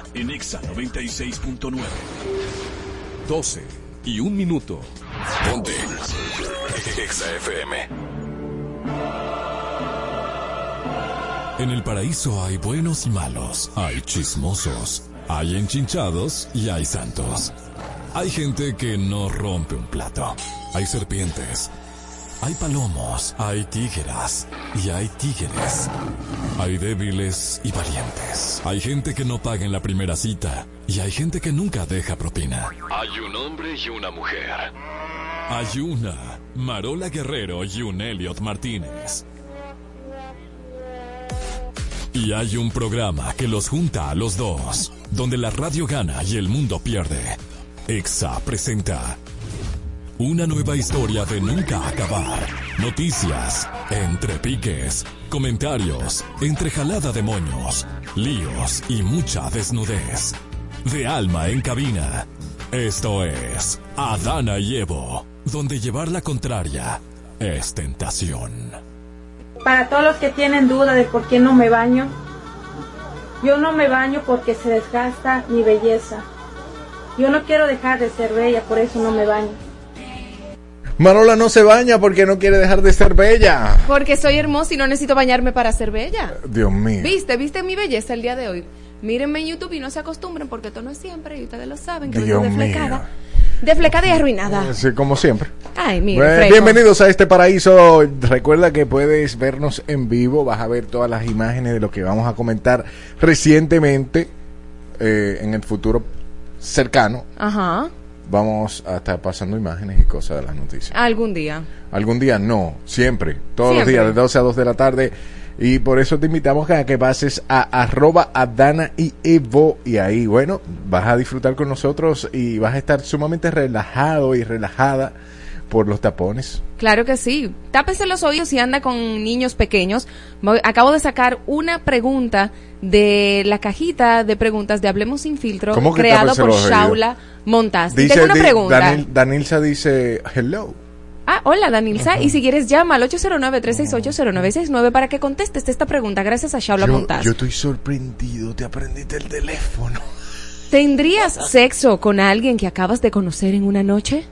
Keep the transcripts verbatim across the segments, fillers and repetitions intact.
Media en Exa noventa y seis punto nueve. doce y un minuto. Ponte Exa F M. En el paraíso hay buenos y malos, hay chismosos, hay enchinchados y hay santos. Hay gente que no rompe un plato. Hay serpientes. Hay palomos, hay tígeras y hay tígeres. Hay débiles y valientes. Hay gente que no paga en la primera cita y hay gente que nunca deja propina. Hay un hombre y una mujer. Hay una Marola Guerrero y un Elliot Martínez. Y hay un programa que los junta a los dos, donde la radio gana y el mundo pierde. Exa presenta una nueva historia de nunca acabar. Noticias, entrepiques, comentarios, entrejalada de moños, líos y mucha desnudez. De alma en cabina. Esto es Adana y Evo, donde llevar la contraria es tentación. Para todos los que tienen duda de por qué no me baño, yo no me baño porque se desgasta mi belleza. Yo no quiero dejar de ser bella, por eso no me baño. Marola no se baña porque no quiere dejar de ser bella. Porque soy hermosa y no necesito bañarme para ser bella. Dios mío. Viste, viste mi belleza el día de hoy. Mírenme en YouTube y no se acostumbren porque esto no es siempre. Y ustedes lo saben que Dios vengo desflecada. Mío. Desflecada y arruinada. Sí, como siempre. Ay, mira, eh, bienvenidos a este paraíso. Recuerda que puedes vernos en vivo. Vas a ver todas las imágenes de lo que vamos a comentar recientemente eh, en el futuro cercano. Ajá. Vamos a estar pasando imágenes y cosas de las noticias. ¿Algún día? Algún día no, siempre, todos siempre. Los días, de doce a dos de la tarde. Y por eso te invitamos a que pases a arroba Adana y Evo. Y ahí, bueno, vas a disfrutar con nosotros y vas a estar sumamente relajado y relajada por los tapones. Claro que sí. Tápese los oídos si anda con niños pequeños. Acabo de sacar una pregunta de la cajita de preguntas de Hablemos Sin Filtro, creado por Shaula Montaz. Dice, tengo una pregunta. Danil, Danilza dice, hello. Ah, hola Danilza, uh-huh. Y si quieres llama al ocho cero nueve, tres seis ocho, cero nueve seis nueve para que contestes esta pregunta gracias a Shaula yo, Montaz. Yo estoy sorprendido, te aprendiste el teléfono. ¿Tendrías sexo con alguien que acabas de conocer en una noche?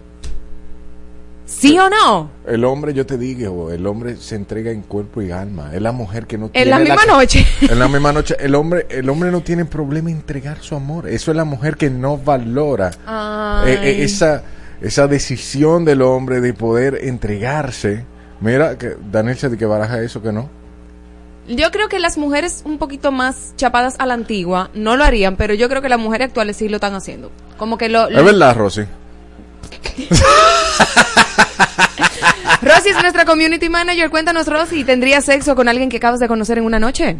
¿Sí o no? El hombre, yo te digo, el hombre se entrega en cuerpo y alma. Es la mujer que no en tiene... En la misma la, noche. En la misma noche. El hombre el hombre no tiene problema en entregar su amor. Eso es la mujer que no valora eh, esa, esa decisión del hombre de poder entregarse. Mira, que Daniel se te que baraja eso, que no. Yo creo que las mujeres un poquito más chapadas a la antigua no lo harían, pero yo creo que las mujeres actuales sí lo están haciendo. Como que lo... lo... Es verdad, Rosy. Rosy es nuestra community manager. Cuéntanos, Rosy, ¿tendrías sexo con alguien que acabas de conocer en una noche?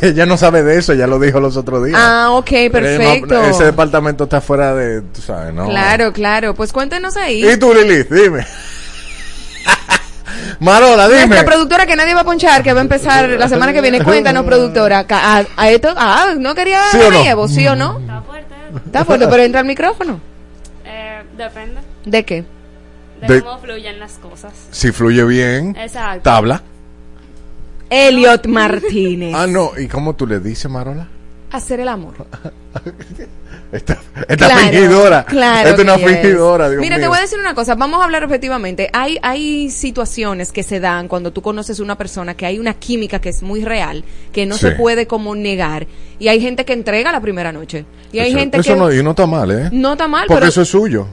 Ella no sabe de eso, ya lo dijo los otros días. Ah, ok, perfecto. No, ese departamento está fuera de, tú sabes, ¿no? Claro, claro, pues cuéntanos ahí. Y tú, Lilith, dime. Marola, dime. Nuestra productora que nadie va a ponchar, que va a empezar la semana que viene. Cuéntanos, productora, a, a, a esto, ah, no quería ¿sí o no? Evo, ¿sí o no? Está fuerte. Está fuerte, pero entra el micrófono. Eh, depende. ¿De qué? De, de cómo fluyen las cosas. Si fluye bien. Exacto. Tabla. Elliot Martínez. Ah, no. ¿Y cómo tú le dices, Marola? Hacer el amor. Esta, esta claro, fingidora. Claro. Esta es una fingidora. Dios Mira, mío. Te voy a decir una cosa. Vamos a hablar objetivamente. Hay, hay situaciones que se dan cuando tú conoces una persona que hay una química que es muy real, que no sí. se puede como negar. Y hay gente que entrega la primera noche. Y hay eso, gente eso que. No, y no está mal, ¿eh? No está mal, porque pero, eso es suyo.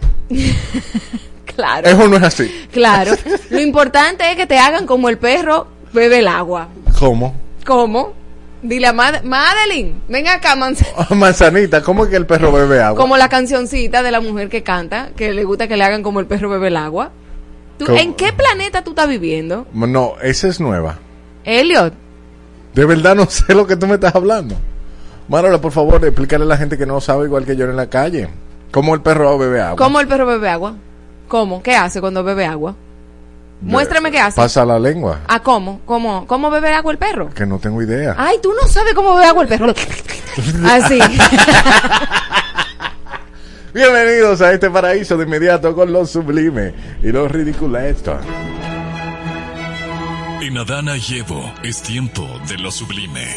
Claro. Eso no es así. Claro. Lo importante es que te hagan como el perro bebe el agua. ¿Cómo? ¿Cómo? Dile a Mad- Madeline, ven acá, manzanita. Manzanita, ¿cómo es que el perro bebe agua? Como la cancioncita de la mujer que canta, que le gusta que le hagan como el perro bebe el agua. ¿Tú, ¿en qué planeta tú estás viviendo? No, esa es nueva. Elliot. De verdad no sé lo que tú me estás hablando. Marola, por favor, explícale a la gente que no sabe igual que yo en la calle. ¿Cómo el perro bebe agua? ¿Cómo el perro bebe agua? ¿Cómo? ¿Qué hace cuando bebe agua? Be- Muéstrame qué hace. Pasa la lengua. ¿A cómo? ¿Cómo? ¿Cómo bebe agua el perro? Que no tengo idea. Ay, tú no sabes cómo bebe agua el perro. Así. Bienvenidos a este paraíso de inmediato con lo sublime y lo ridículo esto. En Adana y Evo es tiempo de lo sublime.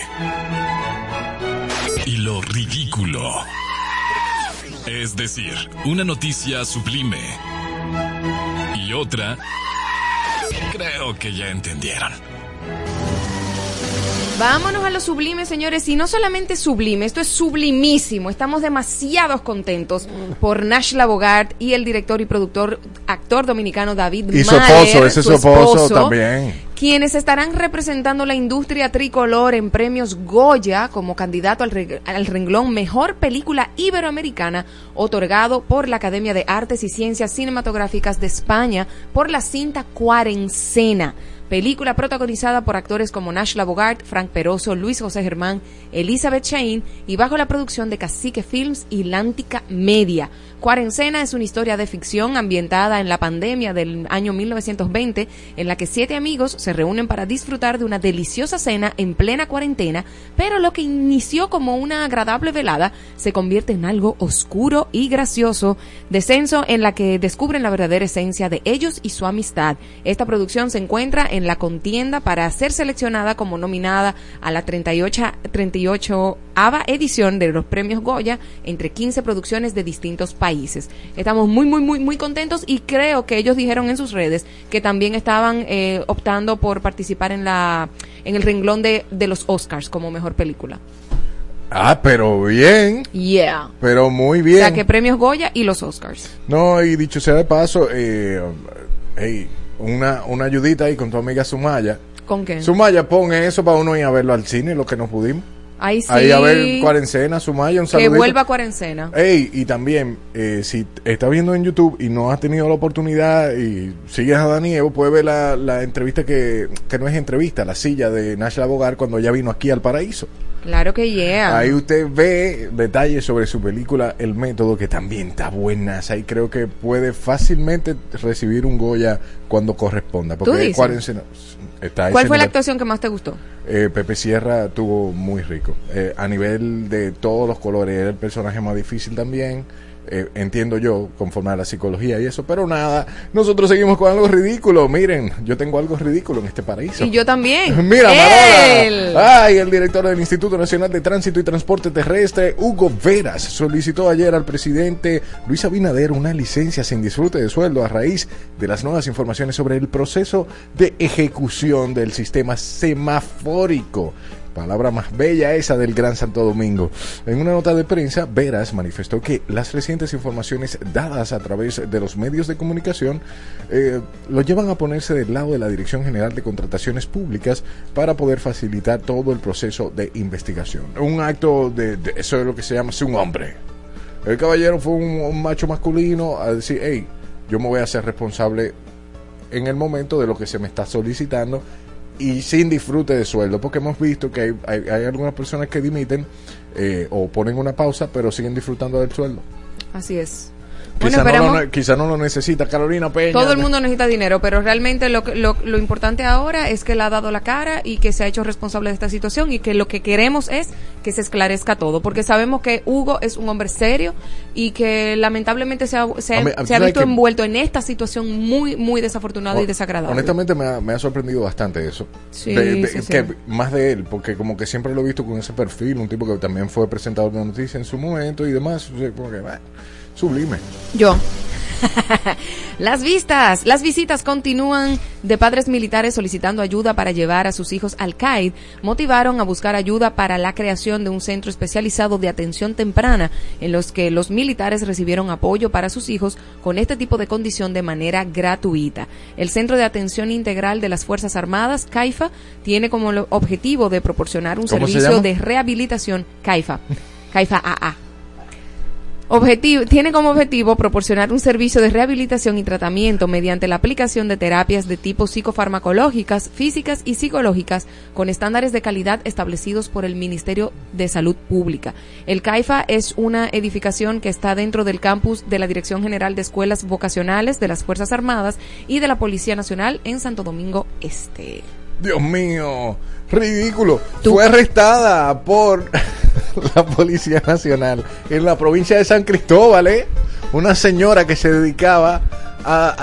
y lo ridículo. Es decir, una noticia sublime y otra... Creo que ya entendieron. Vámonos a lo sublime, señores, y no solamente sublime, esto es sublimísimo. Estamos demasiados contentos por Nashla Bogaert y el director y productor, actor dominicano David Maler, y su esposo, ese su esposo también, quienes estarán representando la industria tricolor en premios Goya como candidato al, re- al renglón Mejor Película Iberoamericana, otorgado por la Academia de Artes y Ciencias Cinematográficas de España por la cinta Cuarencena. Película protagonizada por actores como Nashla Bogaert, Frank Peroso, Luis José Germán, Elizabeth Chain y bajo la producción de Cacique Films y Lántica Media. Cuarencena es una historia de ficción ambientada en la pandemia del año mil novecientos veinte, en la que siete amigos se reúnen para disfrutar de una deliciosa cena en plena cuarentena, pero lo que inició como una agradable velada se convierte en algo oscuro y gracioso, descenso en la que descubren la verdadera esencia de ellos y su amistad. Esta producción se encuentra en la contienda para ser seleccionada como nominada a la treinta y ocho, treinta y ocho ava edición de los premios Goya entre quince producciones de distintos países. Estamos muy, muy, muy, muy contentos y creo que ellos dijeron en sus redes que también estaban eh, optando por participar en la en el renglón de, de los Oscars como mejor película. Ah, pero bien. Yeah. Pero muy bien. O sea, que premios Goya y los Oscars. No, y dicho sea de paso, eh, hey, una, una ayudita ahí con tu amiga Sumaya. ¿Con qué? Sumaya, pon eso para uno ir a verlo al cine, lo que nos pudimos. Ahí sí. Ahí a ver Cuarencena, Sumaya, un saludo. Que vuelva a Cuarencena. Ey, y también, eh, si estás viendo en YouTube y no has tenido la oportunidad y sigues a Dani Evo, puedes ver la, la entrevista que, que no es entrevista, la silla de Nashla Bogaert cuando ella vino aquí al Paraíso. Claro que yeah. Ahí usted ve detalles sobre su película El Método, que también está buena. Ahí creo que puede fácilmente recibir un Goya cuando corresponda. Porque ¿tú dices? Cuarencena, está ¿cuál fue nivel. La actuación que más te gustó? Eh, Pepe Sierra tuvo muy rico. Eh, a nivel de todos los colores, era el personaje más difícil también. Eh, entiendo yo, conforme a la psicología y eso, pero nada, nosotros seguimos con algo ridículo. Miren, yo tengo algo ridículo en este paraíso. Y yo también. Mira, Marola. Ay, el director del Instituto Nacional de Tránsito y Transporte Terrestre, Hugo Veras, solicitó ayer al presidente Luis Abinader una licencia sin disfrute de sueldo a raíz de las nuevas informaciones sobre el proceso de ejecución del sistema semafórico. Palabra más bella esa del Gran Santo Domingo. En una nota de prensa, Veras manifestó que las recientes informaciones dadas a través de los medios de comunicación eh, lo llevan a ponerse del lado de la Dirección General de Contrataciones Públicas para poder facilitar todo el proceso de investigación. Un acto de, de eso es lo que se llama un hombre. El caballero fue un, un macho masculino a decir, hey, yo me voy a ser responsable en el momento de lo que se me está solicitando y sin disfrute de sueldo, porque hemos visto que hay, hay, hay algunas personas que dimiten eh, o ponen una pausa pero siguen disfrutando del sueldo. Así es. Quizá, bueno, no lo, quizá no lo necesita Carolina Peña. Todo el mundo necesita dinero, pero realmente lo, lo, lo importante ahora es que le ha dado la cara y que se ha hecho responsable de esta situación y que lo que queremos es que se esclarezca todo, porque sabemos que Hugo es un hombre serio y que lamentablemente se ha, se, mí, se ha visto envuelto en esta situación muy muy desafortunada bueno, y desagradable. Honestamente me ha, me ha sorprendido bastante eso. Sí, de, de, sí, sí. Que, más de él, porque como que siempre lo he visto con ese perfil, un tipo que también fue presentador de noticias en su momento y demás, porque bueno, sublime. Yo. Las vistas, las visitas continúan de padres militares solicitando ayuda para llevar a sus hijos al C A I D. Motivaron a buscar ayuda para la creación de un centro especializado de atención temprana en los que los militares recibieron apoyo para sus hijos con este tipo de condición de manera gratuita. El Centro de Atención Integral de las Fuerzas Armadas, CAIFA, tiene como objetivo de proporcionar un servicio de rehabilitación. CAIFA. CAIFA A A. Objetivo, tiene como objetivo proporcionar un servicio de rehabilitación y tratamiento mediante la aplicación de terapias de tipo psicofarmacológicas, físicas y psicológicas con estándares de calidad establecidos por el Ministerio de Salud Pública. El CAIFA es una edificación que está dentro del campus de la Dirección General de Escuelas Vocacionales de las Fuerzas Armadas y de la Policía Nacional en Santo Domingo Este. Dios mío, ridículo. ¿Tú? Fue arrestada por la Policía Nacional en la provincia de San Cristóbal, ¿eh? Una señora que se dedicaba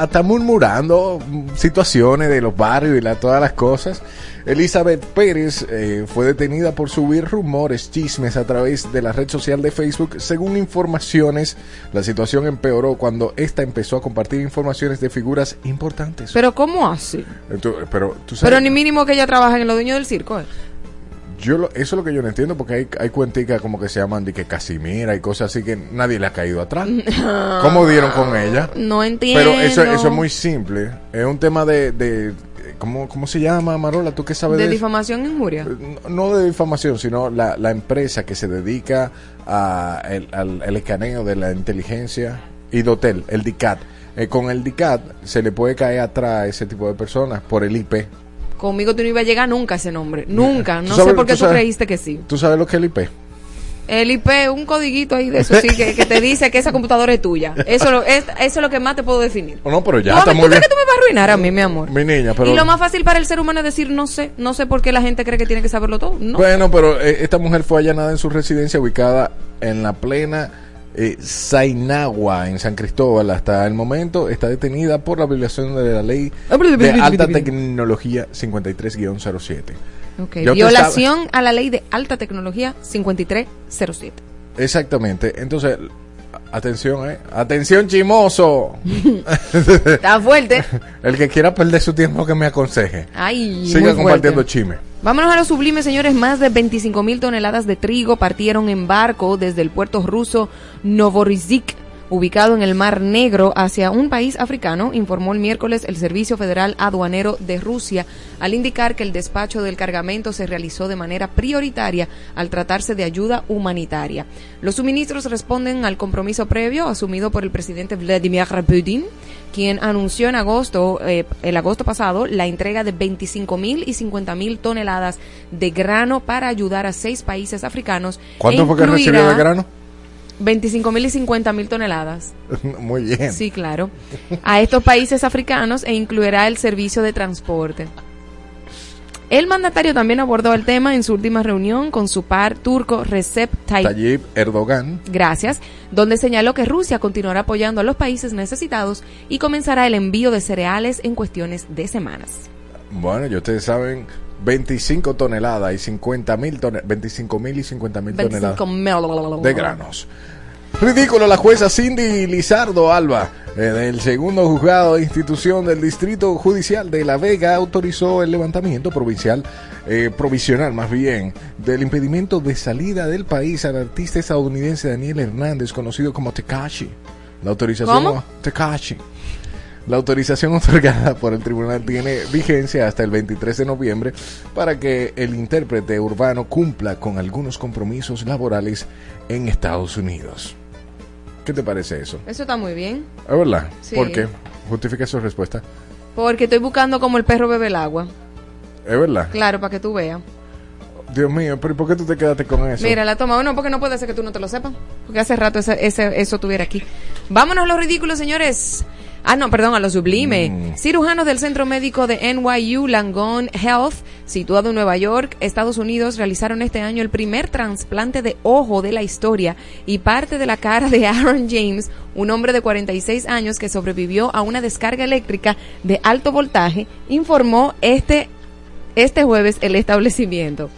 está murmurando situaciones de los barrios y la, todas las cosas. Elizabeth Pérez eh, fue detenida por subir rumores, chismes a través de la red social de Facebook. Según informaciones, la situación empeoró cuando esta empezó a compartir informaciones de figuras importantes. ¿Pero cómo hace? Entonces, pero, ¿tú sabes? Pero ni mínimo que ella trabaja en Los Dueños del Circo, ¿eh? Yo lo, eso es lo que yo no entiendo, porque hay, hay cuenticas como que se llaman de que Casimira y cosas así que nadie le ha caído atrás. No, ¿cómo dieron con ella? No entiendo. Pero eso, eso es muy simple. Es un tema de... de ¿cómo, ¿cómo se llama, Marola? ¿Tú qué sabes de, de difamación e injuria? No, no de difamación, sino la, la empresa que se dedica a el, al el escaneo de la inteligencia y dotel, el D I C A T. Eh, con el D I C A T se le puede caer atrás a ese tipo de personas por el I P. Conmigo tú no ibas a llegar nunca a ese nombre. Nunca. No sé por qué tú, tú sabes, creíste que sí. ¿Tú sabes lo que es el I P? El I P, un codiguito ahí de eso, sí, que, que te dice que esa computadora es tuya. Eso lo, es, eso es lo que más te puedo definir. No, pero ya no, está muy bien. ¿Tú crees que tú me vas a arruinar a mí, mi amor? Mi niña, pero... Y lo más fácil para el ser humano es decir, no sé. No sé por qué la gente cree que tiene que saberlo todo. No. Bueno, pero eh, esta mujer fue allanada en su residencia ubicada en la plena... Eh, Sainagua, en San Cristóbal. Hasta el momento está detenida por la violación de la ley de alta tecnología cincuenta y tres cero siete. Okay. Violación a la ley de alta tecnología cincuenta y tres cero siete. Exactamente. Entonces, atención, eh. Atención, chimoso. Está fuerte. El que quiera perder su tiempo, que me aconseje. Ay, siga compartiendo chisme. Vámonos a lo sublime, señores. Más de veinticinco mil toneladas de trigo partieron en barco desde el puerto ruso Novorossiysk, ubicado en el Mar Negro, hacia un país africano, informó el miércoles el Servicio Federal Aduanero de Rusia, al indicar que el despacho del cargamento se realizó de manera prioritaria al tratarse de ayuda humanitaria. Los suministros responden al compromiso previo asumido por el presidente Vladimir Putin, quien anunció en agosto, eh, el agosto pasado, la entrega de veinticinco mil y cincuenta mil toneladas de grano para ayudar a seis países africanos. ¿Cuánto fue que recibió de grano? veinticinco mil y cincuenta mil toneladas. Muy bien. Sí, claro. A estos países africanos, e incluirá el servicio de transporte. El mandatario también abordó el tema en su última reunión con su par turco Recep Tayyip Erdogan. Gracias, donde señaló que Rusia continuará apoyando a los países necesitados y comenzará el envío de cereales en cuestiones de semanas. Bueno, ya ustedes saben, veinticinco toneladas y cincuenta mil toneladas, veinticinco mil y cincuenta mil toneladas de granos. Ridículo, la jueza Cindy Lizardo Alba, eh, del segundo juzgado de instrucción del Distrito Judicial de La Vega, autorizó el levantamiento provincial, eh, provisional más bien, del impedimento de salida del país al artista estadounidense Daniel Hernández, conocido como Tekashi. La autorización... ¿Cómo? Tekashi. La autorización otorgada por el tribunal tiene vigencia hasta el veintitrés de noviembre para que el intérprete urbano cumpla con algunos compromisos laborales en Estados Unidos. ¿Qué te parece eso? Eso está muy bien. ¿Es verdad? Sí. ¿Por qué? Justifica su respuesta. Porque estoy buscando como el perro bebe el agua. ¿Es verdad? Claro, para que tú veas. Dios mío, pero ¿por qué tú te quedaste con eso? Mira, la toma uno, porque no puede ser que tú no te lo sepas. Porque hace rato ese, ese, eso estuviera aquí. Vámonos a los ridículos, señores. Ah, no, perdón, a lo sublime. Mm. Cirujanos del Centro Médico de N Y U Langone Health, situado en Nueva York, Estados Unidos, realizaron este año el primer trasplante de ojo de la historia y parte de la cara de Aaron James, un hombre de cuarenta y seis años que sobrevivió a una descarga eléctrica de alto voltaje, informó este, este jueves el establecimiento.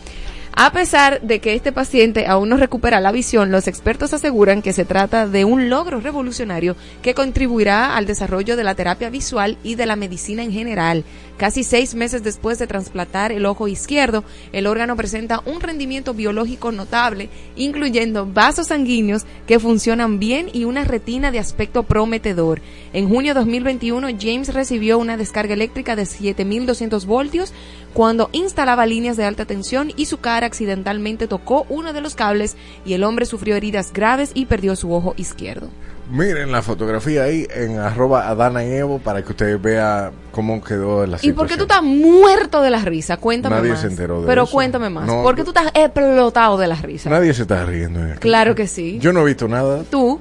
A pesar de que este paciente aún no recupera la visión, los expertos aseguran que se trata de un logro revolucionario que contribuirá al desarrollo de la terapia visual y de la medicina en general. Casi seis meses después de trasplantar el ojo izquierdo, el órgano presenta un rendimiento biológico notable, incluyendo vasos sanguíneos que funcionan bien y una retina de aspecto prometedor. En junio de dos mil veintiuno, James recibió una descarga eléctrica de siete mil doscientos voltios cuando instalaba líneas de alta tensión y su cara accidentalmente tocó uno de los cables y el hombre sufrió heridas graves y perdió su ojo izquierdo. Miren la fotografía ahí en arroba Adana y Evo para que ustedes vean cómo quedó la situación. ¿Y por qué tú estás muerto de la risa? Cuéntame Nadie más. Nadie se enteró de Pero eso. cuéntame más. No, ¿por qué tú estás explotado de la risa? Nadie se está riendo. Claro que sí. Yo no he visto nada. ¿Tú?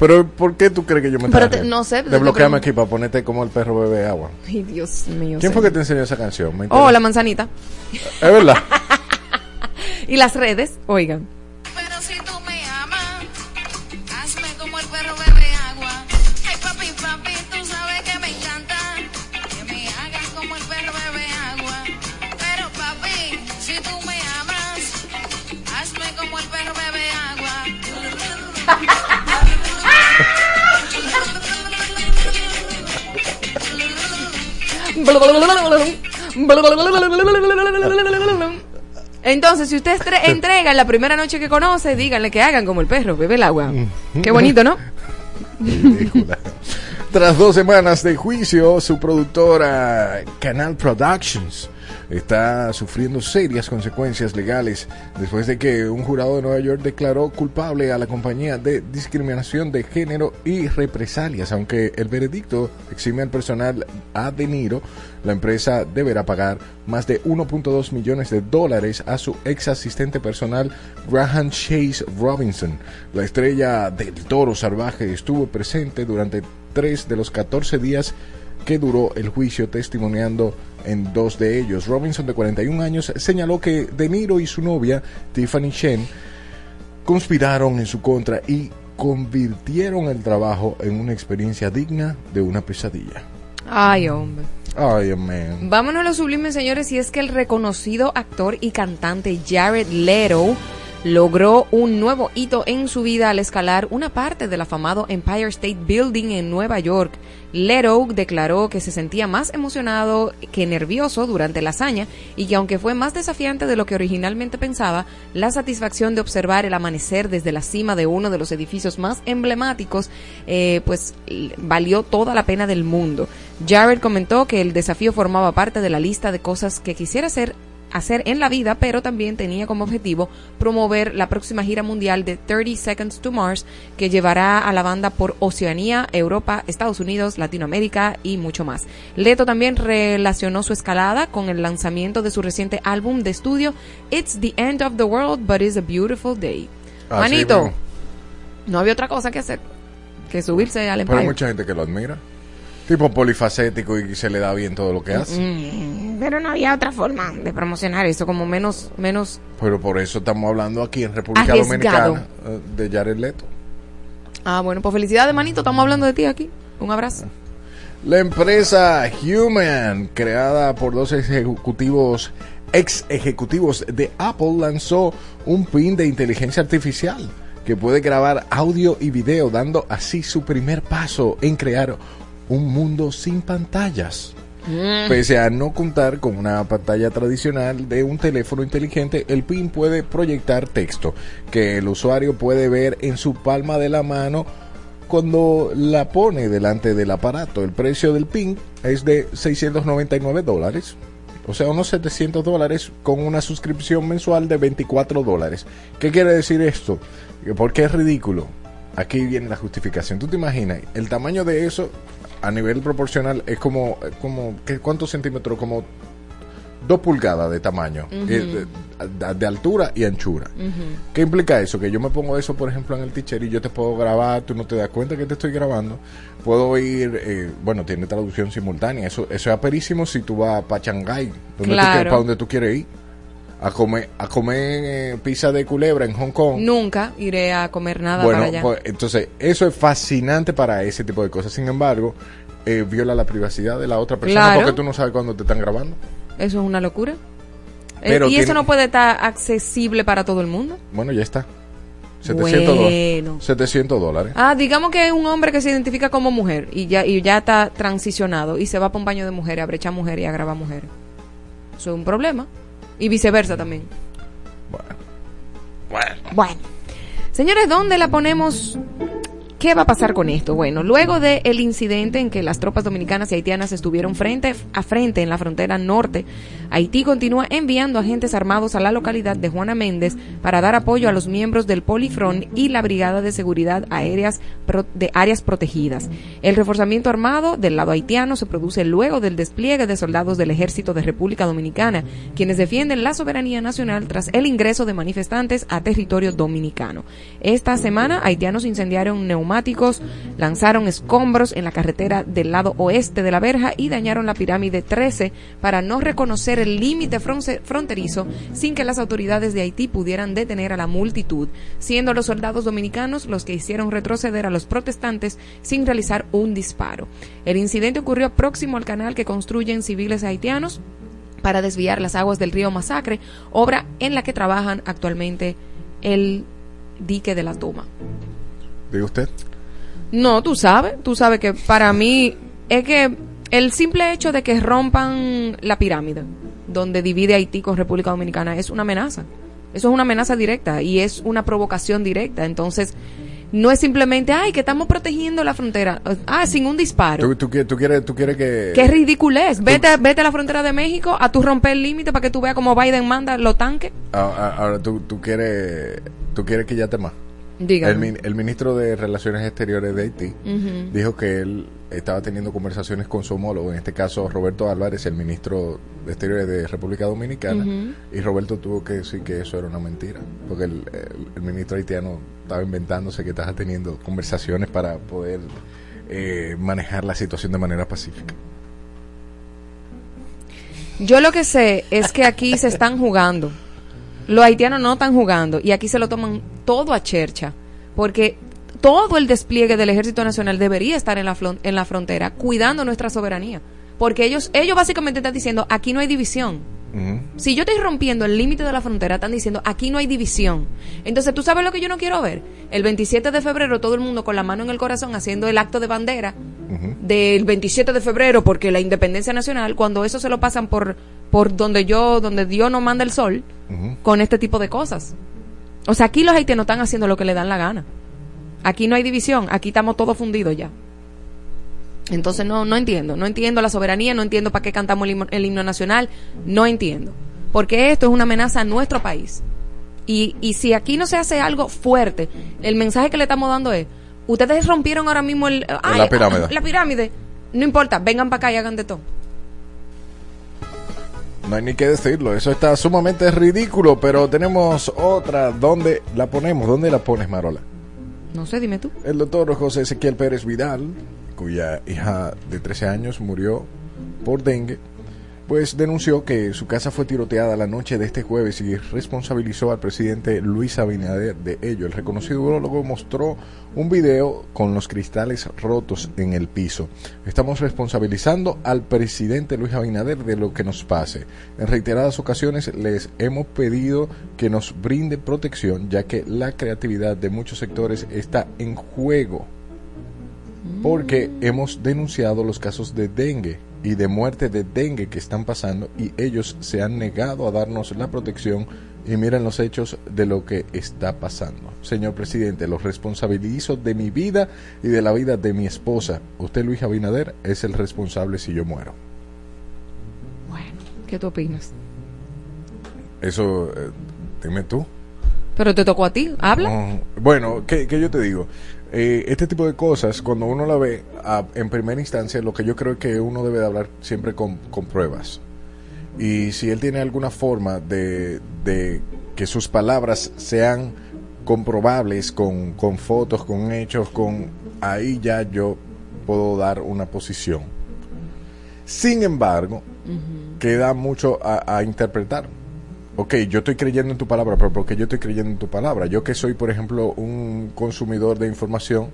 Pero ¿por qué tú crees que yo me Pero te, no sé. Desbloqueame aquí para ponerte como el perro bebe agua. Ay, Dios mío. ¿Quién sé. fue que te enseñó esa canción? Me oh, la manzanita. Es verdad. Y las redes, oigan. Pero si tú me amas, hazme como el perro bebe agua. Ay, papi, papi, tú sabes que Entonces, si ustedes entregan la primera noche que conoce, díganle que hagan como el perro, bebe el agua. Qué bonito, ¿no? Ridícula. Tras dos semanas de juicio, su productora Canal Productions está sufriendo serias consecuencias legales después de que un jurado de Nueva York declaró culpable a la compañía de discriminación de género y represalias. Aunque el veredicto exime al personal a De Niro, la empresa deberá pagar más de uno punto dos millones de dólares a su ex asistente personal Graham Chase Robinson. La estrella del toro salvaje estuvo presente durante tres de los catorce días que duró el juicio, testimoniando en dos de ellos. Robinson, de cuarenta y un años, señaló que De Niro y su novia, Tiffany Shen, conspiraron en su contra y convirtieron el trabajo en una experiencia digna de una pesadilla. Ay, hombre. Ay, man. Vámonos a lo sublime, señores, y es que el reconocido actor y cantante Jared Leto logró un nuevo hito en su vida al escalar una parte del afamado Empire State Building en Nueva York. Leto declaró que se sentía más emocionado que nervioso durante la hazaña y que, aunque fue más desafiante de lo que originalmente pensaba, la satisfacción de observar el amanecer desde la cima de uno de los edificios más emblemáticos eh, pues valió toda la pena del mundo. Jared comentó que el desafío formaba parte de la lista de cosas que quisiera hacer hacer en la vida, pero también tenía como objetivo promover la próxima gira mundial de thirty Seconds to Mars, que llevará a la banda por Oceanía, Europa, Estados Unidos, Latinoamérica y mucho más. Leto también relacionó su escalada con el lanzamiento de su reciente álbum de estudio It's the End of the World, but It's a Beautiful Day. Ah, manito, sí, bueno, no había otra cosa que hacer que subirse al Empire. Pero hay mucha gente que lo admira. Tipo polifacético y se le da bien todo lo que hace. Pero no había otra forma de promocionar eso, como menos... menos Pero por eso estamos hablando aquí en República arriesgado. Dominicana de Jared Leto. Ah, bueno, pues felicidades, manito, estamos hablando de ti aquí. Un abrazo. La empresa Human, creada por dos ejecutivos, ex ejecutivos de Apple, lanzó un pin de inteligencia artificial que puede grabar audio y video, dando así su primer paso en crear un mundo sin pantallas. Mm. Pese a no contar con una pantalla tradicional de un teléfono inteligente, el PIN puede proyectar texto que el usuario puede ver en su palma de la mano cuando la pone delante del aparato. El precio del PIN es de seiscientos noventa y nueve dólares, o sea, unos setecientos dólares, con una suscripción mensual de veinticuatro dólares. ¿Qué quiere decir esto? Porque es ridículo. Aquí viene la justificación. ¿Tú te imaginas? El tamaño de eso a nivel proporcional es como, como ¿cuántos centímetros? Como dos pulgadas de tamaño, uh-huh, de, de, de altura y anchura. Uh-huh. ¿Qué implica eso? Que yo me pongo eso, por ejemplo, en el teacher y yo te puedo grabar, tú no te das cuenta que te estoy grabando. Puedo ir, eh, bueno, tiene traducción simultánea. Eso, eso es aperísimo si tú vas para Shanghái, donde claro, tú quieres, para donde tú quieres ir. A comer, a comer eh, pizza de culebra en Hong Kong. Nunca iré a comer nada bueno, para allá. Pues, entonces, eso es fascinante para ese tipo de cosas. Sin embargo, eh, viola la privacidad de la otra persona, claro, porque tú no sabes cuándo te están grabando. Eso es una locura. Pero eh, ¿Y tiene... eso no puede estar accesible para todo el mundo? Bueno, ya está. setecientos dólares. Ah, digamos que es un hombre que se identifica como mujer y ya, y ya está transicionado y se va para un baño de mujeres, a brechar mujeres y a grabar mujeres. Eso es un problema. Y viceversa también. Bueno. Bueno. Bueno. Señores, ¿dónde la ponemos? ¿Qué va a pasar con esto? Bueno, luego del incidente en que las tropas dominicanas y haitianas estuvieron frente a frente en la frontera norte, Haití continúa enviando agentes armados a la localidad de Juana Méndez para dar apoyo a los miembros del Polifrón y la Brigada de Seguridad Aéreas de Áreas Protegidas. El reforzamiento armado del lado haitiano se produce luego del despliegue de soldados del Ejército de República Dominicana, quienes defienden la soberanía nacional tras el ingreso de manifestantes a territorio dominicano. Esta semana, haitianos incendiaron neumáticos, lanzaron escombros en la carretera del lado oeste de la verja y dañaron la pirámide trece para no reconocer el límite fronterizo sin que las autoridades de Haití pudieran detener a la multitud, siendo los soldados dominicanos los que hicieron retroceder a los protestantes sin realizar un disparo. El incidente ocurrió próximo al canal que construyen civiles haitianos para desviar las aguas del río Masacre, obra en la que trabajan actualmente el dique de la Toma. ¿Digo usted? No, tú sabes, tú sabes que para mí es que El simple hecho de que rompan la pirámide, donde divide Haití con República Dominicana, es una amenaza. Eso es una amenaza directa y es una provocación directa. Entonces, no es simplemente, ay, que estamos protegiendo la frontera. Ah, sin un disparo. ¿Tú, tú, tú, quieres, tú quieres que...? ¡Qué ridiculez! Vete, tú... vete a la frontera de México a tú romper el límite para que tú veas cómo Biden manda los tanques. Ahora, ahora tú, tú, quieres, tú quieres que ya te más. El, el ministro de Relaciones Exteriores de Haití uh-huh. dijo que él estaba teniendo conversaciones con su homólogo, en este caso Roberto Álvarez, el ministro de Exteriores de República Dominicana, uh-huh. y Roberto tuvo que decir que eso era una mentira, porque el, el, el ministro haitiano estaba inventándose que estaba teniendo conversaciones para poder eh, manejar la situación de manera pacífica. Yo lo que sé es que aquí se están jugando. Los haitianos no están jugando y aquí se lo toman todo a chercha, porque todo el despliegue del Ejército Nacional debería estar en la flon- en la frontera cuidando nuestra soberanía, porque ellos ellos básicamente están diciendo aquí no hay división. Uh-huh. Si yo estoy rompiendo el límite de la frontera, están diciendo aquí no hay división. Entonces, ¿tú sabes lo que yo no quiero ver? El veintisiete de febrero todo el mundo con la mano en el corazón haciendo el acto de bandera uh-huh. del veintisiete de febrero porque la independencia nacional, cuando eso se lo pasan por por donde yo donde Dios nos manda el sol uh-huh. con este tipo de cosas. O sea, aquí los haitianos están haciendo lo que le dan la gana. Aquí no hay división, aquí estamos todos fundidos ya. Entonces no no entiendo, no entiendo la soberanía, no entiendo para qué cantamos el himno, el himno nacional, no entiendo. Porque esto es una amenaza a nuestro país. Y, y si aquí no se hace algo fuerte, el mensaje que le estamos dando es, ustedes rompieron ahora mismo el, ay, la pirámide. La pirámide, no importa, vengan para acá y hagan de todo. No hay ni que decirlo, eso está sumamente ridículo, pero tenemos otra. ¿Dónde la ponemos? ¿Dónde la pones, Marola? No sé, dime tú. El doctor José Ezequiel Pérez Vidal, cuya hija de trece años murió por dengue, pues denunció que su casa fue tiroteada la noche de este jueves y responsabilizó al presidente Luis Abinader de ello. El reconocido urologo mostró un video con los cristales rotos en el piso. Estamos responsabilizando al presidente Luis Abinader de lo que nos pase. En reiteradas ocasiones les hemos pedido que nos brinde protección, ya que la creatividad de muchos sectores está en juego, porque hemos denunciado los casos de dengue y de muerte de dengue que están pasando y ellos se han negado a darnos la protección y miren los hechos de lo que está pasando. Señor presidente, los responsabilizo de mi vida y de la vida de mi esposa. Usted, Luis Abinader, es el responsable si yo muero. Bueno, ¿qué tú opinas? Eso, eh, dime tú. Pero te tocó a ti, habla. No, bueno, ¿qué, qué yo te digo? Eh, este tipo de cosas, cuando uno la ve a, en primera instancia, lo que yo creo es que uno debe de hablar siempre con, con pruebas. Y si él tiene alguna forma de, de que sus palabras sean comprobables con, con fotos, con hechos, con ahí ya yo puedo dar una posición. Sin embargo, uh-huh. queda mucho a, a interpretar. Ok, yo estoy creyendo en tu palabra, pero ¿por qué yo estoy creyendo en tu palabra? Yo que soy, por ejemplo, un consumidor de información,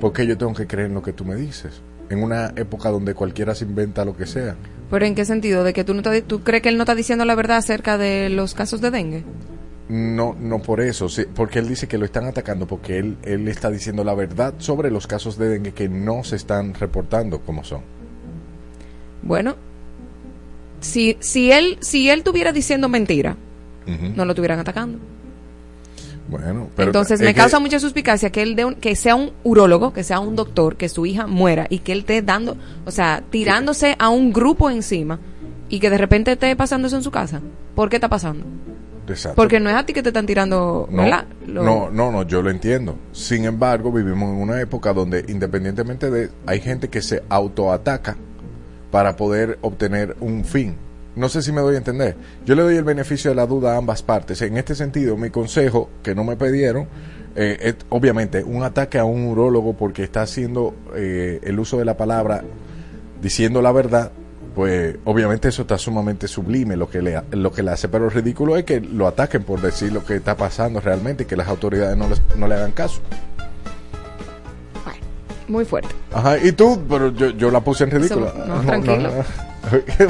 ¿por qué yo tengo que creer en lo que tú me dices? En una época donde cualquiera se inventa lo que sea. ¿Pero en qué sentido? ¿De que tú no te, tú crees que él no está diciendo la verdad acerca de los casos de dengue? No, no por eso, sí, porque él dice que lo están atacando porque él, él está diciendo la verdad sobre los casos de dengue que no se están reportando como son. Bueno, Si, si él si él tuviera diciendo mentira, uh-huh. no lo estuvieran atacando. Bueno, pero entonces me causa que... mucha suspicacia que él de un, que sea un urólogo, que sea un doctor, que su hija muera y que él esté dando, o sea, tirándose a un grupo encima y que de repente esté pasando eso en su casa. ¿Por qué está pasando? Exacto. Porque no es a ti que te están tirando, no, ¿verdad? Lo... No, no, no, yo lo entiendo. Sin embargo, vivimos en una época donde independientemente de hay gente que se autoataca para poder obtener un fin. No sé si me doy a entender. Yo le doy el beneficio de la duda a ambas partes. En este sentido, mi consejo, que no me pidieron, eh, es obviamente un ataque a un urólogo porque está haciendo eh, el uso de la palabra, diciendo la verdad, pues obviamente eso está sumamente sublime lo que le, lo que le hace, pero lo ridículo es que lo ataquen por decir lo que está pasando realmente y que las autoridades no, les, no le hagan caso. Muy fuerte. Ajá, y tú, pero yo, yo la puse en ridícula. Eso, no, no, tranquilo. No, no.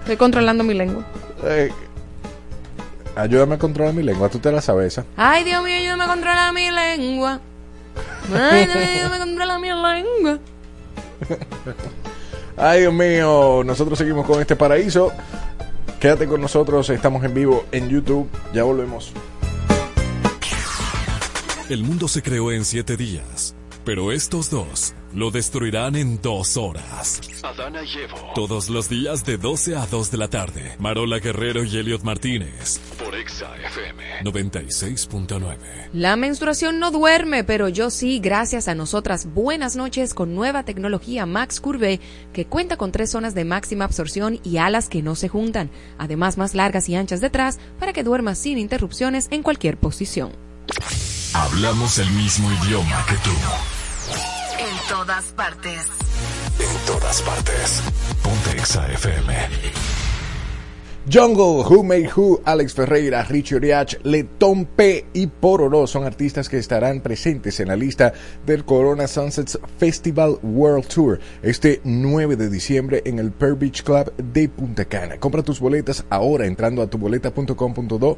Estoy controlando mi lengua. Eh, ayúdame a controlar mi lengua, tú te la sabes esa. Ay, Dios mío, ayúdame a controlar mi lengua. Ay, Dios mío, ayúdame a controlar mi lengua. Ay, Dios mío, nosotros seguimos con este paraíso. Quédate con nosotros, estamos en vivo en YouTube. Ya volvemos. El mundo se creó en siete días, pero estos dos lo destruirán en dos horas. Adana y Evo. Todos los días de doce a dos de la tarde. Marola Guerrero y Elliot Martínez. Por Exa F M noventa y seis punto nueve. La menstruación no duerme, pero yo sí, gracias a nosotras. Buenas noches con nueva tecnología Max Curve, que cuenta con tres zonas de máxima absorción y alas que no se juntan. Además, más largas y anchas detrás para que duermas sin interrupciones en cualquier posición. Hablamos el mismo idioma que tú. En todas partes. En todas partes. Ponte Exa F M. Jungle, Who Made Who, Alex Ferreira, Richie Oriach, Letón P y Pororó son artistas que estarán presentes en la lista del Corona Sunsets Festival World Tour este nueve de diciembre en el Pearl Beach Club de Punta Cana. Compra tus boletas ahora entrando a tu boleta punto com punto do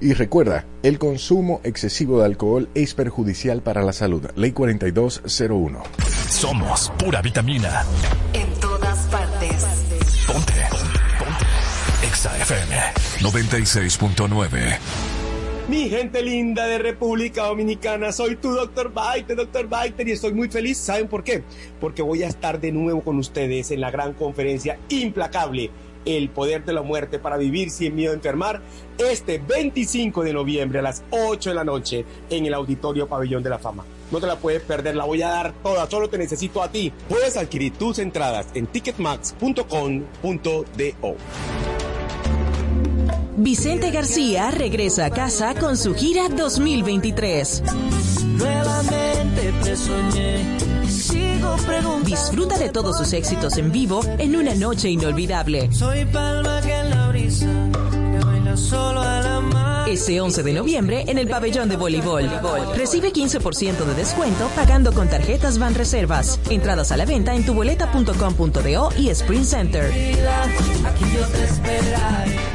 y recuerda, el consumo excesivo de alcohol es perjudicial para la salud. Ley cuarenta y dos cero uno. Somos pura vitamina. En todas partes. Ponte. Exa F M noventa y seis punto nueve. Mi gente linda de República Dominicana, soy tu doctor Baiter, doctor Baiter, y estoy muy feliz. ¿Saben por qué? Porque voy a estar de nuevo con ustedes en la gran conferencia implacable, El Poder de la Muerte para Vivir Sin Miedo a Enfermar, este veinticinco de noviembre a las ocho de la noche en el Auditorio Pabellón de la Fama. No te la puedes perder, la voy a dar toda, solo te necesito a ti. Puedes adquirir tus entradas en ticketmax punto com punto do. Vicente García regresa a casa con su gira dos mil veintitrés. Nuevamente te soñé, sigo preguntando. Disfruta de todos sus éxitos en vivo en una noche inolvidable. Soy palma que en la brisa, que baila solo a la mar. Ese once de noviembre en el pabellón de voleibol. Recibe quince por ciento de descuento pagando con tarjetas Banreservas. Entradas a la venta en tu boleta punto com punto do y Sprint Center. Aquí yo te esperaré.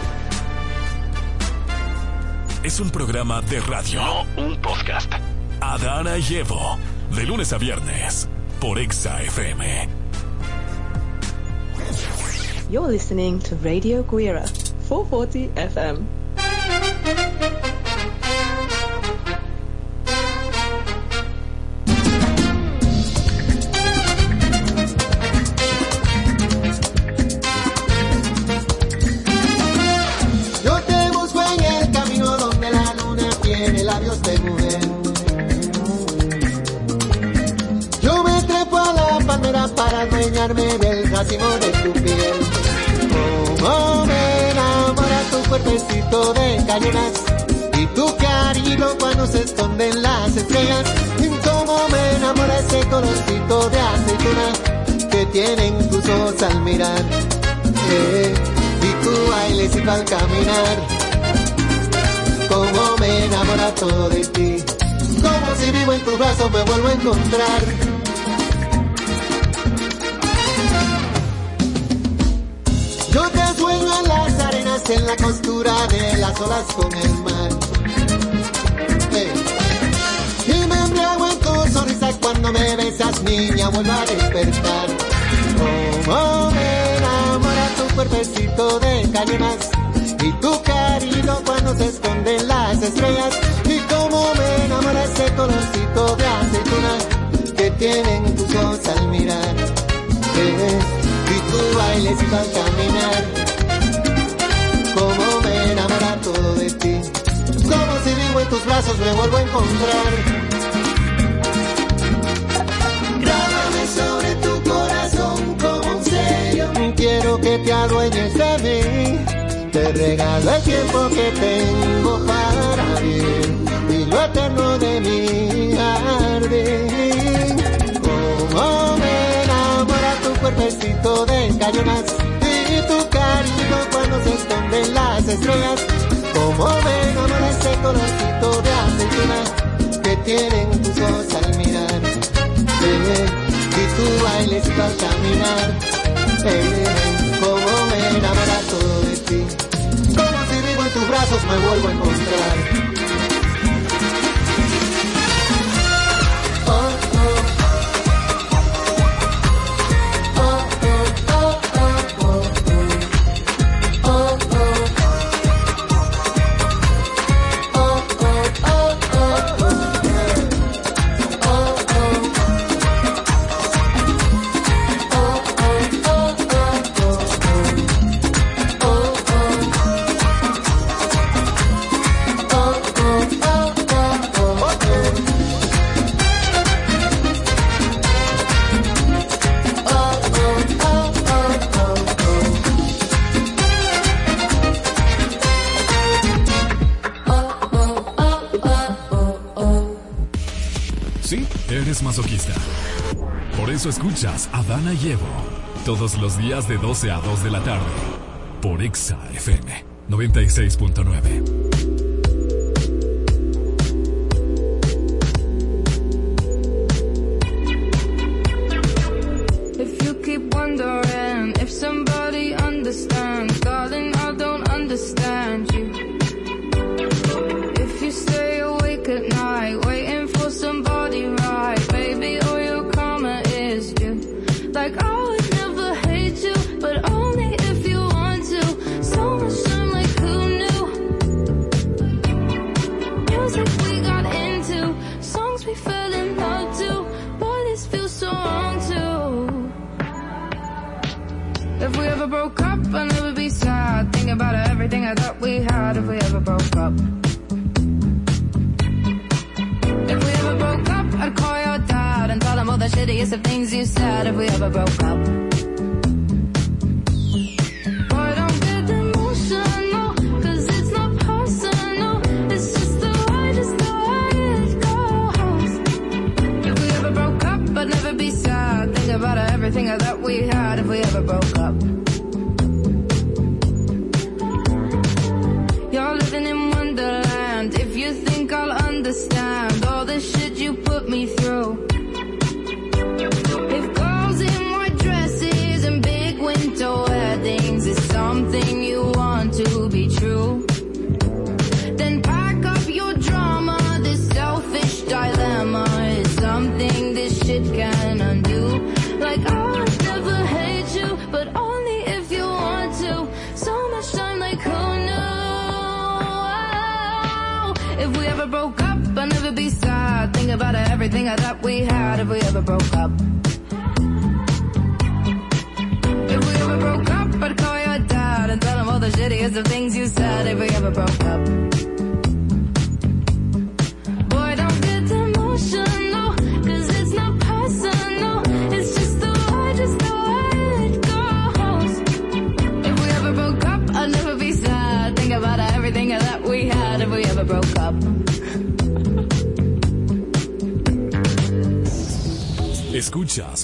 Es un programa de radio, no un podcast. Adana y Evo, de lunes a viernes, por Exa F M. You're listening to Radio Guira, cuatrocientos cuarenta F M. Para adueñarme del racimo de tu piel. Como me enamora tu cuerpecito de cañonas y tu cariño cuando se esconden las estrellas. Como me enamora ese colorcito de aceituna que tienen tus ojos al mirar, eh, y tu bailecito al caminar. Como me enamora todo de ti, como si vivo en tus brazos me vuelvo a encontrar. Yo te sueño en las arenas, en la costura de las olas con el mar, hey. Y me embriago en tu sonrisa cuando me besas, niña, vuelvo a despertar. Como me enamora tu cuerpecito de cañonas y tu cariño cuando se esconden las estrellas. Y como me enamora ese colorcito de aceituna que tienen tus ojos al mirar, hey. Tu bailecito al caminar, como me enamora todo de ti, como si vivo en tus brazos me vuelvo a encontrar. Grábame sobre tu corazón como un sello, quiero que te adueñes de mí, te regalo el tiempo que tengo para vivir y lo eterno de mi jardín. Como me cuerpecito de cañonas y tu cariño cuando se esconden las estrellas. Como me enamora ese colorcito de aceituna que tienen tus ojos al mirar, eh, y tu bailecito al caminar, eh, como me enamora todo de ti, como si vivo en tus brazos me vuelvo a encontrar. Oh, oh. eres masoquista. Por eso escuchas a Adana y Evo todos los días de doce a dos de la tarde por Exa F M noventa y seis punto nueve.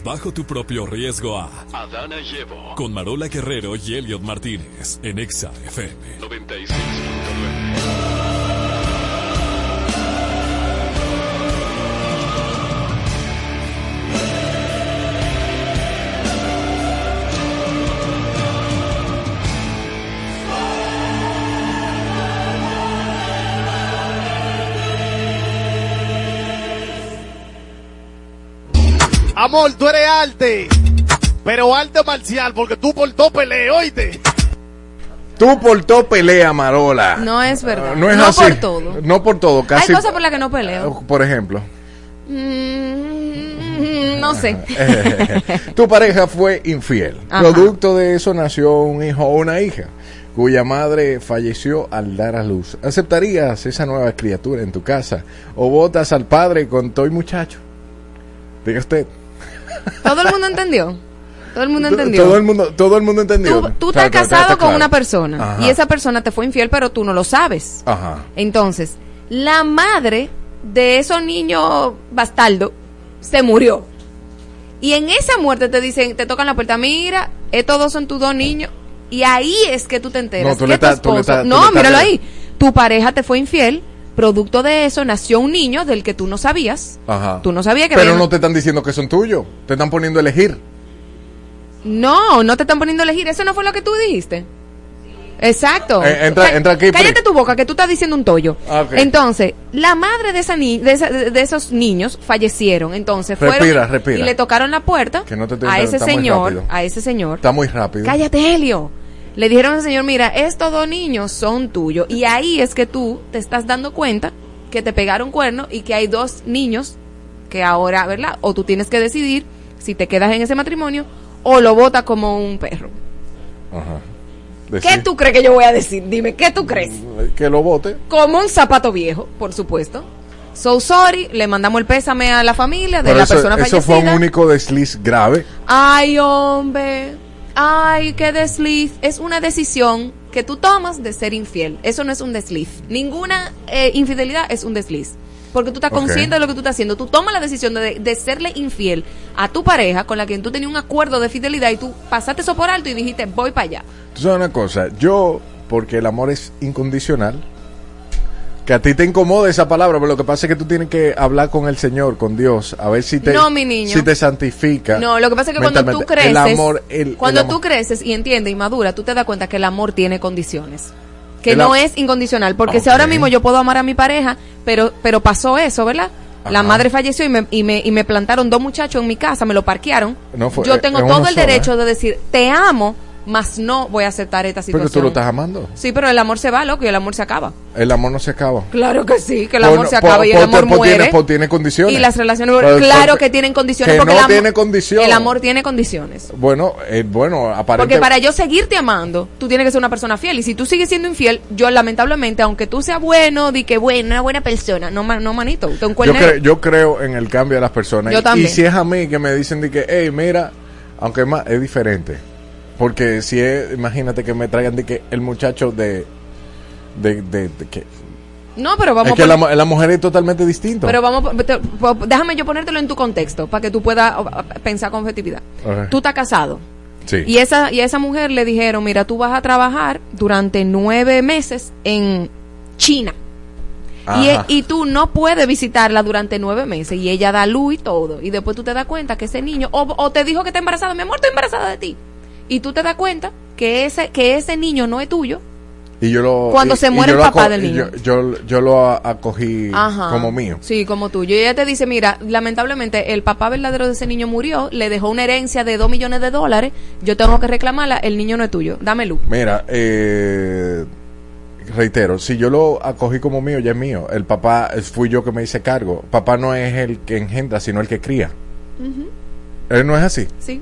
Bajo tu propio riesgo a Adana y Evo con Marola Guerrero y Elliot Martínez en Exa F M noventa y seis punto nueve. Amor, tú eres arte, pero arte marcial, porque tú por todo pelea, oíste. Tú por todo pelea, Marola. No es verdad. Uh, no es no así. Por todo. No por todo, casi. Hay cosas por las que no peleo. Uh, por ejemplo. Mm, no sé. Tu pareja fue infiel. Ajá. Producto de eso nació un hijo o una hija, cuya madre falleció al dar a luz. ¿Aceptarías esa nueva criatura en tu casa? ¿O botas al padre con todo y muchacho? Diga usted. Todo el mundo entendió. Todo el mundo entendió. Todo el mundo, todo el mundo entendió. Tú, tú claro, te has claro, casado claro, con claro. una persona. Ajá. Y esa persona te fue infiel, pero tú no lo sabes. Ajá. Entonces, la madre de esos niños bastardos se murió. Y en esa muerte te dicen, te tocan la puerta, mira, estos dos son tus dos niños. Y ahí es que tú te enteras. No, tú le estás, tú le estás, no, míralo ahí. Tu pareja te fue infiel. Producto de eso nació un niño del que tú no sabías. Ajá. Tú no sabías que... Pero había... no te están diciendo que son tuyos. Te están poniendo a elegir. No, no te están poniendo a elegir. Eso no fue lo que tú dijiste. Exacto. Eh, entra, C- entra aquí. Cállate tu boca, que tú estás diciendo un tollo. Okay. Entonces, la madre de esa, ni- de, esa de, de esos niños fallecieron. Entonces fueron respira, respira. y le tocaron la puerta que no te a ese señor, a ese señor. Está muy rápido. Cállate, Helio. Le dijeron al señor, mira, estos dos niños son tuyos. Y ahí es que tú te estás dando cuenta que te pegaron cuerno y que hay dos niños que ahora, ¿verdad? O tú tienes que decidir si te quedas en ese matrimonio o lo botas como un perro. Ajá. Decir. ¿Qué tú crees que yo voy a decir? Dime, ¿qué tú crees? Que lo bote. Como un zapato viejo, por supuesto. So sorry, le mandamos el pésame a la familia de Pero la eso, persona fallecida. Eso fue un único desliz grave. Ay, hombre... Ay, qué desliz. Es una decisión que tú tomas de ser infiel. Eso no es un desliz. Ninguna eh, infidelidad es un desliz. porque tú estás okay. consciente de lo que tú estás haciendo. Tú tomas la decisión de, de serle infiel a tu pareja con la que tú tenías un acuerdo de fidelidad y tú pasaste eso por alto y dijiste, voy para allá. Tú sabes una cosa, yo, porque el amor es incondicional, que a ti te incomoda esa palabra, pero lo que pasa es que tú tienes que hablar con el Señor, con Dios, a ver si te, no, mi niño. Si te santifica. No, lo que pasa es que cuando tú creces, el amor, el, cuando el amor. tú creces y entiendes y maduras, tú te das cuenta que el amor tiene condiciones. Que el no am- es incondicional, porque okay. si ahora mismo yo puedo amar a mi pareja, pero pero pasó eso, ¿verdad? Ajá. La madre falleció y me, y me y me plantaron dos muchachos en mi casa, me lo parquearon. No fue, yo tengo todo el derecho sola, ¿eh? de decir, te amo, mas no voy a aceptar esta situación. Pero tú lo estás amando. Sí, pero el amor se va, loco, y el amor se acaba. El amor no se acaba. Claro que sí, que el amor por, se acaba por, y el por, amor por muere. Tiene, por, tiene condiciones. Y las relaciones, por, claro por, que tienen condiciones. Que porque no el amor, tiene condiciones. El amor tiene condiciones. Bueno, eh, bueno, aparentemente. Porque para yo seguirte amando, tú tienes que ser una persona fiel. Y si tú sigues siendo infiel, yo lamentablemente, aunque tú seas bueno, di que bueno, una buena persona, no, no manito. Yo creo, yo creo en el cambio de las personas. Yo también. Y si es a mí que me dicen de que, hey, mira, aunque es, más, es diferente. Porque si es, imagínate que me traigan de que el muchacho de de, de, de que no, pero vamos es que por, la, la mujer es totalmente distinta. Pero vamos, te, déjame yo ponértelo en tu contexto para que tú puedas pensar con objetividad. Okay. Tú estás casado. Sí. Y esa y a esa mujer le dijeron, mira, tú vas a trabajar durante nueve meses en China. Y, y tú no puedes visitarla durante nueve meses y ella da luz y todo. Y después tú te das cuenta que ese niño o, o te dijo que está embarazada, mi amor, estoy embarazada de ti. Y tú te das cuenta que ese que ese niño no es tuyo. Y yo lo, cuando y, se muere el papá aco- del niño. Yo, yo, yo lo acogí Ajá, como mío. Sí, como tuyo. Y ella te dice, mira, lamentablemente el papá verdadero de ese niño murió, le dejó una herencia de dos millones de dólares, yo tengo que reclamarla, el niño no es tuyo, dame luz. Mira, eh... reitero, si yo lo acogí como mío, ya es mío. El papá, fui yo que me hice cargo. Papá no es el que engendra, sino el que cría. Uh-huh. Él no es así. Sí.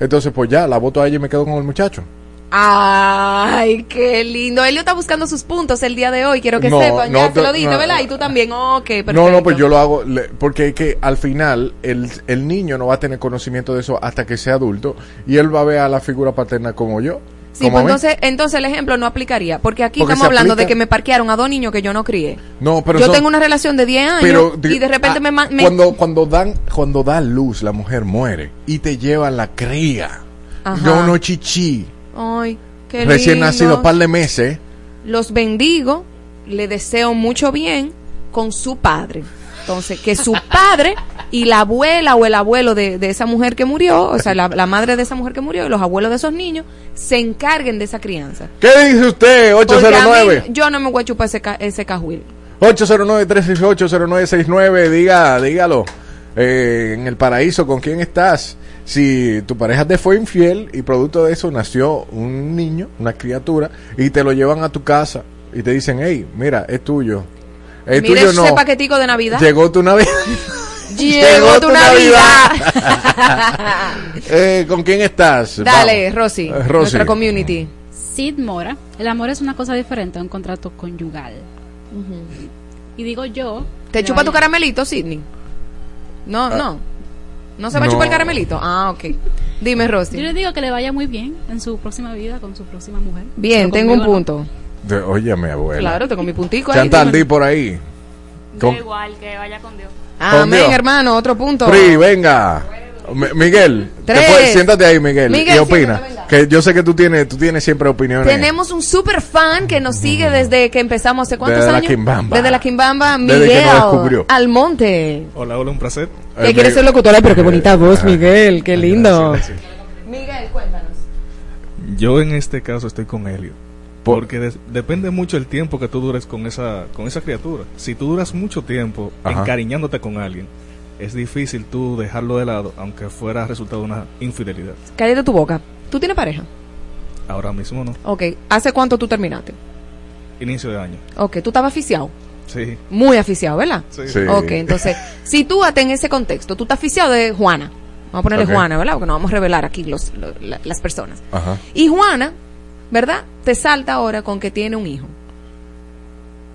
Entonces, pues ya, la voto a ella y me quedo con el muchacho. Ay, qué lindo. Elio está buscando sus puntos el día de hoy. Quiero que no, sepan, no, ya te lo dije, no, ¿verdad? Y tú también, ok, perfecto. No, no, pues yo lo hago, le, porque es que al final el, el niño no va a tener conocimiento de eso hasta que sea adulto. Y él va a ver a la figura paterna como yo. Sí, pues entonces, entonces el ejemplo no aplicaría, porque aquí porque estamos hablando de que me parquearon a dos niños que yo no crié. No, pero yo son, tengo una relación de diez años pero, y de repente ah, me, me... Cuando cuando dan cuando da luz, la mujer muere y te llevan la cría. Ajá. Yo no chichi. Ay, qué lindo. Recién nacido, par de meses. Los bendigo, le deseo mucho bien con su padre. Entonces, que su padre y la abuela o el abuelo de, de esa mujer que murió, o sea, la, la madre de esa mujer que murió y los abuelos de esos niños se encarguen de esa crianza. ¿Qué dice usted, ocho cero nueve? Mí, yo no me voy a chupar ese, ese cajuil. ocho cero nueve, tres seis ocho, cero nueve seis nueve, diga, dígalo. Eh, en el paraíso, ¿con quién estás? Si tu pareja te fue infiel y producto de eso nació un niño, una criatura, y te lo llevan a tu casa y te dicen, hey, mira, es tuyo. Eh, Mire ese no. paquetico de Navidad. Llegó tu Navidad. Llegó tu Navidad. eh, ¿Con quién estás? Dale, Rosy, uh, Rosy, nuestra community. Sid Mora. El amor es una cosa diferente a un contrato conyugal. Uh-huh. Y digo yo. ¿Te chupa vaya. tu caramelito, Sidney? No, uh, no. ¿No se va no. a chupar el caramelito? Ah, ok. Dime, Rosy. Yo le digo que le vaya muy bien en su próxima vida con su próxima mujer. Bien, tengo un punto. No. De, oye, mi abuela. Claro, tengo mi puntico ahí. Chantal, di por ahí. Da igual, que vaya con Dios. Amén, hermano, otro punto. Pri, venga. M- Miguel, te puedes, siéntate ahí, Miguel. Miguel, ¿qué opinas? Que yo sé que tú tienes, tú tienes siempre opiniones. Tenemos un super fan que nos sigue desde que empezamos hace cuántos desde años. Desde la Quimbamba. Desde la Quimbamba, Miguel Almonte. Hola, hola, un placer. Que eh, quieres ser locutora, pero qué bonita eh, voz, ah, Miguel, qué lindo. Gracias, gracias. Miguel, cuéntanos. Yo en este caso estoy con Elio. Porque de- depende mucho el tiempo que tú dures con esa con esa criatura. Si tú duras mucho tiempo Ajá. encariñándote con alguien, es difícil tú dejarlo de lado, aunque fuera resultado de una infidelidad. Cállate tu boca. ¿Tú tienes pareja? Ahora mismo no. Ok. ¿Hace cuánto tú terminaste? Inicio de año. Ok. ¿Tú estabas asfixiado? Sí. Muy asfixiado, ¿verdad? Sí. sí. Ok. Entonces, sitúate en ese contexto. Tú estás asfixiado de Juana. Vamos a ponerle okay. Juana, ¿verdad? Porque no vamos a revelar aquí los, los, las personas. Ajá. Y Juana... ¿verdad? Te salta ahora con que tiene un hijo.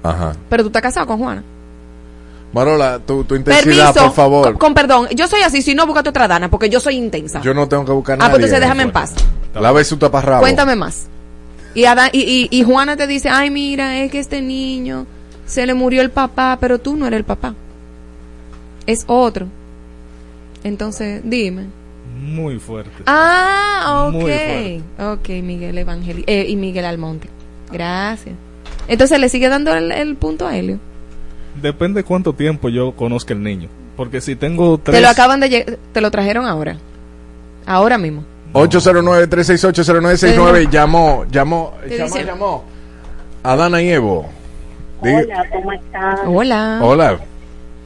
Ajá. Pero tú estás casado con Juana. Marola, tu, tu intensidad, Permiso, por favor. Con, con perdón, yo soy así, si no, búscate otra dana, porque yo soy intensa. Yo no tengo que buscar nada. Ah, pues entonces déjame en paz. Lave su taparrabo. Cuéntame más. Y, Adán, y, y, y Juana te dice, ay, mira, es que este niño se le murió el papá, pero tú no eres el papá. es otro. Entonces, dime. Muy fuerte. Ah, ok. Fuerte. Ok, Miguel Evangel eh, y Miguel Almonte. Gracias. Entonces, ¿le sigue dando el, el punto a Helio? Depende cuánto tiempo yo conozca el niño. Porque si tengo tres... Te lo acaban de llegar, te lo trajeron ahora. Ahora mismo. No. ocho cero nueve, tres seis ocho, cero nueve seis nueve. Llamó, llamó, llamó, llamó. Adana y Evo. Diga. Hola, ¿cómo estás? Hola. Hola.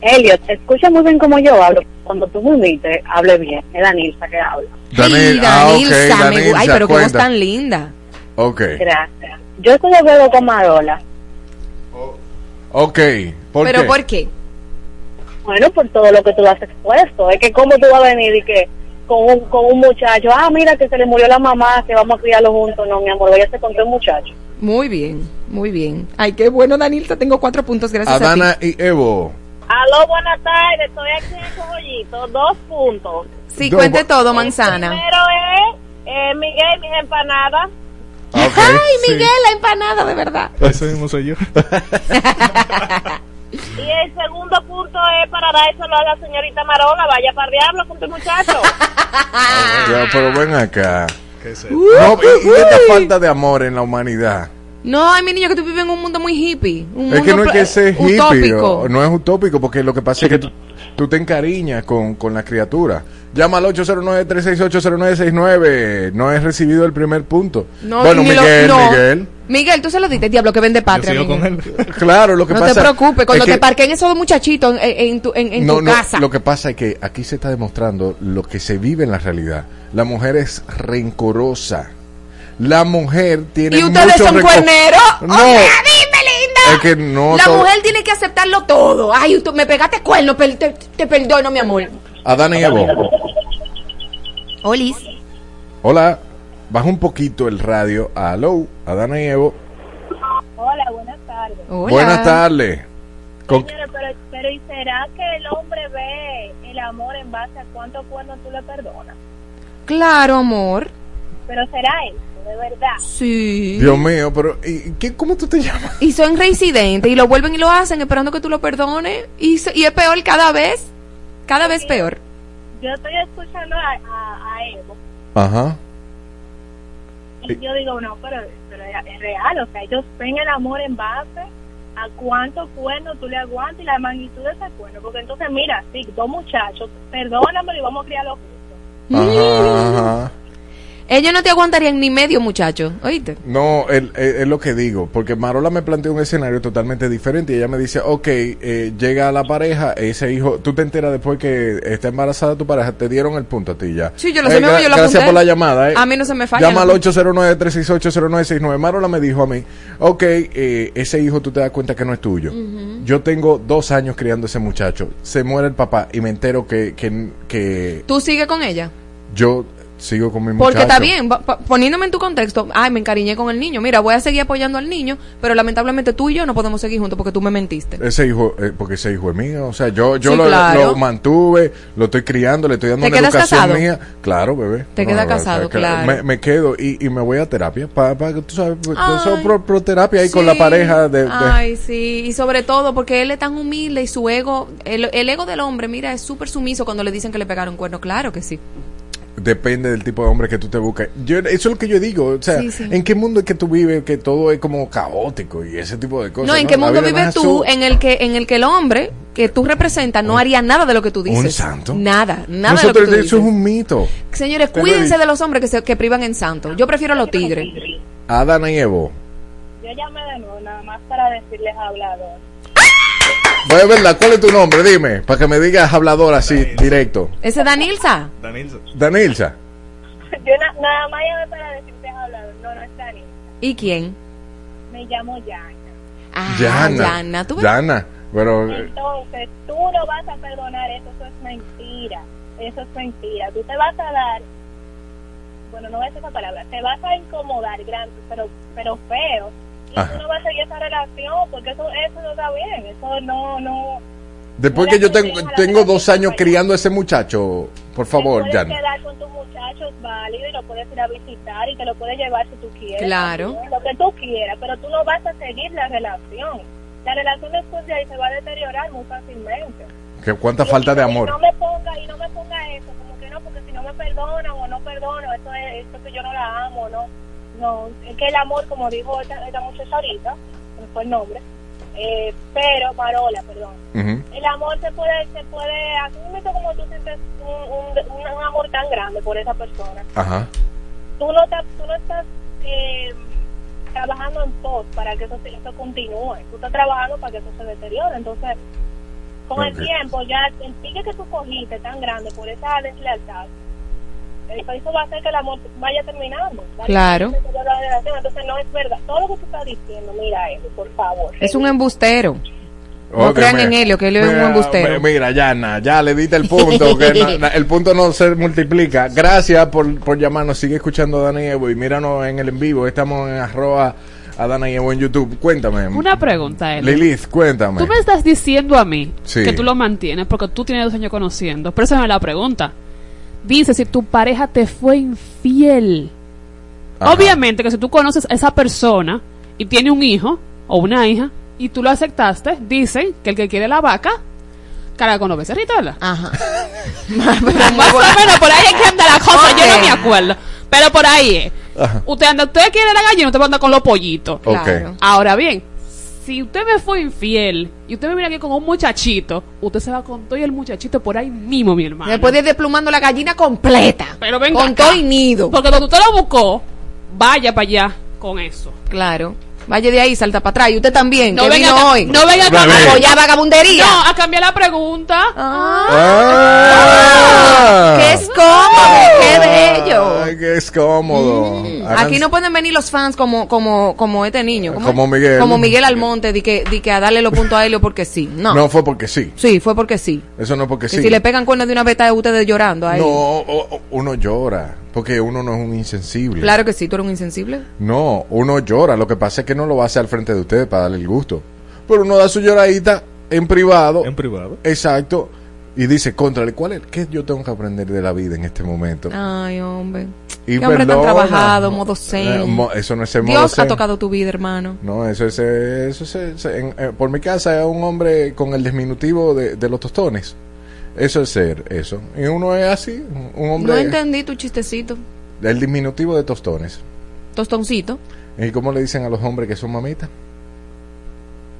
Elio, te escucha muy bien como yo hablo. Cuando tú me dices, hable bien. Es Danilza que habla. Danil, sí, Danilza, ah, okay, Danilza. Ay, pero cómo es tan linda. Ok. Gracias. Yo estoy de acuerdo con Marola. Oh, ok. ¿Por ¿Pero qué? por qué? Bueno, por todo lo que tú has expuesto. Es que cómo tú vas a venir y que con un, con un muchacho, ah, mira que se le murió la mamá, que vamos a criarlo juntos. No, mi amor, voy a hacer con tres muchachos. Muy bien, muy bien. Ay, qué bueno, Danilza. Tengo cuatro puntos, gracias Adana a ti. Adana y Evo. Aló, buenas tardes, estoy aquí en Cojollito, dos puntos. Sí, cuente todo, manzana. El primero es, eh, Miguel, mis empanadas. Okay, ¡ay, sí. Miguel, la empanada, de verdad! Eso mismo soy yo. Y el segundo punto es para dárselo a la señorita Marola, vaya para diablo con tu muchacho. Oh, ya, pero ven acá. ¿Qué es eso? No, y, y esta falta de amor en la humanidad. No, ay, mi niño, que tú vives en un mundo muy hippie. Un es mundo que no es que ese es hippie, o, no es utópico, porque lo que pasa es que tú, tú te encariñas con, con la criatura. Llama al ocho cero nueve, tres seis ocho, cero nueve seis nueve. No he recibido el primer punto. No, bueno, Miguel, lo, no. Miguel. Miguel, tú se lo diste, diablo, que vende patria. Yo sigo con él. Claro, lo que no pasa... No te preocupes, cuando te parquen esos muchachitos en, en tu, en, en no, tu no, casa. Lo que pasa es que aquí se está demostrando lo que se vive en la realidad. La mujer es rencorosa. La mujer tiene ¿Y ustedes mucho son reco- cuerneros? No. O sea, dime, linda. Es que no La todo... mujer tiene que aceptarlo todo. Ay, tú me pegaste cuerno, per- te, te perdono, mi amor. Adana y Evo. Olis. Hola. Baja un poquito el radio. Aló, Adana y Evo. Hola, buenas tardes. Hola. Buenas tardes. Con... Señora, pero, pero ¿y será que el hombre ve el amor en base a cuánto cuerno tú le perdonas? Claro, amor. Pero será él. De verdad. Sí. Dios mío, pero ¿y, qué, ¿cómo tú te llamas? Y son reincidentes y lo vuelven y lo hacen esperando que tú lo perdones y, so, y es peor cada vez, cada vez peor. Yo estoy escuchando a, a, a Evo. Ajá. Y yo digo, no, pero, pero es real, o sea, ellos ven el amor en base a cuánto cuerno tú le aguantas y la magnitud de ese cuerno, porque entonces mira, sí, dos muchachos, perdóname y vamos a criar los juntos. Ajá, ajá. Ellos no te aguantarían ni medio, muchacho, ¿oíste? No, es lo que digo, porque Marola me planteó un escenario totalmente diferente y ella me dice, ok, eh, llega la pareja, ese hijo, tú te enteras después que está embarazada tu pareja, te dieron el punto a ti ya. Sí, yo lo eh, sé, gra- yo lo Gracias por la llamada. Eh. A mí no se me falla. Llama al ocho cero nueve, tres seis ocho, cero nueve seis nueve. Marola me dijo a mí, ok, eh, ese hijo tú te das cuenta que no es tuyo. Uh-huh. Yo tengo dos años criando a ese muchacho, se muere el papá y me entero que... que, que ¿Tú sigues con ella? Yo... sigo con mi muchacho. Porque está bien, poniéndome en tu contexto, ay, me encariñé con el niño, mira, voy a seguir apoyando al niño, pero lamentablemente tú y yo no podemos seguir juntos porque tú me mentiste. Ese hijo, eh, porque ese hijo es mío, o sea, yo yo sí, lo, claro. lo mantuve, lo estoy criando, le estoy dando una educación casado? mía. Claro, bebé. Te no, quedas casado, o sea, claro. Me, me quedo y, y me voy a terapia, para pa, tú sabes, yo pro, pro terapia ahí sí. Con la pareja. De, de... Ay, sí, y sobre todo porque él es tan humilde y su ego, el, el ego del hombre, mira, es súper sumiso cuando le dicen que le pegaron cuerno, claro que sí. Depende del tipo de hombre que tú te buscas. Yo, eso es lo que yo digo, o sea, sí, sí. ¿En qué mundo es que tú vives que todo es como caótico y ese tipo de cosas? No, ¿en ¿no? qué mundo vives tú en el que en el que el hombre que tú representas no haría nada de lo que tú dices? Un santo. Nada, nada Nosotros, de lo que tú dices. Eso es un mito. Señores, Pero cuídense de los hombres que se que privan en santo. Yo prefiero a los tigres. Adana y Evo. Yo llamé de nuevo nada más para decirles hablador. Voy a verla, ¿cuál es tu nombre? Dime, para que me digas hablador así, Danilza. Directo. ¿Ese es Danilza? Danilza. Danilza. Yo na- nada más llamé para decirte hablador, no, no es Danilza. ¿Y quién? Me llamo Yana. Ah, Yana. Yana, ¿tú ves? Yana, pero... Entonces, tú no vas a perdonar eso, eso es mentira, eso es mentira. Tú te vas a dar, bueno, no voy a decir esa palabra, te vas a incomodar, grande, pero, pero feo. Ajá. Tú no vas a seguir esa relación porque eso eso no está bien, eso no no después no que yo tengo tengo dos años criando a ese muchacho, por favor, Jan. Puedes quedar con tus muchachos, válido, y lo puedes ir a visitar y te lo puedes llevar si tú quieres, claro, lo que tú quieras, pero tú no vas a seguir la relación, la relación después de ahí se va a deteriorar muy fácilmente. Que cuánta falta de amor. No me ponga, y no me ponga eso, como que no, porque si no me perdonan o no perdono, esto es esto que yo no la amo, no, no, es que el amor, como dijo esta, esta muchacha ahorita, no fue el nombre, eh, pero, Marola, perdón, uh-huh. El amor se puede, se puede, a un momento como tú sientes un, un, un amor tan grande por esa persona, ajá. Tú no, tú no estás eh, trabajando en pos para que eso, eso continúe, tú estás trabajando para que eso se deteriore, entonces... Con okay. el tiempo, ya el pique que tú cogiste tan grande por esa deslealtad, eso va a hacer que el amor vaya terminando. ¿Vale? Claro. Entonces no es verdad. Todo lo que tú estás diciendo, mira eso, por favor. Es un embustero. Okay, no crean mira, en él, lo que él es mira, un embustero. Mira, Yana, ya le diste el punto. Que na, na, el punto no se multiplica. Gracias por, por llamarnos. Sigue escuchando a Dani Evo y míranos en el en vivo. Estamos en arroba Adana Guerrero en YouTube. Cuéntame. Una pregunta, Eli. Lilith, cuéntame. Tú me estás diciendo a mí sí. que tú lo mantienes porque tú tienes dos años conociendo. Pero esa no es la pregunta. Dice, si tu pareja te fue infiel. Ajá. Obviamente que si tú conoces a esa persona y tiene un hijo o una hija y tú lo aceptaste, dicen que el que quiere la vaca, cara con los becerritos, ¿verdad? Ajá. Más o menos por ahí es que anda la cosa. Okay. Yo no me acuerdo. Pero por ahí es. Ajá. Usted anda, usted quiere la gallina, usted va a andar con los pollitos. Okay. Ahora bien, si usted me fue infiel y usted me viene aquí con un muchachito, usted se va con todo y el muchachito por ahí mismo, mi hermano. Me puede ir desplumando la gallina completa. Pero venga con acá, todo y nido. Porque cuando usted lo buscó, vaya para allá con eso. Claro. Vaya de ahí, salta para atrás. Y usted también. No que venga vino a, hoy. No venga a cambiar. Ya vagabundería. No, a cambiar la pregunta. Ah. Ah. Ah. ¡Qué es cómodo! ¡Qué bello! Ay, ¡qué es cómodo! Mm. Aquí no pueden venir los fans como como como este niño. Como, como Miguel. Como Miguel Almonte. Di que, di que a darle los puntos a Helio porque sí. No. No fue porque sí. Sí, fue porque sí. Eso no es porque sí. Si le pegan cuernos de una beta de ustedes llorando ahí. No, o, o, uno llora. Porque uno no es un insensible. Claro que sí, ¿tú eres un insensible? No, uno llora. Lo que pasa es que no lo va a hacer al frente de ustedes para darle el gusto. Pero uno da su lloradita en privado. En privado. Exacto. Y dice, contrale, ¿cuál es? ¿Qué yo tengo que aprender de la vida en este momento? Ay, hombre. Y qué hombre tan trabajado, modo zen. Eh, mo, eso no es el modo Dios zen. Ha tocado tu vida, hermano. No, eso es... Eso es, eso es en, en, por mi casa es un hombre con el disminutivo de, de los tostones. Eso es ser, eso. Y uno es así, un hombre... No entendí tu chistecito. El diminutivo de tostones. Tostoncito. ¿Y cómo le dicen a los hombres que son mamitas?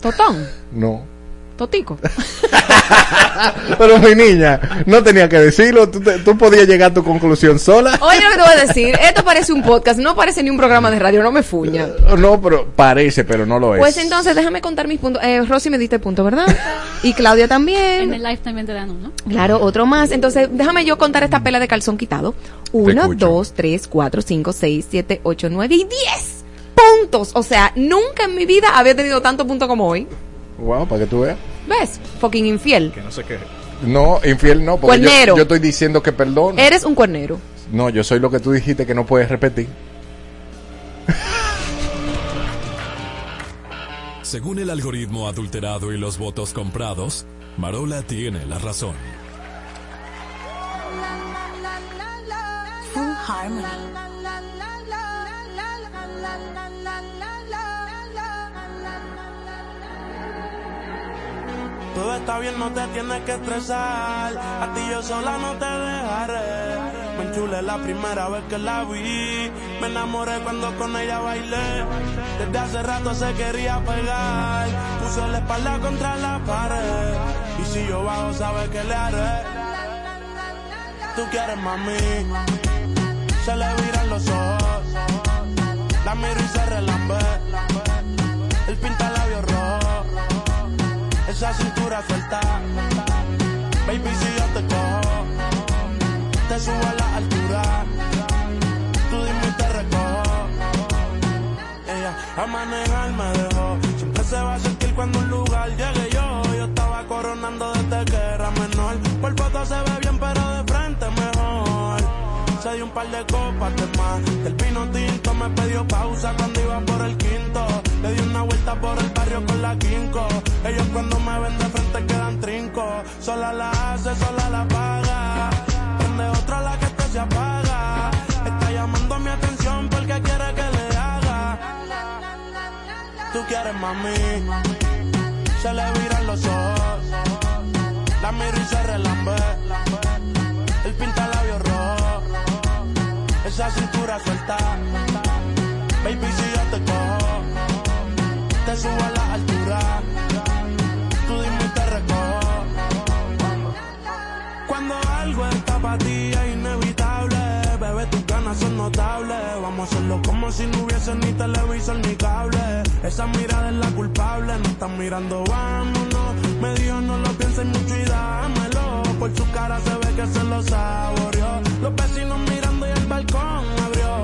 ¿Totón? No. ¿Totico? Pero mi niña, no tenía que decirlo. Tú, te, tú podías llegar a tu conclusión sola. Oye, lo que te voy a decir. Esto parece un podcast. No parece ni un programa de radio. No me fuña. No, pero parece, pero no lo es. Pues entonces, déjame contar mis puntos. eh, Rosy me diste punto, ¿verdad? Y Claudia también. En el live también te dan uno. Claro, otro más. Entonces, déjame yo contar esta pela de calzón quitado. Uno, dos, tres, cuatro, cinco, seis, siete, ocho, nueve y diez puntos. O sea, nunca en mi vida había tenido tanto punto como hoy. Wow, para que tú veas. ¿Ves? Fucking infiel. Que no sé qué. No, infiel no. Porque cuernero. Yo, yo estoy diciendo que perdón. Eres un cuernero. No, yo soy lo que tú dijiste que no puedes repetir. Según el algoritmo adulterado y los votos comprados, Marola tiene la razón. Full Harmony. Todo está bien, no te tienes que estresar. A ti yo sola no te dejaré. Me enchulé la primera vez que la vi. Me enamoré cuando con ella bailé. Desde hace rato se quería pegar. Puso la espalda contra la pared. Y si yo bajo, sabes que le haré. Tú quieres, mami. Se le viran los ojos. La miro y se relambé. El pinta labios rojos. Esa cintura suelta, baby, si yo te cojo, te subo a la altura, tú dime y te recojo. Ella a manejar me dejó, siempre se va a sentir cuando un lugar llegue yo. Yo estaba coronando desde que era menor, por foto se ve bien pero de frente mejor. Se dio un par de copas de más, el vino tinto me pidió pausa cuando iba por el quinto. Le di una vuelta por el barrio con la quinco. Ellos cuando me ven de frente quedan trinco. Sola la hace, sola la paga. Prende otra la que esto se apaga. Está llamando mi atención porque quiere que le haga. Tú quieres, mami. Se le viran los ojos. La miro y se relambé. El pintalabios rojo, esa cintura suelta. Baby, si yo te cojo, te subo a la altura. Tú dime y te recojo. Cuando algo está para ti es inevitable, bebé, tus ganas son notables. Vamos a hacerlo como si no hubiese ni televisor ni cable. Esa mirada es la culpable, no estás mirando, vámonos. Me dijo no lo pienses mucho y dámelo. Por su cara se ve que se lo saboreó. Los vecinos mirando y el balcón abrió.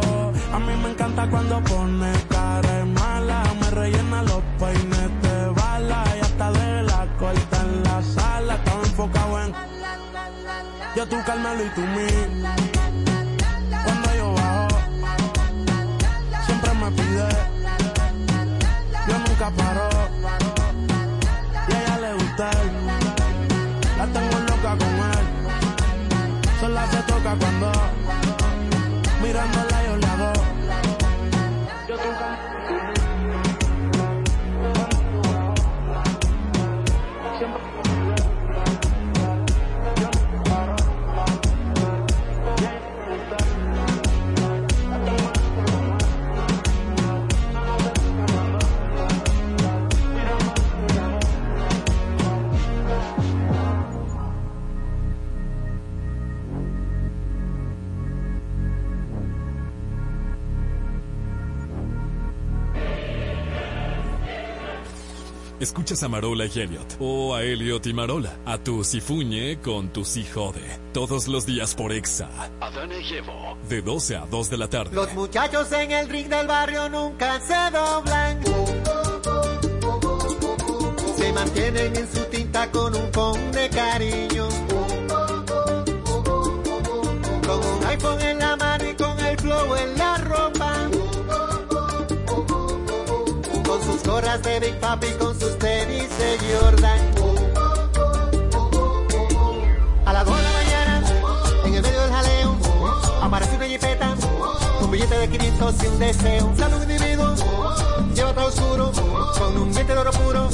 A mí me encanta cuando pone cara mala. Me rellena los peines de bala. Y hasta de la corta en la sala. Estaba enfocado en yo, tú, Carmelo y tú, mí. Yo nunca paro. Y a ella le gusta él. La tengo loca con él. Sola se toca cuando mirándola yo le hago. Yo nunca. Escuchas a Marola y Elliot, o a Elliot y Marola, a tu Sifuñe con tu Sijode, todos los días por Exa. Adana y Evo, de doce a dos de la tarde. Los muchachos en el ring del barrio nunca se doblan. Se mantienen en su tinta con un con de cariño. Con un iPhone en la mano y con el flow en la ropa. Sus gorras de Big Papi con sus tenis de Jordan. A las dos de la mañana, en el medio del jaleo, aparece una jipeta, un billete de quinientos y un deseo. Un saludo individuo, lleva todo oscuro, con un diente de oro puro.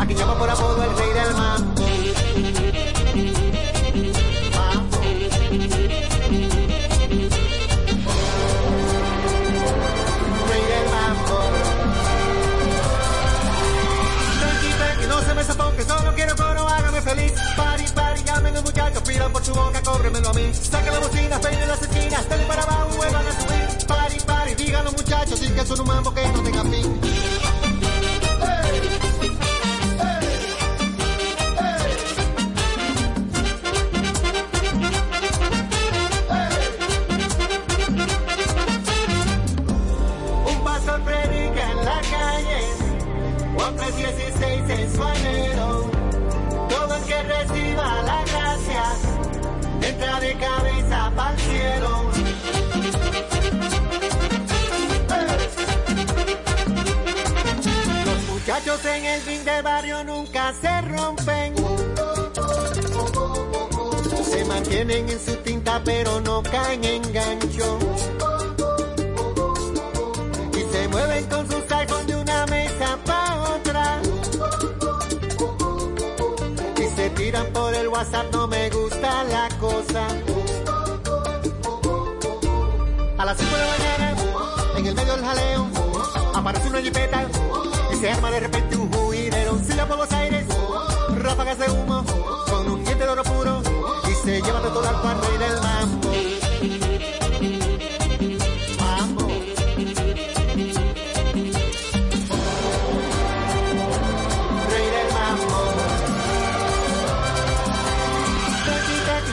Aquí llama por apodo el rey del mambo. Que solo quiero coro, hágame feliz. Party, party, llamen los muchachos. Pidan por su boca, cóbremelo a mí. Saca la bocina, peine las esquinas. Dale para abajo, vuelvan a subir. Party, party, digan los muchachos. Si que son un mambo que no tenga fin. En el ring del barrio nunca se rompen. Se mantienen en su tinta pero no caen en gancho. Y se mueven con sus iPhones de una mesa pa' otra. Y se tiran por el WhatsApp, no me gusta la cosa. A las cinco de la mañana, en el medio del jaleo, aparece una jipeta. Se arma de repente un juidero, silla por los aires, ráfagas de humo, con un diente de oro puro, y se lleva de todo al pan rey del mambo. Mambo. Rey del mambo.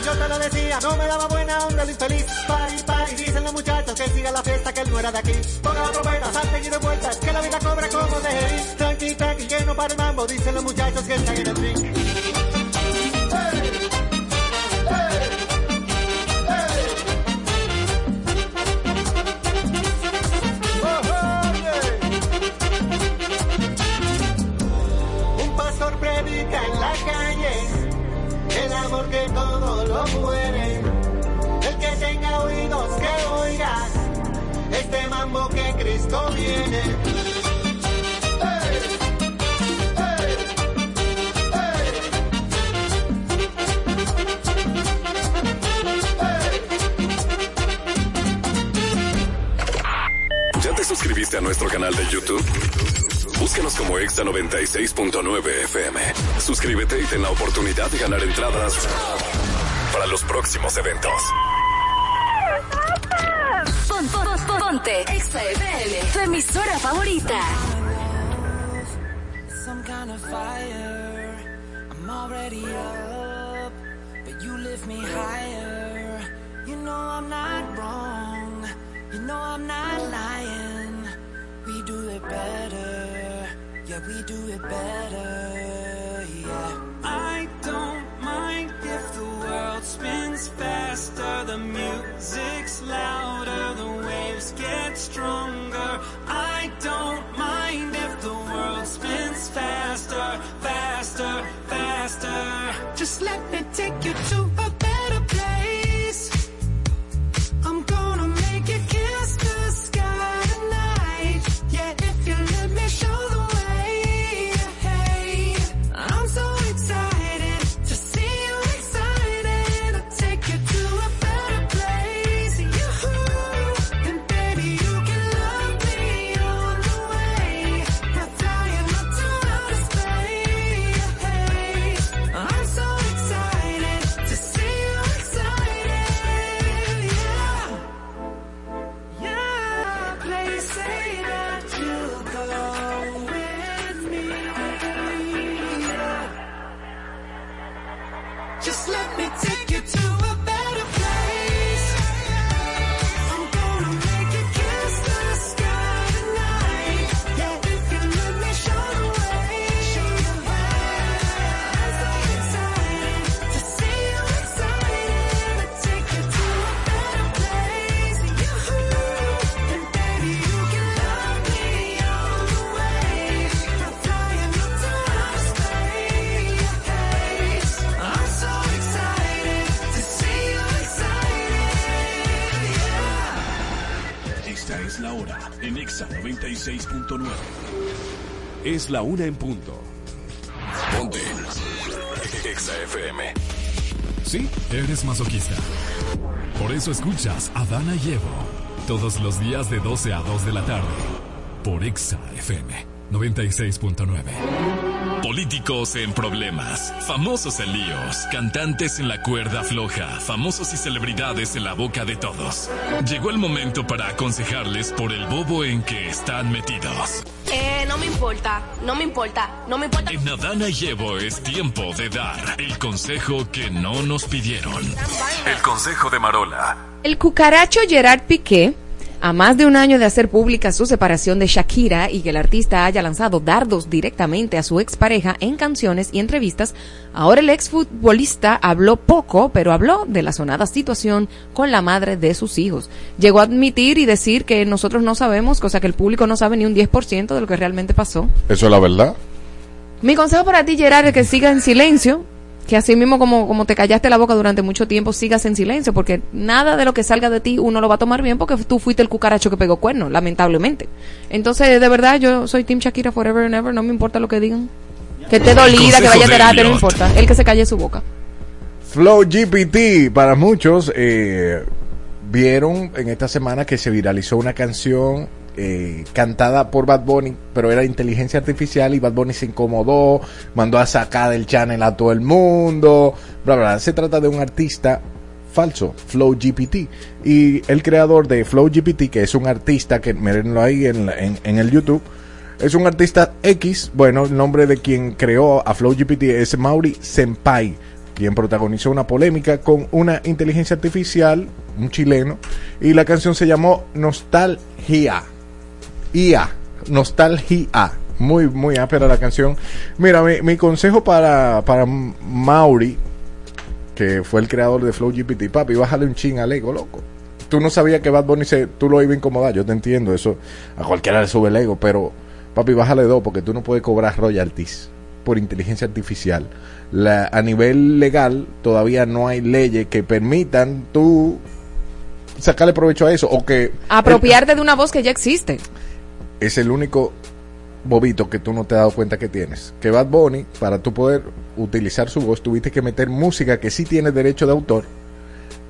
Yo te lo decía, no me daba buena onda lo infeliz. Party, party, dicen los muchachos que siga la fiesta, que él no era de aquí. Ponga la trompeta, salten y de vueltas, que la vida cobra como de ir. Tranqui, tranqui, que no para el mambo, dicen los muchachos que están en el ring. Hey, hey, hey. Oh, oh, yeah. Un pastor predica en la calle el amor que todo lo muere. El que tenga oídos que oiga este mambo que Cristo viene. Hey, hey, hey. asististe a nuestro canal de YouTube, búscanos como Exa noventa y seis punto nueve F M. Suscríbete y ten la oportunidad de ganar entradas para los próximos eventos. Pon, pon, pon, ponte Exa F M, tu emisora favorita. Some kind of fire, I'm already up, but you lift me higher. You know I'm not wrong, you know I'm not lying. We do it better, yeah, we do it better, yeah. I don't mind if the world spins faster, the music's louder, the waves get stronger. I don't mind if the world spins faster, faster, faster. Just let me take you to a better place. I'm gonna make you kiss the sky tonight. Yeah, if you let me show the noventa y seis punto nueve. Es la una en punto. Ponte Exa F M. Sí, eres masoquista. Por eso escuchas a Adana y Evo todos los días de doce a dos de la tarde por Exa F M noventa y seis punto nueve. Políticos en problemas, famosos en líos, cantantes en la cuerda floja, famosos y celebridades en la boca de todos. Llegó el momento para aconsejarles por el bobo en que están metidos. Eh, no me importa, no me importa, no me importa. En Adana y Evo es tiempo de dar el consejo que no nos pidieron. El consejo de Marola. El cucaracho Gerard Piqué, a más de un año de hacer pública su separación de Shakira y que el artista haya lanzado dardos directamente a su expareja en canciones y entrevistas, ahora el exfutbolista habló poco, pero habló de la sonada situación con la madre de sus hijos. Llegó a admitir y decir que nosotros no sabemos, cosa que el público no sabe ni un diez por ciento de lo que realmente pasó. ¿Eso es la verdad? Mi consejo para ti, Gerard, es que sigas en silencio. Que así mismo como, como te callaste la boca durante mucho tiempo, sigas en silencio, porque nada de lo que salga de ti uno lo va a tomar bien, porque tú fuiste el cucaracho que pegó cuernos, lamentablemente. Entonces, de verdad, yo soy team Shakira forever and ever, no me importa lo que digan. Que esté dolida, que vaya a terapia, no me importa. El que se calle su boca. Flow G P T, para muchos, eh, vieron en esta semana que se viralizó una canción Eh, cantada por Bad Bunny, pero era inteligencia artificial, y Bad Bunny se incomodó, mandó a sacar del channel a todo el mundo, bla bla. Se trata de un artista falso, Flow G P T, y el creador de Flow G P T, que es un artista que mírenlo ahí en, la, en, en el YouTube, es un artista X. Bueno, el nombre de quien creó a Flow G P T es Mauri Senpai, quien protagonizó una polémica con una inteligencia artificial, un chileno, y la canción se llamó Nostalgia I A, Nostalgia. Muy, muy áspera la canción. Mira, mi, mi consejo para, para Mauri, que fue el creador de Flow G P T, papi, bájale un chin al ego, loco. Tú no sabías que Bad Bunny se, tú lo ibas a incomodar, yo te entiendo, eso a cualquiera le sube el ego, pero papi, bájale dos, porque tú no puedes cobrar royalties por inteligencia artificial. La, a nivel legal, todavía no hay leyes que permitan tú sacarle provecho a eso, o que apropiarte el, de una voz que ya existe. Es el único bobito que tú no te has dado cuenta que tienes, que Bad Bunny, para tú poder utilizar su voz, tuviste que meter música que sí tiene derecho de autor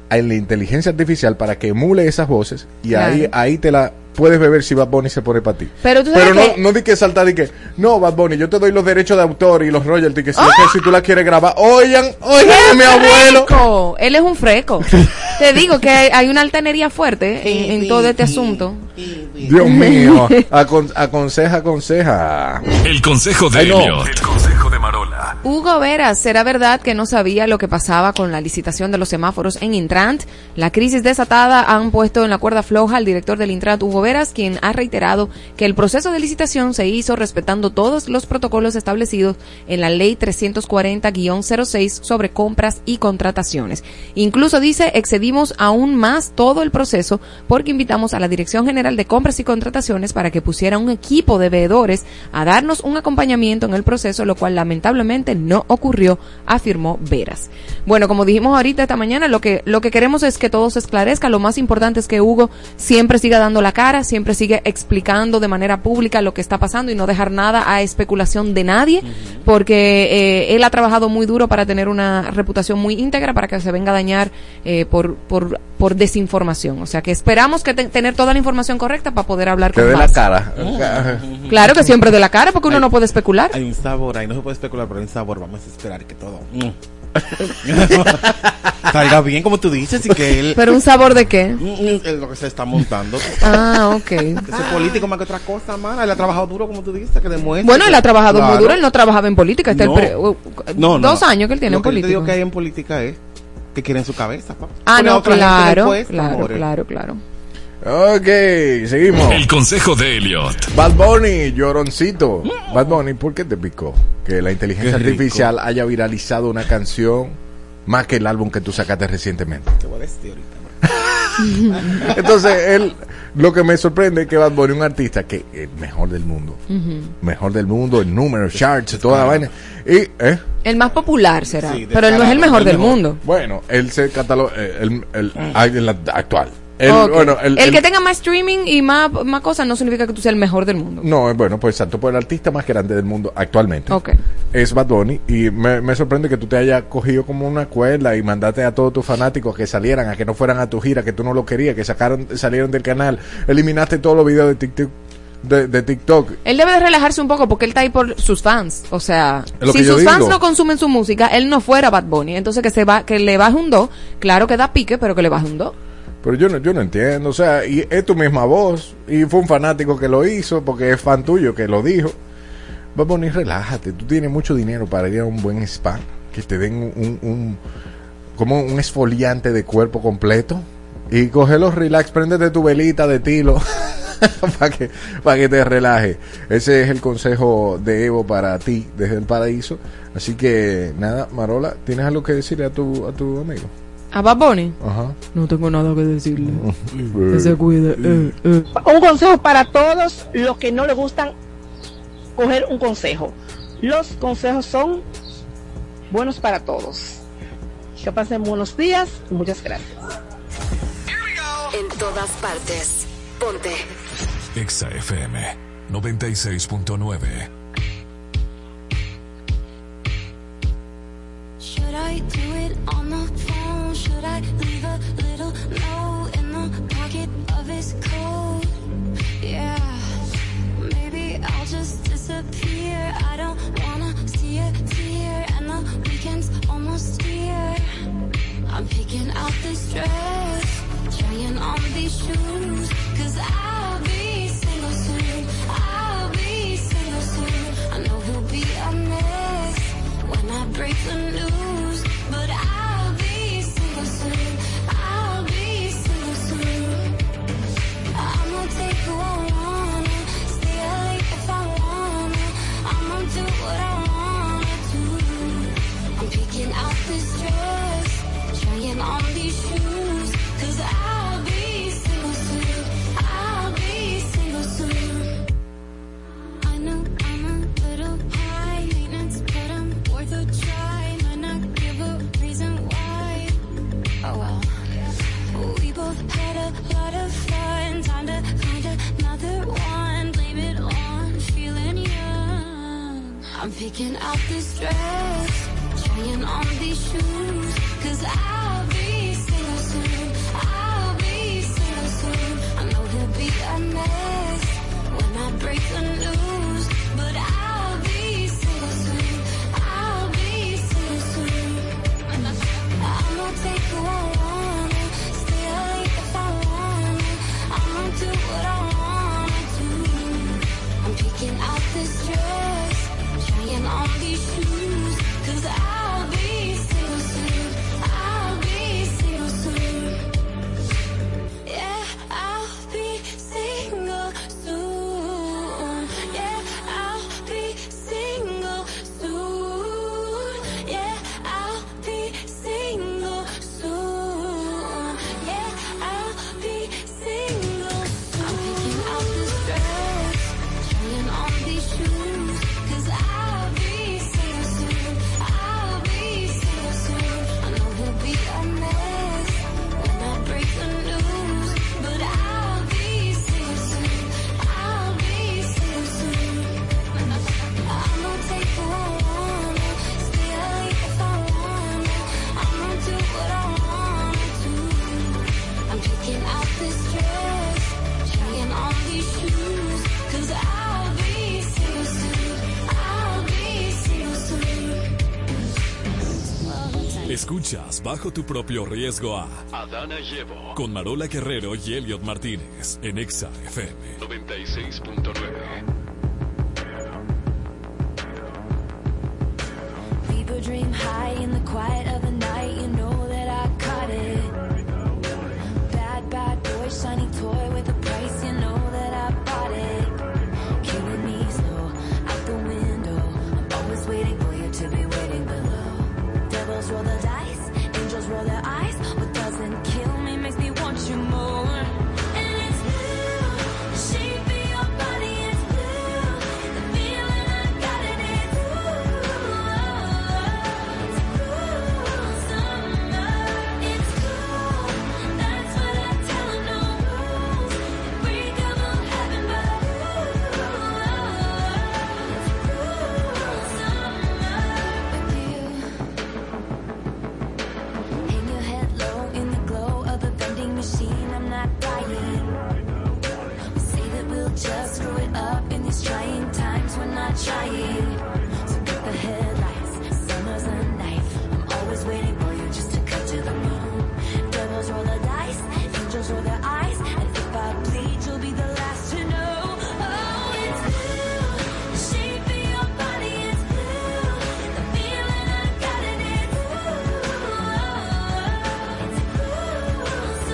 en la inteligencia artificial para que emule esas voces, y claro, ahí, ahí te la puedes beber si Bad Bunny se pone para ti. Pero, tú sabes Pero no, que... no di que saltar y que, no, Bad Bunny, yo te doy los derechos de autor y los royalties, que si, ¡oh! es que si tú la quieres grabar, oigan, oigan, mi abuelo. Fresco. Él es un fresco. Te digo que hay, hay una altanería fuerte en, en todo este asunto. Dios mío, Acon, aconseja, aconseja. El consejo de Ay, no. El consejo de Marola. Hugo Veras, ¿será verdad que no sabía lo que pasaba con la licitación de los semáforos en Intrant? La crisis desatada han puesto en la cuerda floja al director del Intrant, Hugo Veras, quien ha reiterado que el proceso de licitación se hizo respetando todos los protocolos establecidos en la Ley trescientos cuarenta guion cero seis sobre compras y contrataciones. Incluso dice, excedimos aún más todo el proceso porque invitamos a la Dirección General de Compras y Contrataciones para que pusiera un equipo de veedores a darnos un acompañamiento en el proceso, lo cual lamentablemente no ocurrió, afirmó Veras. Bueno, como dijimos ahorita esta mañana, lo que lo que queremos es que todo se esclarezca. Lo más importante es que Hugo siempre siga dando la cara, siempre sigue explicando de manera pública lo que está pasando y no dejar nada a especulación de nadie, porque eh, él ha trabajado muy duro para tener una reputación muy íntegra, para que se venga a dañar eh, por por por desinformación. O sea que esperamos que te, tener toda la información correcta para poder hablar que con de la cara. Oh. Claro que siempre de la cara, porque uno hay, no puede especular. Hay un sabor, ahí no se puede especular, pero hay un sabor. Vamos a esperar que todo salga bien, como tú dices, y que él... ¿Pero un sabor de qué? Lo que se está montando. Ah, ok. Ese ah. político más que otra cosa, mano. Él ha trabajado duro, como tú dices, que demuestra. Bueno, él ha trabajado claro. muy duro, él no trabajaba en política. Está no. El pre... no, no, dos no. años que él tiene Lo en política. Lo que digo que hay en política es que quieren su cabeza, papá. Ah, Poner no, claro, después, claro, amores. claro, claro. Ok, seguimos. El consejo de Elliot. Bad Bunny, lloroncito. Bad Bunny, ¿por qué te picó que la inteligencia artificial haya viralizado una canción más que el álbum que tú sacaste recientemente? Te voy a decir ahorita. Entonces, él, lo que me sorprende es que Bad Bunny, un artista que es mejor del mundo, uh-huh. mejor del mundo, el número, charts, toda la vaina. Y, ¿eh? El más popular será, sí, pero él no es el mejor el del mejor. mundo. Bueno, él se cataloga, el, el, el, el actual. El, okay. bueno, el, el, el que tenga más streaming y más, más cosas no significa que tú seas el mejor del mundo. No, bueno, pues exacto, por el artista más grande del mundo actualmente okay. es Bad Bunny. Y me, me sorprende que tú te hayas cogido como una cuerda y mandaste a todos tus fanáticos que salieran, a que no fueran a tu gira, que tú no lo querías, que sacaron, salieron del canal, eliminaste todos los videos de TikTok. De, de TikTok. Él debe de relajarse un poco porque él está ahí por sus fans. O sea, si sus digo. fans no consumen su música, él no fuera Bad Bunny. Entonces que se va, que le baje un do. Claro que da pique, pero que le baje un do. Pero yo no, yo no entiendo, o sea, y es tu misma voz, y fue un fanático que lo hizo, porque es fan tuyo que lo dijo. Bad Bunny, relájate, tú tienes mucho dinero para ir a un buen spa, que te den un, un, un como un exfoliante de cuerpo completo, y cógelo relax, préndete tu velita de tilo, para que, para que te relaje. Ese es el consejo de Evo para ti, desde el paraíso. Así que, nada, Marola, ¿tienes algo que decirle a tu, a tu amigo? ¿A Bad Bunny? Ajá. No tengo nada que decirle. Que se cuide. Eh, eh. Un consejo para todos los que no les gustan coger un consejo. Los consejos son buenos para todos. Que pasen buenos días y muchas gracias. En todas partes. Ponte. Exa F M noventa y seis punto nueve. Should I do it on the phone? Should I leave a little note in the pocket of his coat? Yeah, maybe I'll just disappear. I don't wanna see a tear, and the weekend's almost here. I'm picking out this dress, trying on these shoes, 'cause I'll be single soon. I'll be single soon. I know he'll be a mess when I break the news, but I'll be single soon. I'll be single soon. I'ma take who I wanna, stay out late if I wanna. I'ma do what I wanna do. I'm picking out this dress, trying on these shoes, 'cause I'll be single soon. I'll be single soon. I know I'm a little high maintenance, but I'm worth a try. Might not give a reason why. Oh well. We both had a lot of fun. Time to find another one. Blame it on feeling young. I'm picking out this dress, trying on these shoes, 'cause I'll be single soon. I'll be single soon. I know he'll be a mess Escuchas bajo tu propio riesgo a Adana Llevo con Marola Guerrero y Elliot Martínez en Exa F M noventa y seis punto nueve. People dream high in the quiet of the night, you know that I caught it. Bad, bad boy, shiny toy with a price, you know that I bought it. Killing me slow, out the window, I'm always waiting for you to be waiting below. Devils roll the dice, angels roll their eyes. What doesn't kill me makes me want you more. And it's blue, shape of your body is blue. The feeling I got it is blue. It's cool summer, it's cool. That's what I tell 'em, no rules. Breakable heaven, but ooh, it's cool summer with you. Machine, I'm not dying. We say that we'll just screw it up in these trying times. We're not trying. So cut the headlights, summer's a knife. I'm always waiting for you just to cut to the moon. Devils roll the dice, angels roll their eyes. And if I bleed, you'll be the last to know. Oh, it's blue, shape of your body is blue. The feeling I got it is blue. It's cool summer, it's cool. That's what I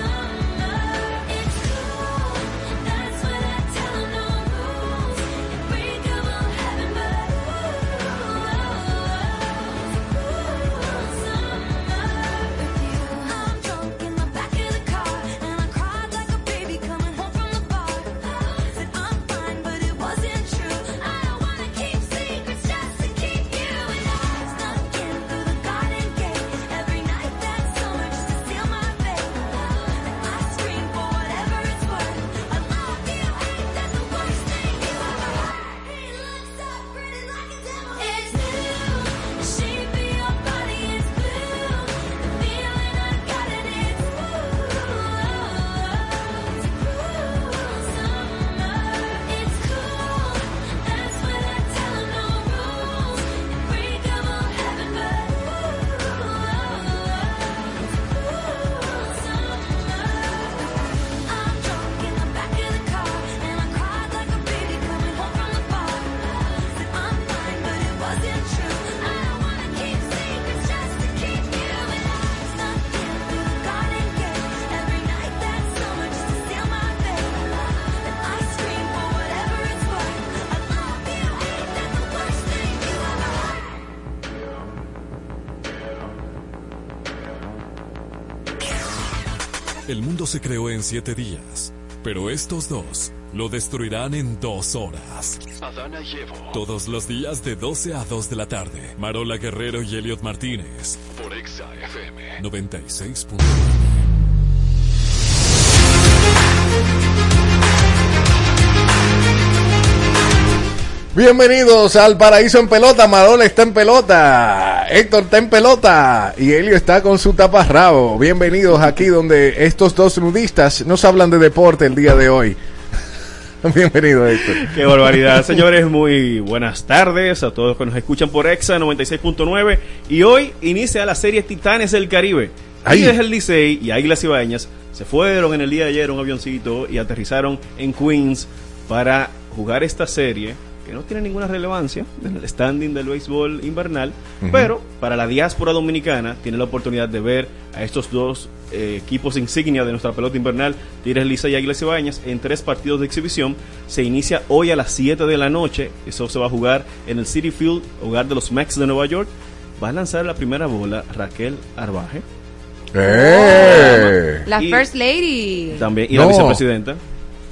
tell 'em, no rules. Breakable heaven, but ooh, it's cool summer with you. I'm drunk in the back of the car and I cried like a baby coming home from the bar. Said I'm fine, but it wasn't true. I don't wanna keep secrets just to keep you. And I snuck in through the garden gate every night that summer just to steal my fate. And I scream for whatever it's worth. I love you, hate, that's the worst thing you ever heard. He looks so pretty like a devil. It's blue, shape of your body is blue. The feeling I got it is blue. It's cool summer, it's cool. That's what I tell 'em, no rules. Breakable heaven, but ooh, it's cool summer. I'm drunk in the back of the car and I cried like a baby coming home from the bar. Said I'm fine, but it wasn't true. I don't wanna keep secrets just to keep you. And I snuck in through the garden gate every night that summer just to steal my fate. And I scream for whatever it's worth. I love you, hate, that's the worst thing you ever heard. El mundo se creó en siete días, pero estos dos lo destruirán en dos horas. Adana Llevo Todos los días de doce a dos de la tarde. Marola Guerrero y Elliot Martínez. por Exa F M noventa y seis punto nueve. Bienvenidos al Paraíso en Pelota. Marola está en pelota, Héctor está en pelota y Elio está con su taparrabo. Bienvenidos aquí donde estos dos nudistas nos hablan de deporte el día de hoy. Bienvenido, Héctor. Qué barbaridad, señores. Muy buenas tardes a todos que nos escuchan por Exa noventa y seis punto nueve. Y hoy inicia la serie Titanes del Caribe. Ahí es el Licey y Águilas Cibaeñas se fueron en el día de ayer en un avioncito y aterrizaron en Queens para jugar esta serie que no tiene ninguna relevancia en el standing del béisbol invernal, uh-huh. pero para la diáspora dominicana tiene la oportunidad de ver a estos dos eh, equipos insignia de nuestra pelota invernal, Tigres Licey y Águilas Cibaeñas, en tres partidos de exhibición. Se inicia hoy a las siete de la noche. Eso se va a jugar en el Citi Field, hogar de los Mets de Nueva York. Va a lanzar la primera bola Raquel Arbaje, eh. la y First Lady también, y no. la vicepresidenta.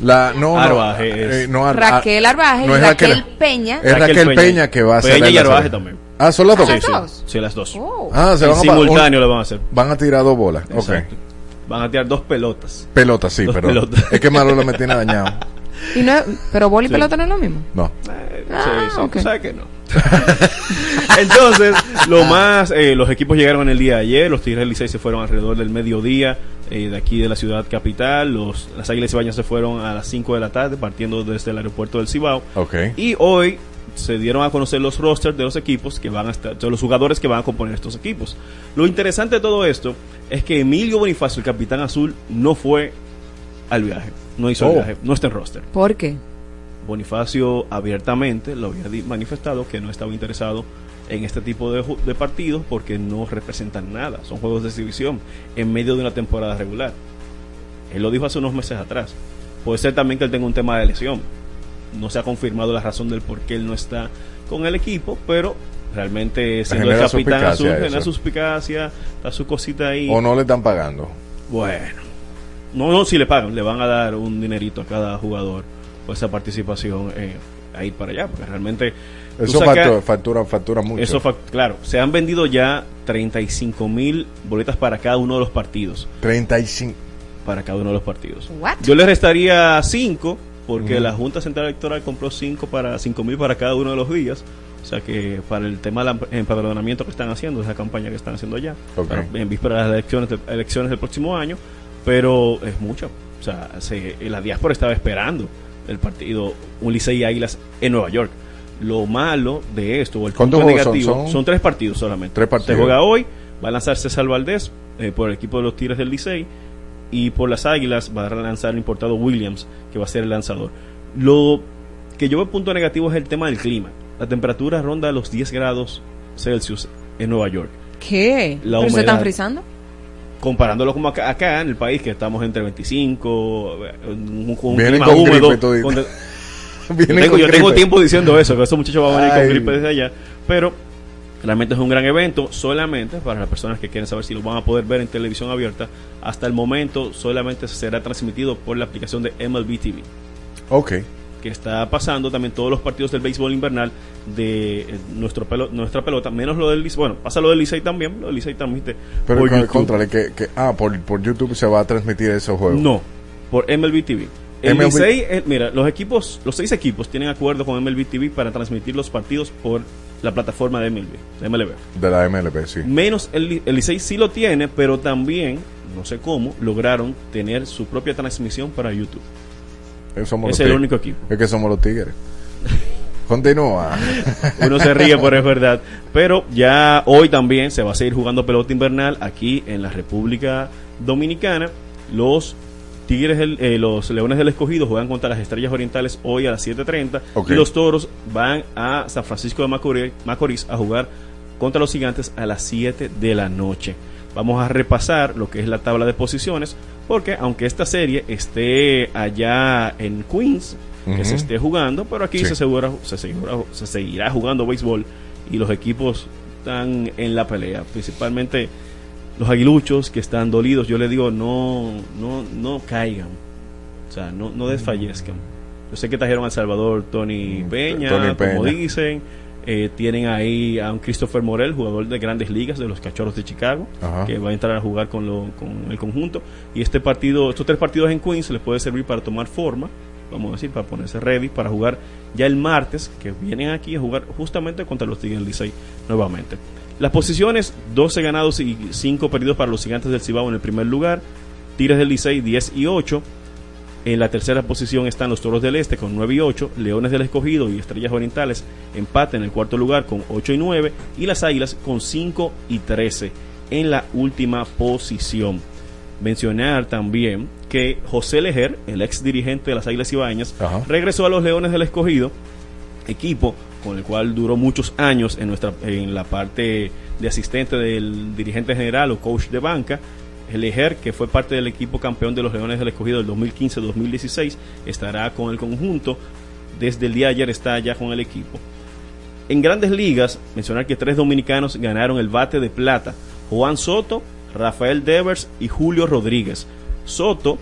La, no, Arbaje no, es. Eh, no, Ar, Raquel Arbaje no es Raquel, Raquel Peña. Es Raquel, Raquel Peña, Peña que va a hacer. Peña y Arbaje también. Ah, son las dos. Sí, sí, sí, las dos. Oh. Ah, se van a simultáneo un, lo van a hacer. Van a tirar dos bolas. Exacto. Okay. Van a tirar dos pelotas. Pelotas, sí, dos pero pelotas. Es que Marola me tiene dañado. Y no, pero bola y sí. pelota no es lo mismo. No. Eh, ah, sí, sí, okay. ¿Sabes que no? Entonces, lo más, eh, los equipos llegaron en el día de ayer. Los Tigres del Licey se fueron alrededor del mediodía eh, de aquí de la ciudad capital. Los, las Águilas Cibaeñas se fueron a las cinco de la tarde, partiendo desde el aeropuerto del Cibao. Okay. Y hoy se dieron a conocer los rosters de los equipos que van a estar, de los jugadores que van a componer estos equipos. Lo interesante de todo esto es que Emilio Bonifacio, el capitán azul, no fue al viaje, no hizo oh. el viaje, no está en roster. ¿Por qué? Bonifacio abiertamente lo había manifestado que no estaba interesado en este tipo de, de partidos porque no representan nada, son juegos de exhibición en medio de una temporada regular. Él lo dijo hace unos meses atrás. Puede ser también que él tenga un tema de lesión. No se ha confirmado la razón del por qué él no está con el equipo, pero realmente siendo el capitán azul, genera suspicacia, está su cosita ahí. O no le están pagando. Bueno, no, no, si le pagan, le van a dar un dinerito a cada jugador por esa participación eh, ahí para allá, porque realmente... Eso factura, factura, factura mucho. Eso, claro, se han vendido ya treinta y cinco mil boletas para cada uno de los partidos. treinta y cinco Para cada uno de los partidos. What? Yo le restaría cinco porque uh-huh. la Junta Central Electoral compró cinco para cinco mil para cada uno de los días. O sea que para el tema del empadronamiento que están haciendo, esa campaña que están haciendo allá, okay. para, en vísperas de las elecciones, de, elecciones del próximo año, pero es mucho. O sea, se, la diáspora estaba esperando el partido Ulises y Águilas en Nueva York. Lo malo de esto, o el punto negativo, son, son? son tres partidos solamente. Tres partidos. Se juega hoy, va a lanzar César Valdés eh, por el equipo de los Tigres del Licey, y por las Águilas va a lanzar el importado Williams, que va a ser el lanzador. Lo que yo veo punto negativo es el tema del clima. La temperatura ronda los diez grados Celsius en Nueva York. ¿Qué? La ¿Pero se están frizando? Comparándolo como acá, acá en el país, que estamos entre veinticinco, un, un clima húmedo. Yo tengo, yo tengo tiempo diciendo eso, que esos muchachos van a venir con gripe desde allá, pero realmente es un gran evento. Solamente para las personas que quieren saber si lo van a poder ver en televisión abierta, hasta el momento solamente será transmitido por la aplicación de M L B T V, okay. que está pasando también todos los partidos del béisbol invernal de nuestro pelo, nuestra pelota, menos lo del Licey. Bueno, pasa lo del Licey también, lo del Licey transmite pero por YouTube. Contrale, que, que, ah, por, por YouTube se va a transmitir esos juegos. No, por M L B T V. El M L B... Licey, el, mira, los equipos, los seis equipos tienen acuerdo con M L B T V para transmitir los partidos por la plataforma de M L B. De la M L B, sí. Menos el, el Licey sí lo tiene, pero también, no sé cómo, lograron tener su propia transmisión para YouTube. Es el tigres. único equipo. Es que somos los Tigres. Continúa. Uno se ríe, pero es verdad. Pero ya hoy también se va a seguir jugando pelota invernal aquí en la República Dominicana. Los Tigres, el, eh, los Leones del Escogido juegan contra las Estrellas Orientales hoy a las siete y media, okay. y los Toros van a San Francisco de Macorís a jugar contra los Gigantes a las siete de la noche. Vamos a repasar lo que es la tabla de posiciones, porque aunque esta serie esté allá en Queens, uh-huh. que se esté jugando, pero aquí sí. se, asegura, se, asegura, se seguirá jugando béisbol, y los equipos están en la pelea, principalmente... Los aguiluchos que están dolidos, yo les digo, no no no caigan, o sea, no, no desfallezcan. Yo sé que trajeron a El Salvador Tony Peña, Tony Peña. como dicen, eh, tienen ahí a un Christopher Morel, jugador de Grandes Ligas de los Cachorros de Chicago, Ajá. que va a entrar a jugar con, lo, con el conjunto, y este partido, estos tres partidos en Queens les puede servir para tomar forma, vamos a decir, para ponerse ready, para jugar ya el martes, que vienen aquí a jugar justamente contra los Tigres del Licey nuevamente. Las posiciones, doce ganados y cinco perdidos para los Gigantes del Cibao en el primer lugar. Tigres del Licey, diez y ocho. En la tercera posición están los Toros del Este con nueve y ocho. Leones del Escogido y Estrellas Orientales empate en el cuarto lugar con ocho y nueve. Y las Águilas con cinco y trece en la última posición. Mencionar también que José Lejer, el ex dirigente de las Águilas Cibaeñas, Ajá. regresó a los Leones del Escogido, equipo con el cual duró muchos años en nuestra en la parte de asistente del dirigente general o coach de banca. El Lejer, que fue parte del equipo campeón de los Leones del Escogido del dos mil quince a dos mil dieciséis, estará con el conjunto. Desde el día de ayer está ya con el equipo. En Grandes Ligas, mencionar que tres dominicanos ganaron el bate de plata: Juan Soto, Rafael Devers y Julio Rodríguez. Soto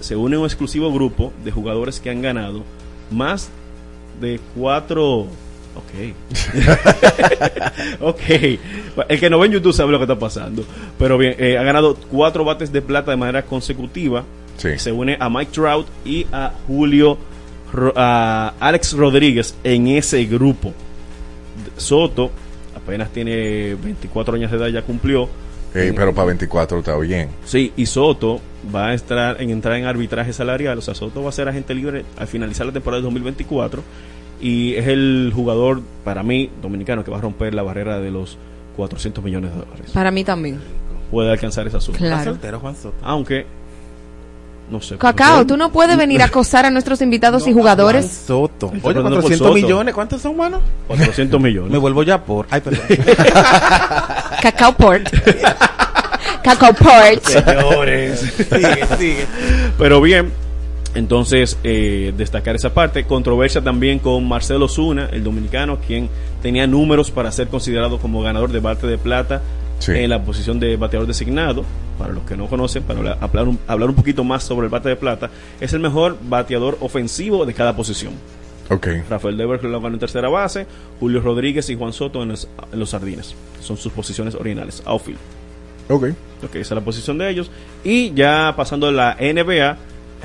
se une a un exclusivo grupo de jugadores que han ganado más de cuatro... Okay. okay. El que no ve en YouTube sabe lo que está pasando. Pero bien, eh, ha ganado cuatro bates de plata de manera consecutiva. Sí. Se une a Mike Trout y a Julio, a Alex Rodríguez en ese grupo. Soto apenas tiene veinticuatro años de edad, ya cumplió. Hey, pero para veinticuatro está bien. Sí, y Soto va a entrar en, entrar en arbitraje salarial. O sea, Soto va a ser agente libre al finalizar la temporada de dos mil veinticuatro. y es el jugador, para mí, dominicano que va a romper la barrera de los cuatrocientos millones de dólares. Para mí también. Puede alcanzar esa suma. Claro. ¿Está soltero Juan Soto? Aunque, no sé. Cacao, tú no puedes venir a acosar a nuestros invitados no, y jugadores. Juan Soto. Oye, cuatrocientos millones, ¿cuántos son, mano? cuatrocientos millones. Me vuelvo ya por... Ay, perdón. Cacao Port. Cacao Port. Señores. Sigue, sigue. Pero bien, entonces, eh, destacar esa parte. Controversia también con Marcelo Zuna, el dominicano, quien tenía números para ser considerado como ganador de bate de plata. Sí. En la posición de bateador designado, para los que no conocen, para hablar, hablar, un, hablar un poquito más sobre el bate de plata, es el mejor bateador ofensivo de cada posición. Okay. Rafael Devers lo ganó en tercera base, Julio Rodríguez y Juan Soto en los, en los Sardines. Son sus posiciones originales, outfield. Okay. Ok, esa es la posición de ellos. Y ya pasando a la N B A,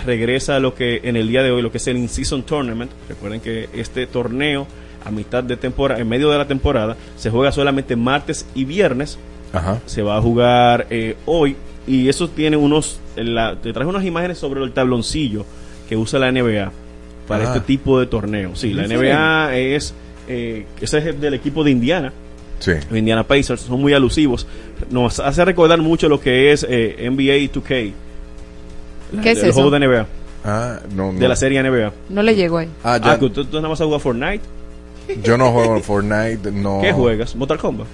regresa a lo que en el día de hoy, lo que es el In-Season Tournament. Recuerden que este torneo, a mitad de temporada, en medio de la temporada, se juega solamente martes y viernes. Ajá. Se va a jugar eh, hoy, y eso tiene unos la, te traje unas imágenes sobre el tabloncillo que usa la N B A para ah. este tipo de torneo. Sí, la N B A es eh, ese es del equipo de Indiana. Sí. Los Indiana Pacers son muy alusivos. Nos hace recordar mucho lo que es eh, N B A dos K. ¿Qué es el eso? Juego de N B A. Ah, no, no. De la serie N B A. No le llegó ahí. Ah, ya. Ah, ¿tú, tú nada más has jugado Fortnite? Yo no juego Fortnite, no. ¿Qué juegas? Mortal Kombat.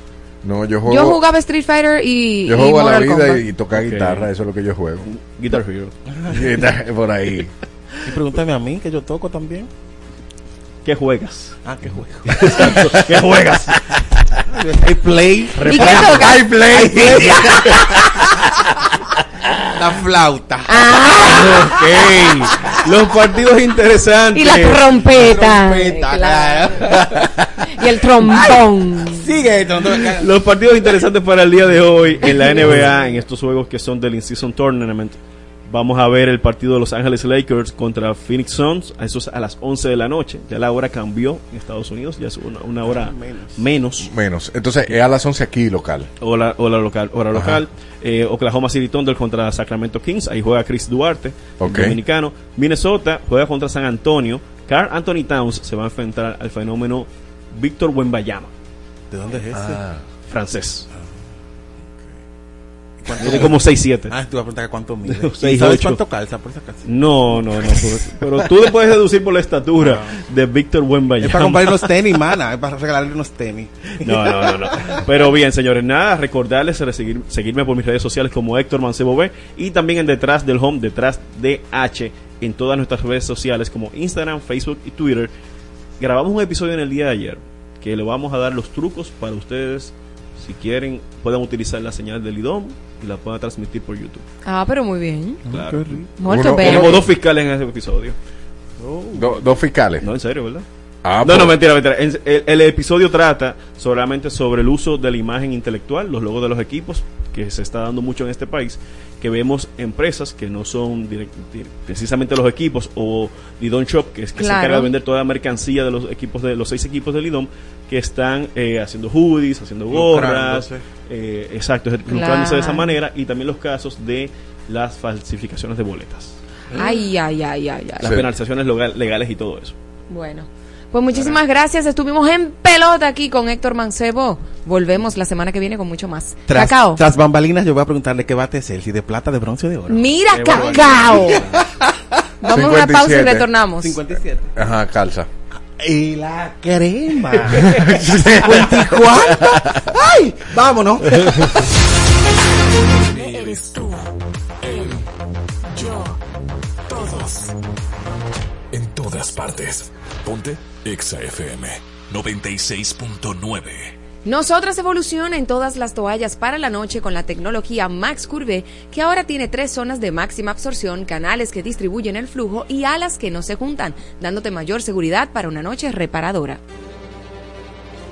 No, yo, juego, yo jugaba Street Fighter y Yo juego y a la vida Kombat. y tocar okay. guitarra, eso es lo que yo juego. Guitar Hero. Por ahí. Y pregúntame a mí, que yo toco también. ¿Qué juegas? Ah, ¿qué juegas? ¿Qué juegas? I play. ¿Y qué toca? I play. I play. La flauta. Ah. Ok. Los partidos interesantes. Y la trompeta. La trompeta, claro. Y el trombón. Ay, sigue. Los partidos interesantes para el día de hoy en la N B A, en estos juegos que son del In-Season Tournament. Vamos a ver el partido de Los Ángeles Lakers contra Phoenix Suns. Eso es a las once de la noche. Ya la hora cambió en Estados Unidos. Ya es una, una hora menos. menos. Menos. Entonces, es a las once aquí local. O la, o la local. Hora local. Eh, Oklahoma City Thunder contra Sacramento Kings. Ahí juega Chris Duarte, okay. dominicano. Minnesota juega contra San Antonio. Karl Anthony Towns se va a enfrentar al fenómeno Víctor Wembanyama. ¿De dónde es ese? Ah. Francés. Tiene como seis siete. Ah, tú vas a preguntar cuánto mide. ¿Sabes cuánto calza por esa casa? No, no, no. Pero tú puedes deducir por la estatura no. de Víctor Wembanyama. Es para comprar unos tenis, mana. Es para regalarle unos tenis. No, no, no, no. Pero bien, señores, nada. Recordarles seguir, seguirme por mis redes sociales como Héctor Mancebo B. Y también en Detrás del Home, Detrás de H. En todas nuestras redes sociales como Instagram, Facebook y Twitter. Grabamos un episodio en el día de ayer que le vamos a dar los trucos para ustedes. Si quieren, puedan utilizar la señal del Lidom y la puedan transmitir por YouTube. Ah, pero muy bien. Claro. Tenemos dos fiscales en ese episodio. Oh. Do, dos fiscales. No, en serio, ¿verdad? Ah, no, por... no, mentira, mentira. El, el, el episodio trata solamente sobre el uso de la imagen intelectual, los logos de los equipos, que se está dando mucho en este país, que vemos empresas que no son direct, direct, precisamente los equipos, o Lidom Shop, que, es, que claro. se encarga de vender toda la mercancía de los equipos de los seis equipos de Lidom, que están eh, haciendo hoodies, haciendo gorras, eh, exacto, lucrándose de esa manera, y también los casos de las falsificaciones de boletas. Ay, ay, ay, ay, ay. Las sí. penalizaciones legales y todo eso. Bueno. Pues muchísimas gracias, estuvimos en pelota aquí con Héctor Mancebo. Volvemos la semana que viene con mucho más. Tras, Cacao. Tras bambalinas yo voy a preguntarle qué bate es él, si de plata, de bronce o de oro. Mira, qué Cacao. Vamos cincuenta y siete. A una pausa y retornamos. cincuenta y siete. Ajá, calza. Y la crema. ¿cincuenta y cuatro? ¡Ay! Vámonos. Eres tú, él, yo, todos. En todas partes. Ponte Exa F M noventa y seis punto nueve. Nosotras evoluciona en todas las toallas para la noche con la tecnología Max Curve, que ahora tiene tres zonas de máxima absorción, canales que distribuyen el flujo y alas que no se juntan, dándote mayor seguridad para una noche reparadora.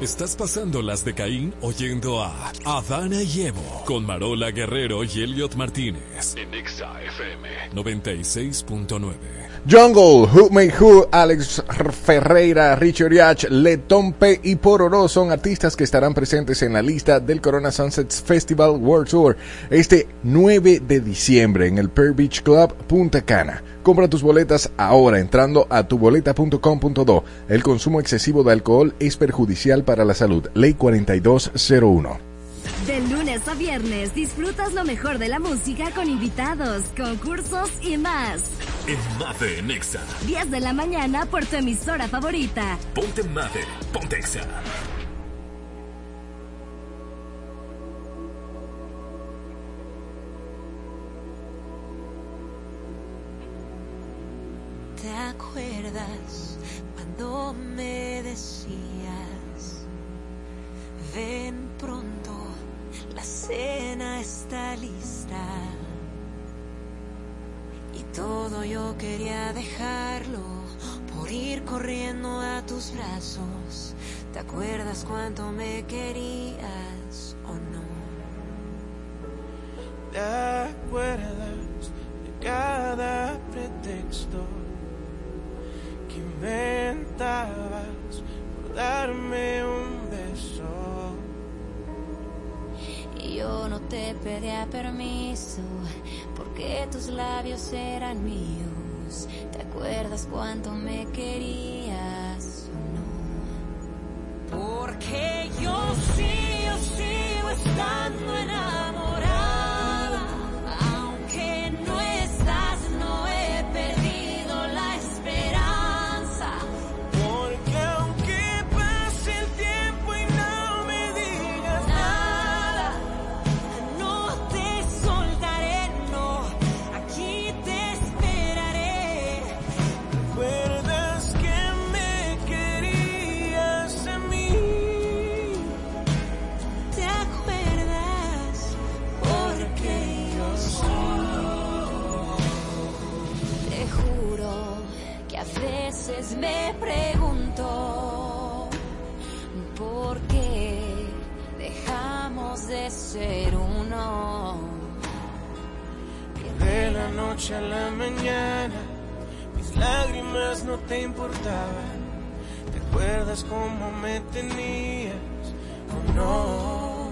Estás pasando las de Caín oyendo a Adana y Evo con Marola Guerrero y Elliot Martínez en Exa F M noventa y seis punto nueve. Jungle, Who Made Who, Alex Ferreira, Richie Oriach, Letón P y Pororó son artistas que estarán presentes en la lista del Corona Sunset Festival World Tour este nueve de diciembre en el Pearl Beach Club, Punta Cana. Compra tus boletas ahora entrando a tu boleta punto com punto do. El consumo excesivo de alcohol es perjudicial para la salud. Ley cuarenta y dos cero uno. De lunes a viernes disfrutas lo mejor de la música con invitados, concursos y más. Enmate en Exa. diez de la mañana por tu emisora favorita. Ponte Enmate, ponte Exa. ¿Te acuerdas cuando me decías ven pronto? La cena está lista y todo yo quería dejarlo por ir corriendo a tus brazos. ¿Te acuerdas cuánto me querías o no? ¿Te acuerdas de cada pretexto que inventabas por darme un beso? Yo no te pedía permiso porque tus labios eran míos. ¿Te acuerdas cuánto me querías o no? Porque yo sí, yo sigo estando enamorada. Aunque no estás, no he perdido la esperanza. Porque aunque pase el tiempo y no me digas nada, me pregunto por qué dejamos de ser uno. De la noche a la mañana mis lágrimas no te importaban. ¿Te acuerdas cómo me tenías o no?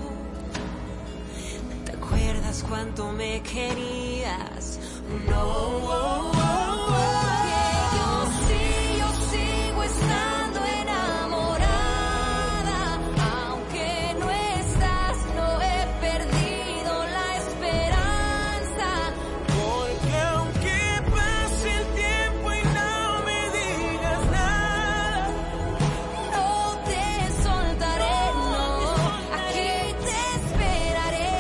¿Te acuerdas cuánto me querías o no? Estando enamorada, aunque no estás, no he perdido la esperanza. Porque aunque pase el tiempo y no me digas nada, no te soltaré, no, aquí te esperaré.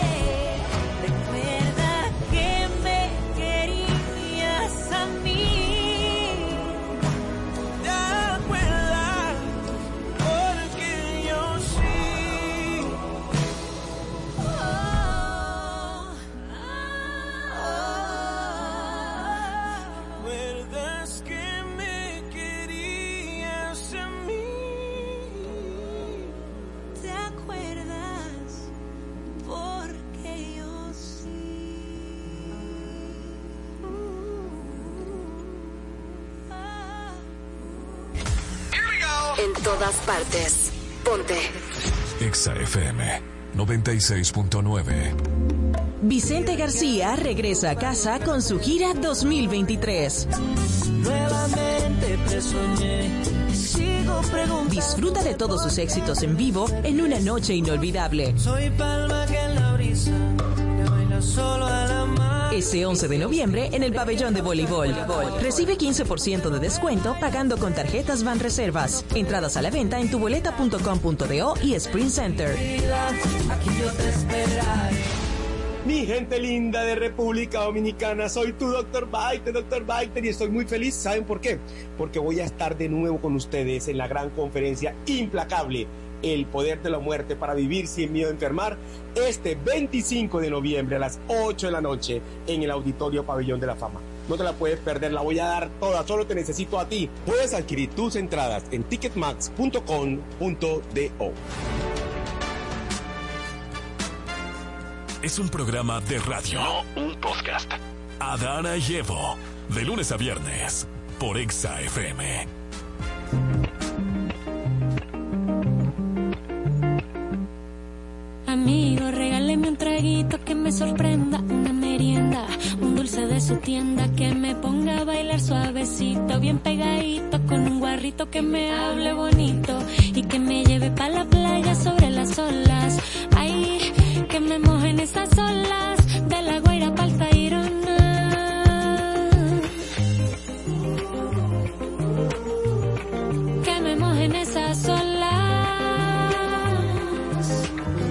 Recuerda que me querías a mí. Todas partes. Ponte. Exa F M noventa y seis punto nueve. Vicente García regresa a casa con su gira dos mil veintitrés. Nuevamente presoñé. Sigo preguntando. Disfruta de todos sus éxitos en vivo en una noche inolvidable. Soy palma que en la brisa le baila solo a la mar. Este once de noviembre en el pabellón de voleibol. Recibe quince por ciento de descuento pagando con tarjetas Banreservas. Entradas a la venta en tu boleta punto com punto do y Sprint Center. Mi gente linda de República Dominicana, soy tu doctor Baiter, doctor Baiter, y estoy muy feliz. ¿Saben por qué? Porque voy a estar de nuevo con ustedes en la gran conferencia implacable, El Poder de la Muerte para Vivir Sin Miedo a Enfermar, este veinticinco de noviembre a las ocho de la noche en el Auditorio Pabellón de la Fama. No te la puedes perder, la voy a dar toda, solo te necesito a ti. Puedes adquirir tus entradas en ticketmax punto com punto do. es un programa de radio. No, un podcast. Adana y Evo, de lunes a viernes, por Exa F M. Amigo, regáleme un traguito que me sorprenda, una merienda, un dulce de su tienda que me ponga a bailar suavecito, bien pegadito, con un guarrito que me hable bonito y que me lleve pa' la playa sobre las olas. Ay, que me mojen esas olas de la Guaira pa'l Tayrona. Que me mojen esas olas.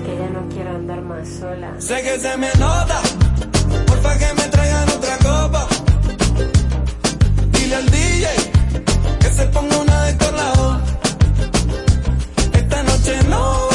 Que ya no quiero andar más sola. Sé que se me nota, porfa que me traigan otra copa. Dile al D J que se ponga una de colado. Esta noche no.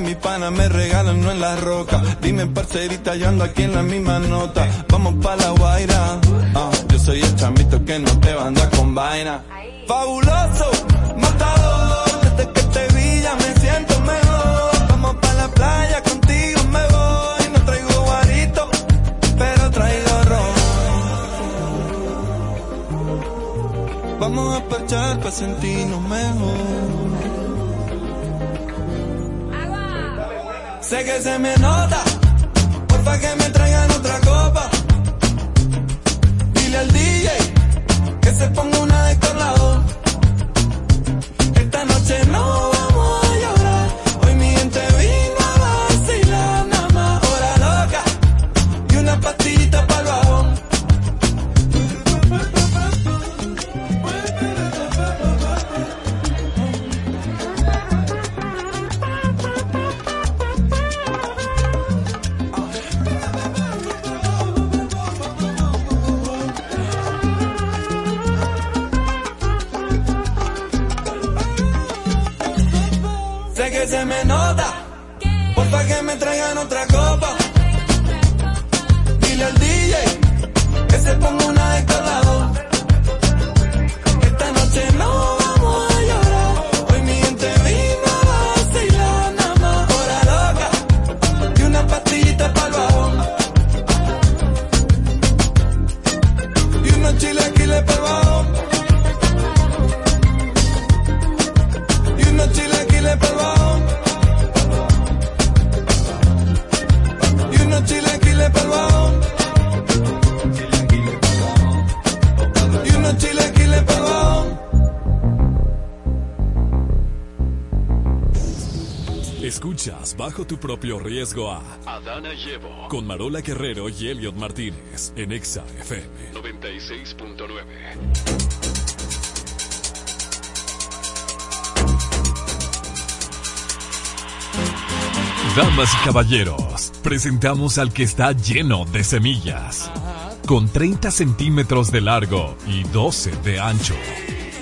Mi pana me regalan, no en la roca. Dime, parcerita, yo ando aquí en la misma nota. Vamos pa' la Guaira. Uh, yo soy el chambito que no te va a andar con vaina. Fabuloso, matador. Desde que te vi ya me siento mejor. Vamos pa' la playa, contigo me voy. No traigo guarito, pero traigo ron. Vamos a parchar pa' sentirnos mejor. Sé que se me nota, porfa que me traigan otra copa. Dile al D J que se ponga una de colado. Esta noche no vamos a llorar. Hoy mi gente vino a vacilar, nada más hora loca y una pastillita para el bajón. Se me nota, porfa que me traigan otra copa. Dile al D J que se ponga una de cada dos. Esta noche no vamos a llorar. Hoy mi gente vino a vacilar, nada más hora loca y una pastillita para el bajón. Y unos chilaquiles para el bajón. Y unos chilaquiles para el bajón. Escuchas bajo tu propio riesgo a Adana y Evo con Marola Guerrero y Elliot Martínez en Exa F M noventa y seis punto nueve. Damas y caballeros, presentamos al que está lleno de semillas. Con treinta centímetros de largo y doce de ancho.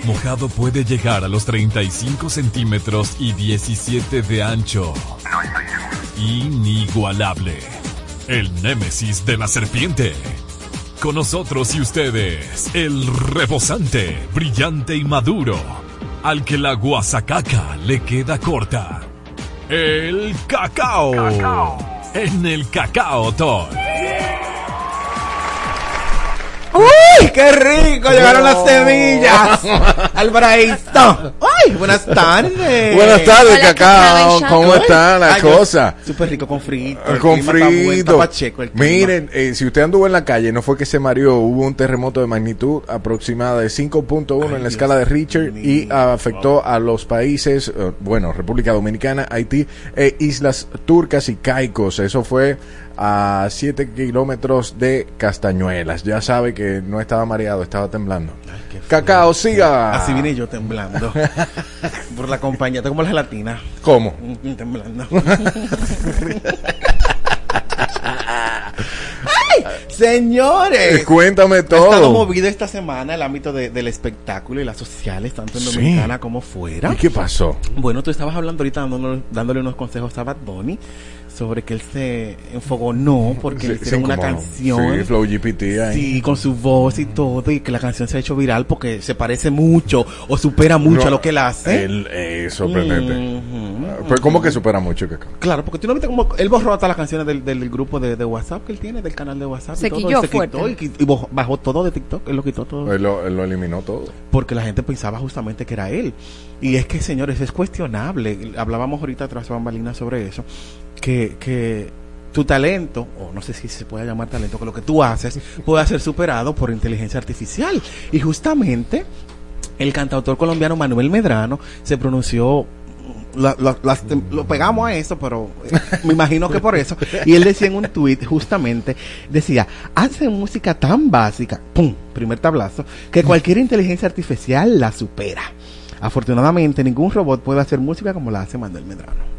Mojado puede llegar a los treinta y cinco centímetros y diecisiete de ancho. Inigualable. El némesis de la serpiente. Con nosotros y ustedes, el rebosante, brillante y maduro. Al que la guasacaca le queda corta. El cacao. Cacao en el Cacao Toy. ¡Uy! ¡Qué rico! Llegaron oh. las semillas al braísto. ¡Uy! Buenas tardes. Buenas tardes, hola, Cacao. ¿Cómo está la Ay, cosa? Súper rico con frito. Con frito. Miren, eh, si usted anduvo en la calle, no fue que se mareó. Hubo un terremoto de magnitud aproximada de cinco punto uno en la Dios escala de Richter Dios. y afectó wow. a los países, bueno, República Dominicana, Haití, eh, Islas Turcas y Caicos. Eso fue a siete kilómetros de Castañuelas. Ya sabe que no estaba mareado, estaba temblando. Ay, Cacao, siga. Así vine yo temblando. Por la compañía, tengo como la gelatina. ¿Cómo? Temblando. ¡Ay! Señores, cuéntame todo. Ha estado movido esta semana el ámbito de, del espectáculo y las sociales, tanto en sí. Dominicana como fuera. ¿Y qué pasó? Bueno, tú estabas hablando ahorita dándole, dándole unos consejos a Bad Bunny sobre que él se enfogonó porque sí, le hicieron sí, una canción. Sí, Flow G P T ahí. Sí, con su voz y todo, y que la canción se ha hecho viral porque se parece mucho o supera mucho no, a lo que él hace. Él, eh, sorprendente. Uh-huh, uh-huh. ¿Cómo que supera mucho? Claro, porque tú no viste como él borró hasta las canciones del, del grupo de, de WhatsApp que él tiene, del canal de WhatsApp. Se y todo, quilló se fuerte. Quitó y, y bajó todo de TikTok, él lo quitó todo. Él lo, él lo eliminó todo. Porque la gente pensaba justamente que era él. Y es que, señores, es cuestionable. Hablábamos ahorita tras bambalina sobre eso. Que, que tu talento, o no sé si se puede llamar talento, que lo que tú haces pueda ser superado por inteligencia artificial. Y justamente el cantautor colombiano Manuel Medrano se pronunció, lo, lo, lo, lo pegamos a eso, pero me imagino que por eso. Y él decía en un tuit, justamente, decía, hacen música tan básica, pum, primer tablazo, que cualquier inteligencia artificial la supera. Afortunadamente, ningún robot puede hacer música como la hace Manuel Medrano.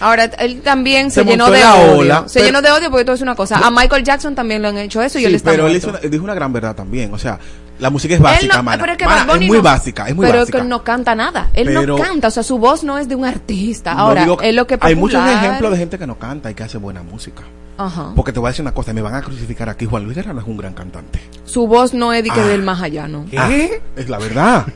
Ahora, él también se, se llenó de odio. Ola, se pero, llenó de odio porque todo es una cosa. A Michael Jackson también lo han hecho eso y sí, él está pero él hizo una, dijo una gran verdad también. O sea, la música es básica, no, mana. Pero es que mana, es muy no, básica, es muy pero básica. Pero que no canta nada. Él pero, no canta, o sea, su voz no es de un artista. Ahora, no digo, es lo que popular. Hay muchos ejemplos de gente que no canta y que hace buena música. Ajá. Porque te voy a decir una cosa, me van a crucificar aquí. Juan Luis Guerra no es un gran cantante. Su voz no es de que ah, del más allá, ¿no? ¿Qué? Ah, es la verdad.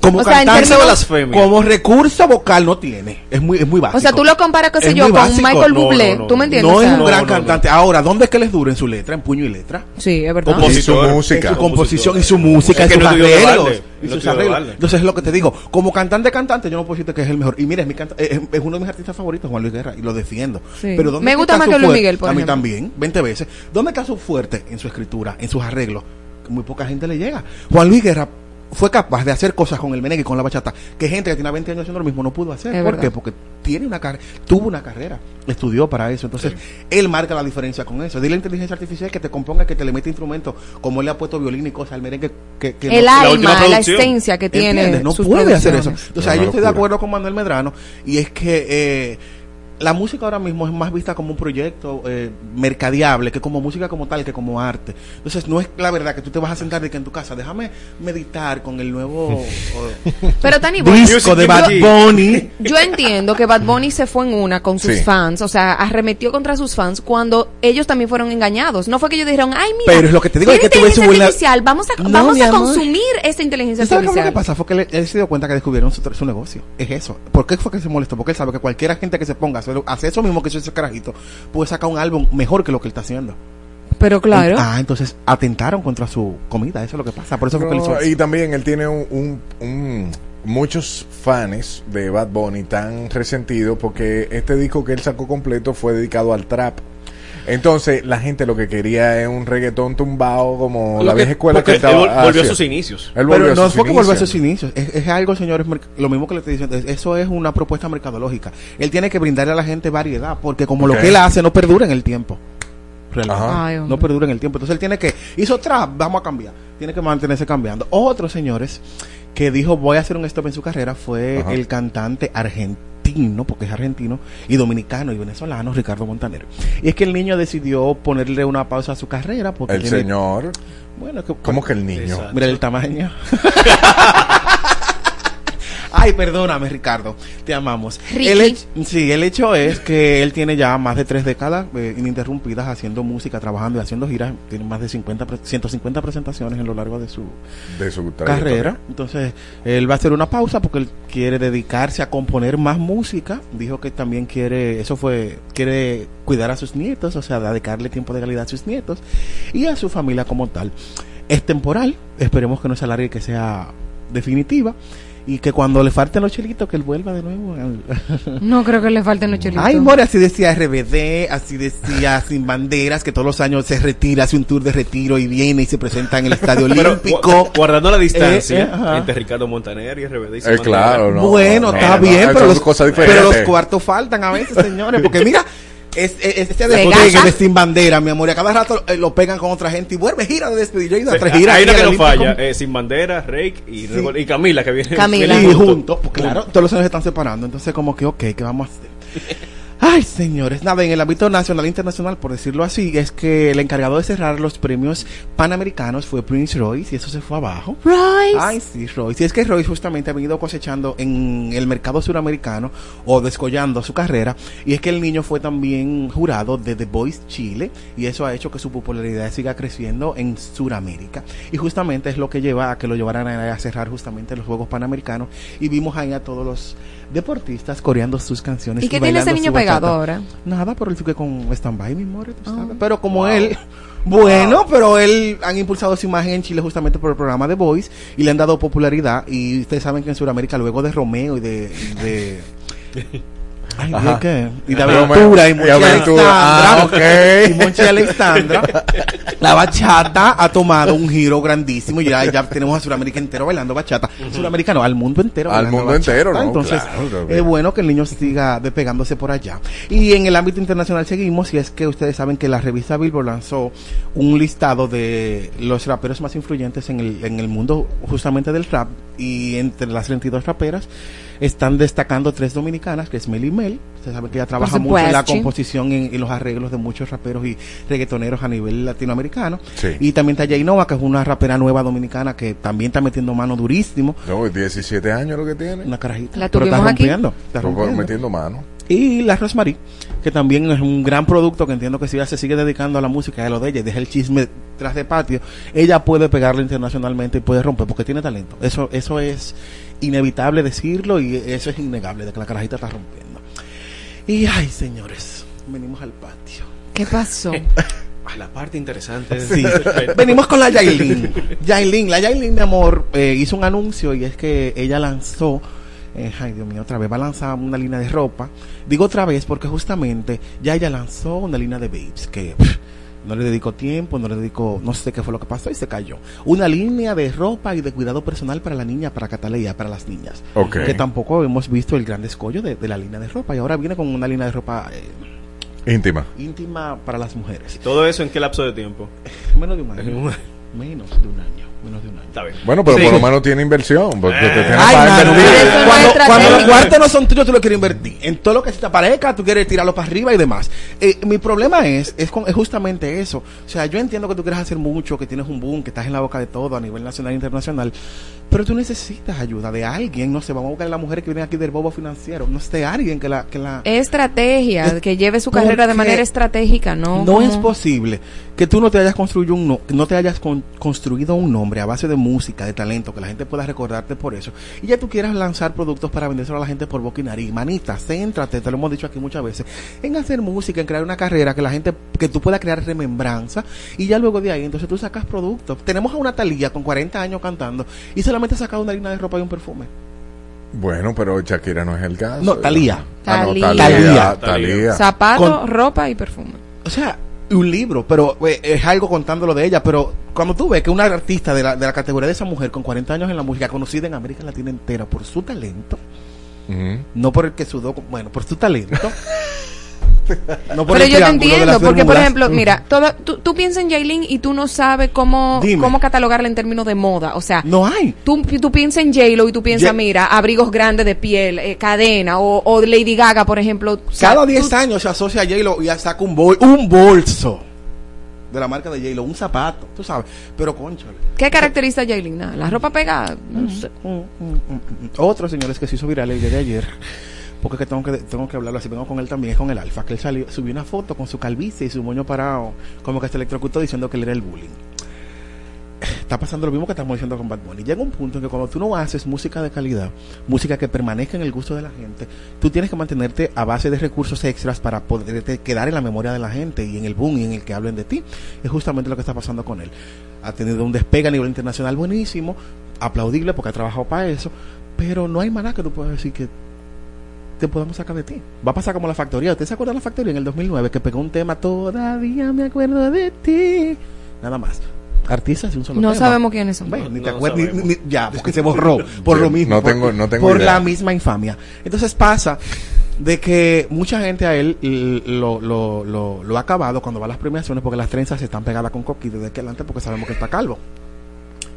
Como o cantante, sea, términos, como recurso vocal no tiene. Es muy, es muy básico. O sea, tú lo comparas, qué sé yo, con Michael no, Bublé. No, no, ¿tú me entiendes? No o sea, es un gran no, no, cantante. Ahora, ¿dónde es que les dura en su letra? En puño y letra. Sí, es verdad. Compositor, en su música. En su composición y su música, en sus arreglos. Y sus arreglos. Entonces es lo que te digo. Como cantante, cantante, yo no puedo decirte que es el mejor. Y mira, es, mi canta- es, es uno de mis artistas favoritos, Juan Luis Guerra, y lo defiendo. Sí. Pero ¿dónde me gusta más que Luis Miguel, por ejemplo? A mí también, veinte veces. ¿Dónde está su fuerte? En su escritura, en sus arreglos. Muy poca gente le llega. Juan Luis Guerra fue capaz de hacer cosas con el merengue y con la bachata que gente que tiene veinte años haciendo lo mismo no pudo hacer. Es ¿Por verdad. Qué? Porque tiene una car- tuvo una carrera, estudió para eso. Entonces, sí. él marca la diferencia con eso. Dile a la inteligencia artificial que te componga, que te le mete instrumentos, como él le ha puesto violín y cosas al merengue. Que, que el no, alma, la, la esencia que tiene. ¿Entiendes? No puede hacer eso. Entonces, no, ahí yo estoy de acuerdo con Manuel Medrano. Y es que... Eh, la música ahora mismo es más vista como un proyecto eh, mercadeable, que como música como tal, que como arte. Entonces, no es la verdad que tú te vas a sentar de que en tu casa, déjame meditar con el nuevo o, pero tan igual, disco de Bad Bunny. Yo, yo entiendo que Bad Bunny se fue en una con sus sí. fans, o sea, arremetió contra sus fans cuando ellos también fueron engañados. No fue que ellos dijeron, ay, mira, pero es lo que te digo, es que tú ves artificial, buena... vamos a, no, vamos a consumir esta inteligencia artificial. ¿Sabes lo que pasa? Fue que él, él se dio cuenta que descubrieron su, su negocio. Es eso. ¿Por qué fue que se molestó? Porque él sabe que cualquier gente que se ponga pero hace eso mismo que hizo ese carajito, puede sacar un álbum mejor que lo que él está haciendo. Pero claro. Ah, entonces atentaron contra su comida, eso es lo que pasa. Por eso no, que él hizo y eso. También él tiene un, un, un muchos fans de Bad Bunny tan resentidos porque este disco que él sacó completo fue dedicado al trap. Entonces, la gente lo que quería es un reggaetón tumbado como lo la que, vieja escuela que estaba. Él vol- volvió a sus inicios. Él volvió Pero a no sus es porque volvió a sus inicios. Es, es algo, señores, lo mismo que le estoy diciendo. Eso es una propuesta mercadológica. Él tiene que brindarle a la gente variedad, porque como okay. lo que él hace no perdura en el tiempo. Ay, no perdura en el tiempo. Entonces, él tiene que... Hizo trap, vamos a cambiar. Tiene que mantenerse cambiando. Otro, señores, que dijo voy a hacer un stop en su carrera fue Ajá. el cantante argentino. Porque es argentino y dominicano y venezolano, Ricardo Montaner. Y es que el niño decidió ponerle una pausa a su carrera porque el tiene... señor. Bueno, que... ¿cómo que el niño? Exacto. Mira el tamaño. Ay, perdóname, Ricardo, te amamos. El hecho, sí, el hecho es que él tiene ya más de tres décadas eh, ininterrumpidas haciendo música, trabajando y haciendo giras. Tiene más de cincuenta, ciento cincuenta presentaciones en lo largo de su, de su carrera. Entonces, él va a hacer una pausa porque él quiere dedicarse a componer más música. Dijo que también quiere, eso fue, quiere cuidar a sus nietos, o sea, dedicarle tiempo de calidad a sus nietos y a su familia como tal. Es temporal, esperemos que no se alargue y que sea definitiva. Y que cuando le falten los chelitos, que él vuelva de nuevo. No creo que le falten los chelitos. Ay, more, así decía R B D, así decía Sin Banderas, que todos los años se retira, hace un tour de retiro y viene y se presenta en el Estadio Olímpico. Pero, guardando la distancia eh, eh, entre Ricardo Montaner y R B D. Y Sin eh, claro, no, bueno, no, está no, bien, no, pero, los, pero los cuartos faltan a veces, señores, porque mira... Es, es, este despegue de Sin Bandera, mi amor, y a cada rato eh, lo pegan con otra gente y vuelve, gira de despedir. Yo he ido a tres giras. Hay una que no falla, con... eh, Sin Bandera, Reik y, sí. y Camila, que viene Camila. Y juntos, junto, claro, todos los años se están separando, entonces como que ok, ¿qué vamos a hacer? Ay, señores, nada, en el ámbito nacional e internacional, por decirlo así, es que el encargado de cerrar los premios panamericanos fue Prince Royce, y eso se fue abajo. Royce. Ay, sí, Royce. Y es que Royce justamente ha venido cosechando en el mercado suramericano, o descollando su carrera, y es que el niño fue también jurado de The Voice Chile, y eso ha hecho que su popularidad siga creciendo en Suramérica, y justamente es lo que lleva a que lo llevaran a cerrar justamente los Juegos Panamericanos, y vimos ahí a todos los deportistas coreando sus canciones. ¿Y qué tiene ese niño pegado ahora? Nada, por el que con stand-by, mi amor. Oh. Pero como wow. él, bueno, wow. pero él han impulsado su imagen en Chile justamente por el programa The Voice y le han dado popularidad. Y ustedes saben que en Sudamérica, luego de Romeo y de... de ay, ¿de qué? Y de Aventura, y Monchi Alexandra, ah, okay. y Monchi Alexandra, la bachata ha tomado un giro grandísimo, ya, ya tenemos a Sudamérica entero bailando bachata, uh-huh. Sudamérica no, al mundo entero al mundo bachata. entero, ¿no? Entonces, claro, es eh, bueno que el niño siga despegándose por allá. Y en el ámbito internacional seguimos, y es que ustedes saben que la revista Billboard lanzó un listado de los raperos más influyentes en el, en el mundo justamente del rap, y entre las treinta y dos raperas están destacando tres dominicanas, que es Meli Mel. Usted sabe que ella trabaja mucho en la composición y, y los arreglos de muchos raperos y reggaetoneros a nivel latinoamericano. Sí. Y también está Jainova, que es una rapera nueva dominicana que también está metiendo mano durísimo. No, diecisiete años lo que tiene. Una carajita. La pero está rompiendo. Aquí. Está rompiendo. Metiendo mano. Y la Rosemary, que también es un gran producto, que entiendo que si ella se sigue dedicando a la música, a lo de ella, y deja el chisme tras de patio, ella puede pegarle internacionalmente y puede romper, porque tiene talento. Eso, eso es inevitable decirlo, y eso es innegable, de que la carajita está rompiendo. Y ay, señores, venimos al patio. ¿Qué pasó? A la parte interesante. Sí. Venimos con la Yailin. Yailin, la Yailin, mi amor, eh, hizo un anuncio, y es que ella lanzó... Eh, ay, Dios mío, otra vez va a lanzar una línea de ropa. Digo otra vez porque justamente ya ella lanzó una línea de babes que pff, no le dedicó tiempo, no le dedicó, no sé qué fue lo que pasó y se cayó. Una línea de ropa y de cuidado personal para la niña, para Cataleya, para las niñas. Okay. Que tampoco hemos visto el gran descollo de, de la línea de ropa, y ahora viene con una línea de ropa... Eh, íntima. Íntima para las mujeres. ¿Y todo eso en qué lapso de tiempo? Menos de un año. Menos de un año. Menos de un año. Está bien. Bueno, pero sí. por lo menos tiene inversión. Porque eh. te tiene Ay, para no, invertir. No, cuando, cuando los cuartos no son tuyos, tú los quieres invertir. En todo lo que se te aparezca, tú quieres tirarlo para arriba y demás. Eh, mi problema es, es, con, es justamente eso. O sea, yo entiendo que tú quieres hacer mucho, que tienes un boom, que estás en la boca de todo a nivel nacional e internacional. Pero tú necesitas ayuda de alguien. No sé, vamos a buscar a las mujeres que vienen aquí del bobo financiero. No sé, alguien que la... Que la estrategia, es, que lleve su carrera de manera estratégica, ¿no? No ¿Cómo? Es posible que tú no te hayas construido un, no, no te hayas con, construido un nombre a base de música, de talento, que la gente pueda recordarte por eso. Y ya tú quieras lanzar productos para vendérselo a la gente por boca y nariz. Manita, céntrate, te lo hemos dicho aquí muchas veces, en hacer música, en crear una carrera que la gente, que tú puedas crear remembranza. Y ya luego de ahí, entonces tú sacas productos. Tenemos a una Thalía con cuarenta años cantando y se la ha sacado una harina de ropa y un perfume. Bueno, pero Shakira no es el caso. No, Thalía. Ah, no, Thalía. Thalía. Thalía. Zapato, con... ropa y perfume. O sea, un libro, pero eh, es algo contándolo de ella. Pero cuando tú ves que una artista de la, de la categoría de esa mujer con cuarenta años en la música, conocida en América Latina entera por su talento, uh-huh. no por el que sudó, bueno, por su talento. No, pero yo te entiendo, porque por ejemplo, mira, toda, tú, tú piensas en Yailin y tú no sabes cómo, cómo catalogarla en términos de moda, o sea, no hay. Tú, tú piensas en J-Lo y tú piensas, Ye- mira, abrigos grandes de piel, eh, cadena, o, o Lady Gaga, por ejemplo. O sea, cada diez tú... años se asocia a J-Lo y saca un, bol- un bolso de la marca de J-Lo, un zapato, tú sabes, pero cónchale. ¿Qué caracteriza a Yailin? Nah, la ropa pegada, no mm, sé. Mm, mm, mm. Otro, señores, que se hizo viral el día de ayer. Porque que tengo que tengo que hablarlo así, vengo con él también, es con el Alfa, que él salió, subió una foto con su calvicie y su moño parado, como que se electrocutó diciendo que él era el bullying. Está pasando lo mismo que estamos diciendo con Bad Bunny. Llega un punto en que cuando tú no haces música de calidad, música que permanezca en el gusto de la gente, tú tienes que mantenerte a base de recursos extras para poderte quedar en la memoria de la gente y en el boom y en el que hablen de ti. Es justamente lo que está pasando con él. Ha tenido un despegue a nivel internacional buenísimo, aplaudible porque ha trabajado para eso, pero no hay manera que tú puedas decir que te podemos sacar de ti. Va a pasar como La Factoría. ¿Usted se acuerda de La Factoría en el dos mil nueve? Que pegó un tema, todavía me acuerdo de ti. Nada más. Artistas de un solo no tema. No sabemos quiénes son. Bueno, ni no te acuerdas. Ni, ni, ya, porque se borró. Por lo mismo. No tengo, por, no tengo por idea. La misma infamia. Entonces pasa de que mucha gente a él lo, lo, lo, lo ha acabado cuando va a las premiaciones, porque las trenzas están pegadas con coquito desde que adelante, porque sabemos que está calvo.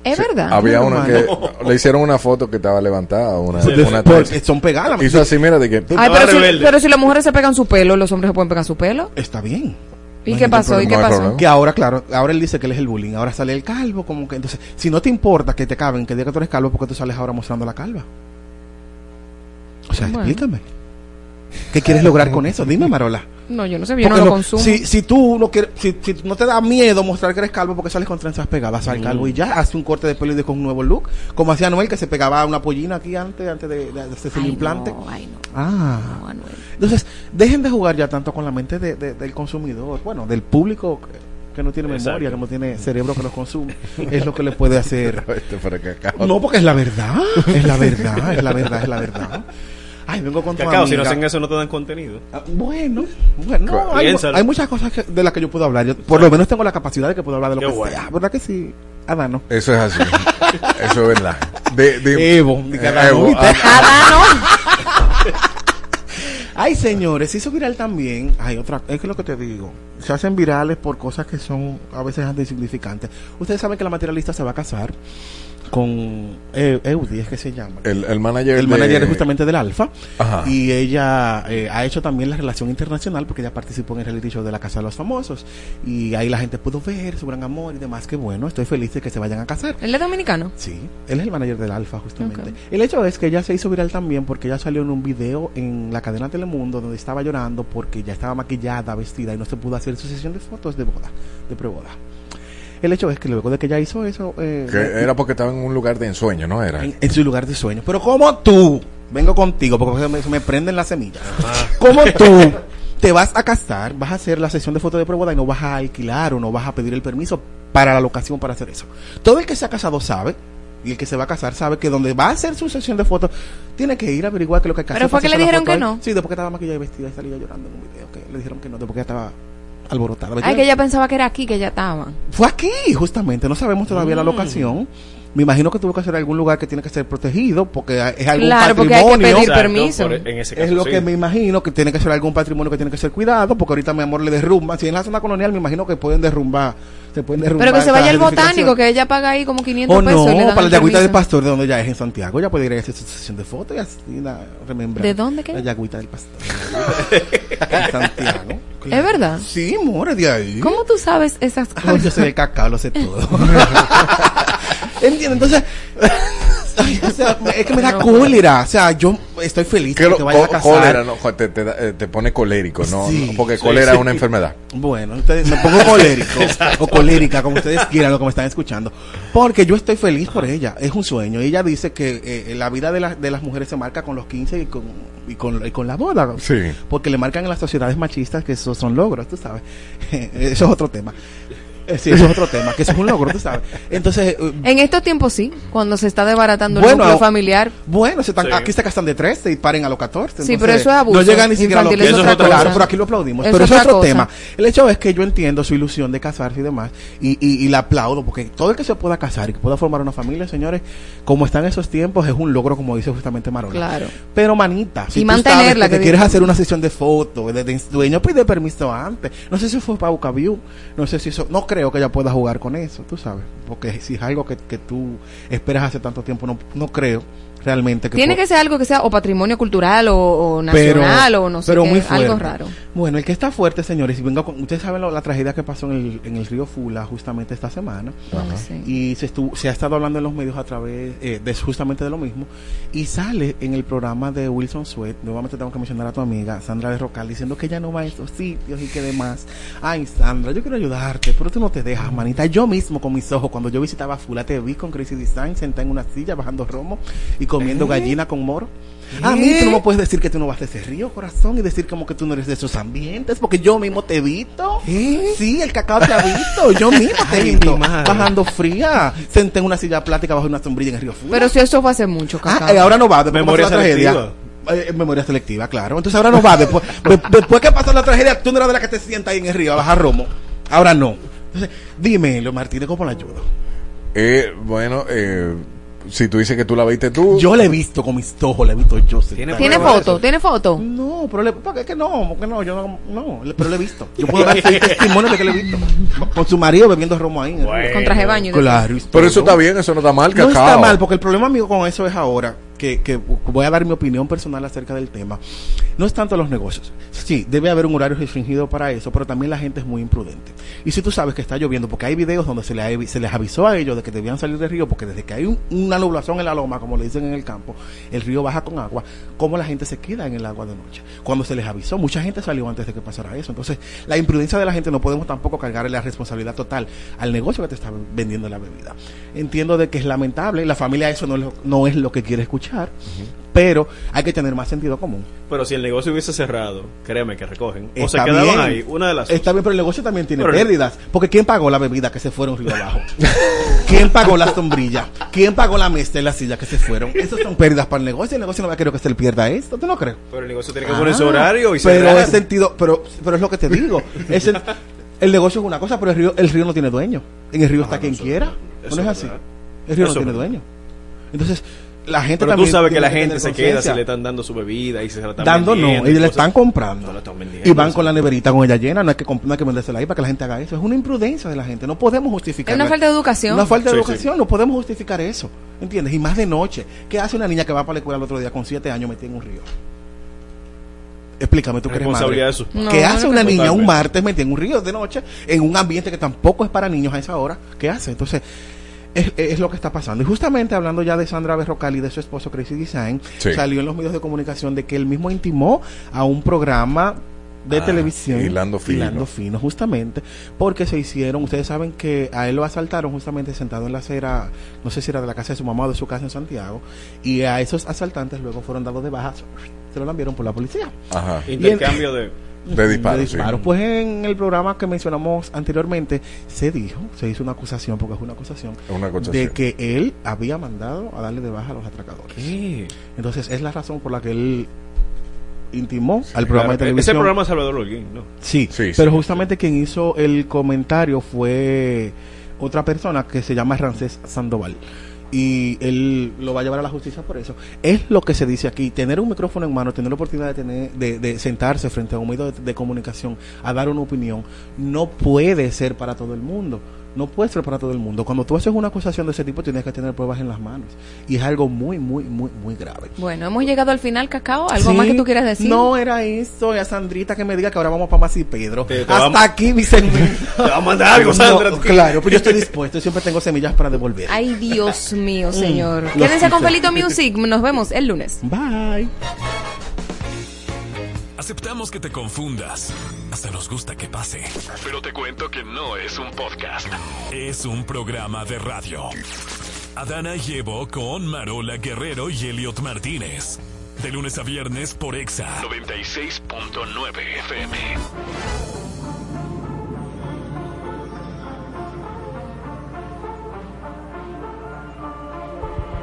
Es sí, verdad. Había no, una que no. le hicieron una foto que estaba levantada. Una, sí, una son pegadas. Hizo así, mira, de que. Ay, pero, si, pero si las mujeres se pegan su pelo, los hombres se pueden pegar su pelo. Está bien. ¿Y no qué pasó? ¿Y qué no pasó? Que ahora, claro, ahora él dice que él es el bullying. Ahora sale el calvo, como que. Entonces, si no te importa que te caben, que diga que tú eres calvo, ¿por qué tú sales ahora mostrando la calva? O sea, bueno, explícame. ¿Qué quieres lograr con eso? Dime, Marola. No, yo no sé, yo no lo no, consumo. Si, si tú no quieres, si, si no te da miedo mostrar que eres calvo, porque sales con trenzas pegadas al mm. calvo y ya, haz un corte de pelo y de con un nuevo look, como hacía Anuel, que se pegaba una pollina aquí antes, antes de, de, de hacerse el implante. No, ay, no. Ah. No, Anuel. Entonces, dejen de jugar ya tanto con la mente de, de, del consumidor, bueno, del público que no tiene Exacto. memoria, que no tiene cerebro que los consume, es lo que le puede hacer. No, porque es la verdad, es la verdad, es la verdad, es la verdad. Ay, vengo con Cacao, si no hacen eso no te dan contenido. Ah, bueno, bueno, no, hay, hay muchas cosas que, de las que yo puedo hablar. Yo por ¿sabes? Lo menos tengo la capacidad de que puedo hablar de lo Qué que guay. sea. ¿Verdad que sí, Adano? Eso es así. Eso es verdad. De, de, Evo, de Adano. Evo, Adano. Ay, señores, se hizo viral también. Ay, otra, es que lo que te digo, se hacen virales por cosas que son a veces insignificantes. Ustedes saben que la materialista se va a casar con eh, Eudi, es que se llama. El, el manager El de... manager justamente del Alfa. Ajá. Y ella eh, ha hecho también la relación internacional, porque ella participó en el reality show de la Casa de los Famosos. Y ahí la gente pudo ver su gran amor y demás. Que bueno, estoy feliz de que se vayan a casar. ¿Él es dominicano? Sí, él es el manager del Alfa, justamente. Okay. El hecho es que ella se hizo viral también porque ella salió en un video en la cadena Telemundo donde estaba llorando porque ya estaba maquillada, vestida y no se pudo hacer su sesión de fotos de boda, de preboda. El hecho es que luego de que ella hizo eso... Eh, que era porque estaba en un lugar de ensueño, ¿no era? En, en su lugar de sueño. Pero como tú, vengo contigo, porque se me, se me prenden las semillas. Ah. Como tú te vas a casar, vas a hacer la sesión de fotos de preboda y no vas a alquilar o no vas a pedir el permiso para la locación para hacer eso. Todo el que se ha casado sabe, y el que se va a casar sabe que donde va a hacer su sesión de fotos tiene que ir a averiguar que lo que casó... ¿Pero fue que le dijeron que no? Ahí. Sí, después que estaba maquillada y vestida y salía llorando en un video. Que le dijeron que no, después que estaba... alborotada. Ay, que ella pensaba que era aquí, que ya estaba. Fue aquí, justamente. No sabemos todavía mm. la locación. Me imagino que tuvo que ser algún lugar que tiene que ser protegido, porque es algún claro, patrimonio. Porque hay que pedir Exacto, permiso. Por, en ese caso, es lo sí. que me imagino, que tiene que ser algún patrimonio que tiene que ser cuidado, porque ahorita, mi amor, le derrumban. Si en la zona colonial, me imagino que pueden derrumbar. Se pueden derrumbar. Pero que se vaya al botánico, que ella paga ahí como quinientos oh, pesos. No, y le dan para la Yagüita del Pastor, de donde ya es en Santiago, ya puede ir a hacer su sesión de fotos y así la remembrar. ¿De dónde qué? La Yagüita del Pastor. En Santiago. Claro. ¿Es verdad? Sí, more de ahí. ¿Cómo tú sabes esas cosas? Oh, yo soy el Cacao, lo sé todo. Entiendo, entonces... o sea, es que me da no, cólera. O sea, yo estoy feliz que, que te vayas a casar. Cólera, no, te, te, te pone colérico, ¿no? Sí, porque cólera sí, sí. es una enfermedad. Bueno, ustedes, me pongo colérico o colérica, como ustedes quieran, lo que me están escuchando. Porque yo estoy feliz por ella. Es un sueño. Ella dice que eh, la vida de, la, de las mujeres se marca con los quince y con, y con, y con la boda. Sí. Porque le marcan en las sociedades machistas que esos son logros, tú sabes. Eso es otro tema. Sí, eso es otro tema, que eso es un logro, tú sabes. Entonces, uh, en estos tiempos sí, cuando se está desbaratando bueno, el núcleo familiar. Bueno, se están, sí. aquí se casan de trece y paren a los catorce. Sí, pero eso es abuso. No llegan ni siquiera a los quince. Es claro, pero aquí lo aplaudimos. Es pero eso es otro cosa. tema. El hecho es que yo entiendo su ilusión de casarse y demás. Y, y, y la aplaudo, porque todo el que se pueda casar y que pueda formar una familia, señores, como están esos tiempos, es un logro, como dice justamente Marola. Claro. Pero, manita, si y tú sabes que, que te quieres hacer una sesión de fotos, de, de dueño, pide permiso antes. No sé si fue para Bucaview, no sé si eso. No creo que ella pueda jugar con eso, tú sabes, porque si es algo que, que tú esperas hace tanto tiempo, no, no creo realmente que tiene pueda. Que ser algo que sea o patrimonio cultural o, o nacional, pero, o no sé, pero muy fuerte. Algo raro. Bueno, el que está fuerte, señores, y venga con, ustedes saben lo, la tragedia que pasó en el, en el río Fula justamente esta semana. Ajá. Sí. Y se, estuvo, se ha estado hablando en los medios a través eh, de justamente de lo mismo, y sale en el programa de Wilson Sweat, nuevamente tengo que mencionar a tu amiga Sandra de Rocal, diciendo que ella no va a estos sitios y que demás. Ay, Sandra, yo quiero ayudarte, pero tú no te dejas, manita. Yo mismo con mis ojos, cuando yo visitaba Fula, te vi con Crazy Design sentada en una silla bajando romo y comiendo ¿Eh? gallina con moro. ¿Eh? A mí tú no me puedes decir que tú no vas de ese río, corazón, y decir como que tú no eres de esos ambientes, porque yo mismo te he visto. ¿Eh? Sí, el Cacao te ha visto. Yo mismo te he visto. Bajando fría, senté en una silla plática bajo una sombrilla en el río Fula. Pero si eso fue hace mucho, Cacao. Ah, eh, ahora no va. Memoria selectiva. Eh, memoria selectiva, claro. Entonces ahora no va. Después, de, después que pasó la tragedia, tú no eras de la que te sientas ahí en el río a bajar romo. Ahora no. Entonces, dímelo, Martínez, ¿cómo la ayudo? Eh, bueno, eh... si tú dices que tú la viste tú. Yo la he visto con mis ojos, la he visto yo. ¿Tiene, ¿Tiene foto? ¿Tiene foto? No, pero le, ¿para qué que no? Que no, yo no, no, pero le he visto. Yo puedo dar testimonio de que le he visto. Con su marido bebiendo romo ahí. Bueno, con traje de baño. Claro. Pero eso está bien, eso no está mal, cacao. No está mal, porque el problema mío con eso es ahora, que, que voy a dar mi opinión personal acerca del tema. No es tanto los negocios. Sí, debe haber un horario restringido para eso, pero también la gente es muy imprudente. Y si tú sabes que está lloviendo, porque hay videos donde se les, se les avisó a ellos de que debían salir del río, porque desde que hay un, una nublación en la loma, como le dicen en el campo, el río baja con agua, ¿cómo la gente se queda en el agua de noche? Cuando se les avisó, mucha gente salió antes de que pasara eso. Entonces, la imprudencia de la gente no podemos tampoco cargarle la responsabilidad total al negocio que te está vendiendo la bebida. Entiendo de que es lamentable, la familia eso no, lo, no es lo que quiere escuchar, uh-huh. Pero hay que tener más sentido común. Pero si el negocio hubiese cerrado, créeme que recogen. O está se quedaban bien, ahí, una de las está cosas. Bien, pero el negocio también tiene pero pérdidas. Porque ¿quién pagó la bebida que se fueron río abajo? ¿Quién pagó la sombrilla? ¿Quién pagó la mesa y la silla que se fueron? Esas son pérdidas para el negocio. El negocio no va a querer que se le pierda esto, ¿tú no crees? Pero el negocio tiene que ah, poner su horario y pero cerrar. Es sentido, pero, pero es lo que te digo. Es el, el negocio es una cosa, pero el río, el río no tiene dueño. En el río ah, está no, quien eso, quiera. Eso no es así. El río eso no tiene verdad. dueño. Entonces... La gente pero tú sabes que la gente se queda si le están dando su bebida y se la están dando vendiendo, no, y le están comprando no lo están vendiendo, y van eso. Con la neverita con ella llena, no hay que no hay que vendérsela ahí para que la gente haga eso. Es una imprudencia de la gente, no podemos justificar. Es una falta de educación. Una falta de sí, educación, sí. No podemos justificar eso, ¿entiendes? Y más de noche, ¿qué hace una niña que va para la escuela el otro día con siete años metida en un río? Explícame tú que eres madre. Eso. No, ¿qué hace una niña totalmente. Un martes metida en un río de noche en un ambiente que tampoco es para niños a esa hora? ¿Qué hace? Entonces Es, es lo que está pasando. Y justamente hablando ya de Sandra Berrocal y de su esposo Crazy Design, sí. Salió en los medios de comunicación de que él mismo intimó a un programa de ah, televisión Hilando Fino. Hilando Fino, justamente porque se hicieron, ustedes saben que a él lo asaltaron justamente sentado en la acera, no sé si era de la casa de su mamá o de su casa en Santiago, y a esos asaltantes luego fueron dados de baja, se lo enviaron por la policía. Ajá. Intercambio de De disparos. De disparos. Sí. Pues en el programa que mencionamos anteriormente se dijo, se hizo una acusación, porque es una acusación, una acusación. de que él había mandado a darle de baja a los atracadores. ¿Qué? Entonces es la razón por la que él intimó sí, al programa claro. de televisión. Ese programa Salvador Holguín, ¿no? Sí, sí pero sí, justamente sí. Quien hizo el comentario fue otra persona que se llama Ramsés Sandoval. Y él lo va a llevar a la justicia por eso. Es lo que se dice aquí, tener un micrófono en mano, tener la oportunidad de tener de, de sentarse frente a un medio de, de comunicación a dar una opinión, no puede ser para todo el mundo. No puede ser para todo el mundo. Cuando tú haces una acusación de ese tipo, tienes que tener pruebas en las manos. Y es algo muy, muy, muy, muy grave. Bueno, hemos llegado al final, Cacao. ¿Algo sí, más que tú quieras decir? No, era eso. Y a Sandrita que me diga que ahora vamos para más y Pedro. Te, te Hasta vamos, aquí, mi semilla. Te vamos a mandar algo, Sandra. No, claro, pero yo estoy dispuesto. Yo siempre tengo semillas para devolver. Ay, Dios mío, señor. Mm, Quédense con Felito Music. Nos vemos el lunes. Bye. Aceptamos que te confundas. Hasta nos gusta que pase. Pero te cuento que no es un podcast. Es un programa de radio. Adana y Evo con Marola Guerrero y Elliot Martínez. De lunes a viernes por Exa noventa y seis punto nueve F M.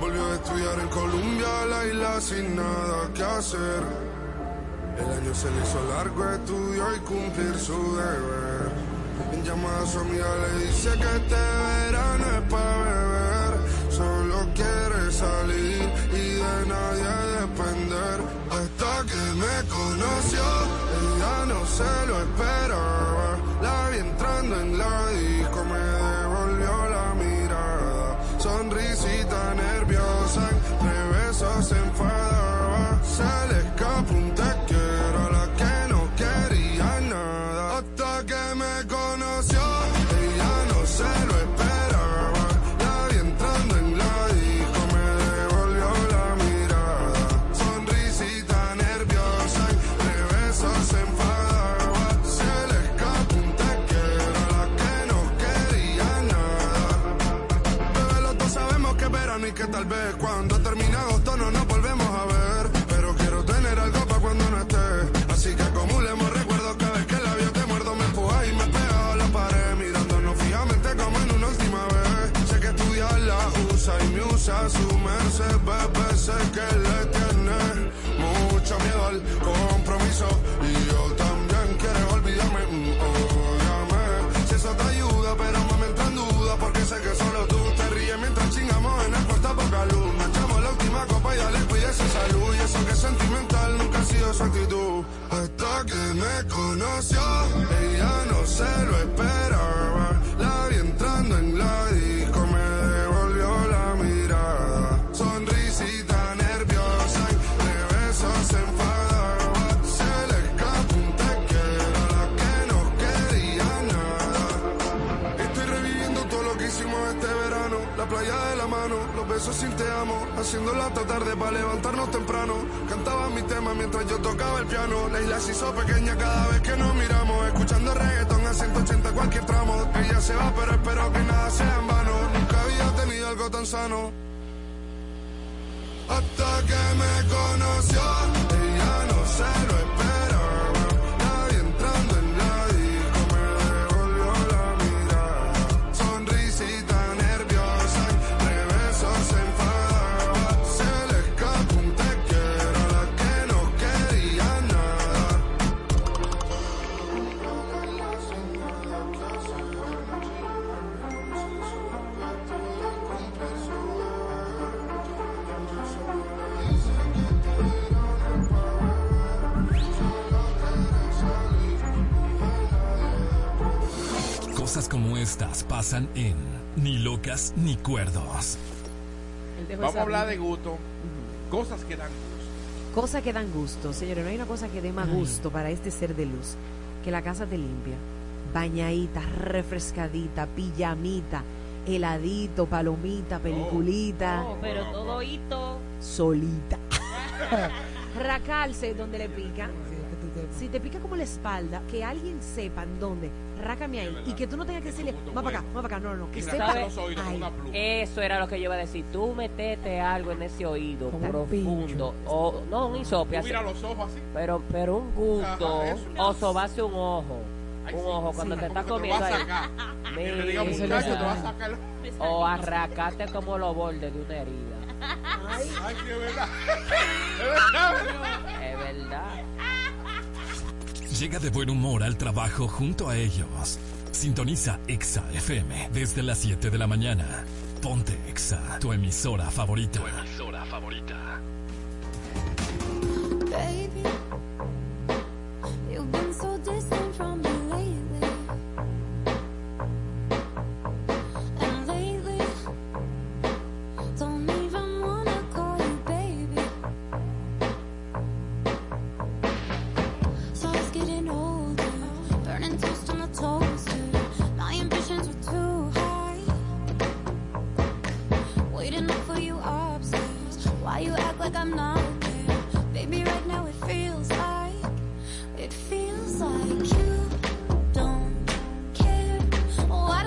Volvió a estudiar en Colombia, la isla sin nada que hacer. El año se le hizo largo, estudió y cumplir su deber. En llamada a su amiga le dice que este verano es para beber. Solo quiere salir y de nadie depender. Hasta que me conoció, ella no se lo esperaba. La vi entrando en la disco, me devolvió la mirada. Sonrisita nerviosa, entre besos se enfadaba. Se le escapó un tequila. Que tal vez cuando termine agosto no nos volvemos a ver. Pero quiero tener algo para cuando no esté. Así que acumulemos recuerdos. Cada vez que el labio te muerdo me empujas y me has pegado a la pared. Mirándonos fijamente como en una última vez. Sé que estudiar la usa y me usa su merced. Bebé, sé que le tiene mucho miedo al compromiso. Y yo también quiero olvidarme, óyame. Si eso te ayuda, pero mami entra en duda. Porque sé que solo tú te ríes mientras chingamos en el puerta por calor. me conoció, ella no se lo esperaba. La vi entrando en la disco, me devolvió la mirada. Sonrisita nerviosa y de besos se enfadaba. Se le escapó un tequero, la que no quería nada. Estoy reviviendo todo lo que hicimos este verano. La playa de la mano, los besos sin te amo. Haciéndolo hasta tarde para levantarnos temprano. Cantaba mi tema mientras yo tocaba el piano. La isla se hizo pequeña cada vez que nos miramos. Escuchando reggaetón a ciento ochenta cualquier tramo. Ella se va pero espero que nada sea en vano. Nunca había tenido algo tan sano. Hasta que me conoció, ella no se lo esperaba. Cosas como estas pasan en Ni Locas Ni Cuerdos. Vamos a hablar de gusto. Uh-huh. Cosas que dan gusto. Cosas que dan gusto. Señores, no hay una cosa que dé más gusto, uh-huh, para este ser de luz que la casa te limpia. Bañadita, refrescadita, pijamita, heladito, palomita, peliculita. No, oh, pero todo hito. Solita. Racarse donde le pica. Si te pica como la espalda, que alguien sepa en dónde, rácame ahí, y que tú no tengas que decirle, va para acá, va para acá, no, no, que sepa ahí. Eso era lo que yo iba a decir, tú metete algo en ese oído profundo, o no, un hisope, mira los ojos así, pero, pero un gusto, o sobase un ojo, un ojo, cuando te estás comiendo ahí, o arracate como los bordes de una herida. Ay, es verdad, es verdad. Llega de buen humor al trabajo junto a ellos. Sintoniza Exa F M desde las siete de la mañana. Ponte Exa, tu emisora favorita. Tu emisora favorita. Baby, you've been so distant from me lately. And lately, don't even wanna call you baby. Why you act like I'm not there? Baby, right now it feels like, it feels like you don't care. Why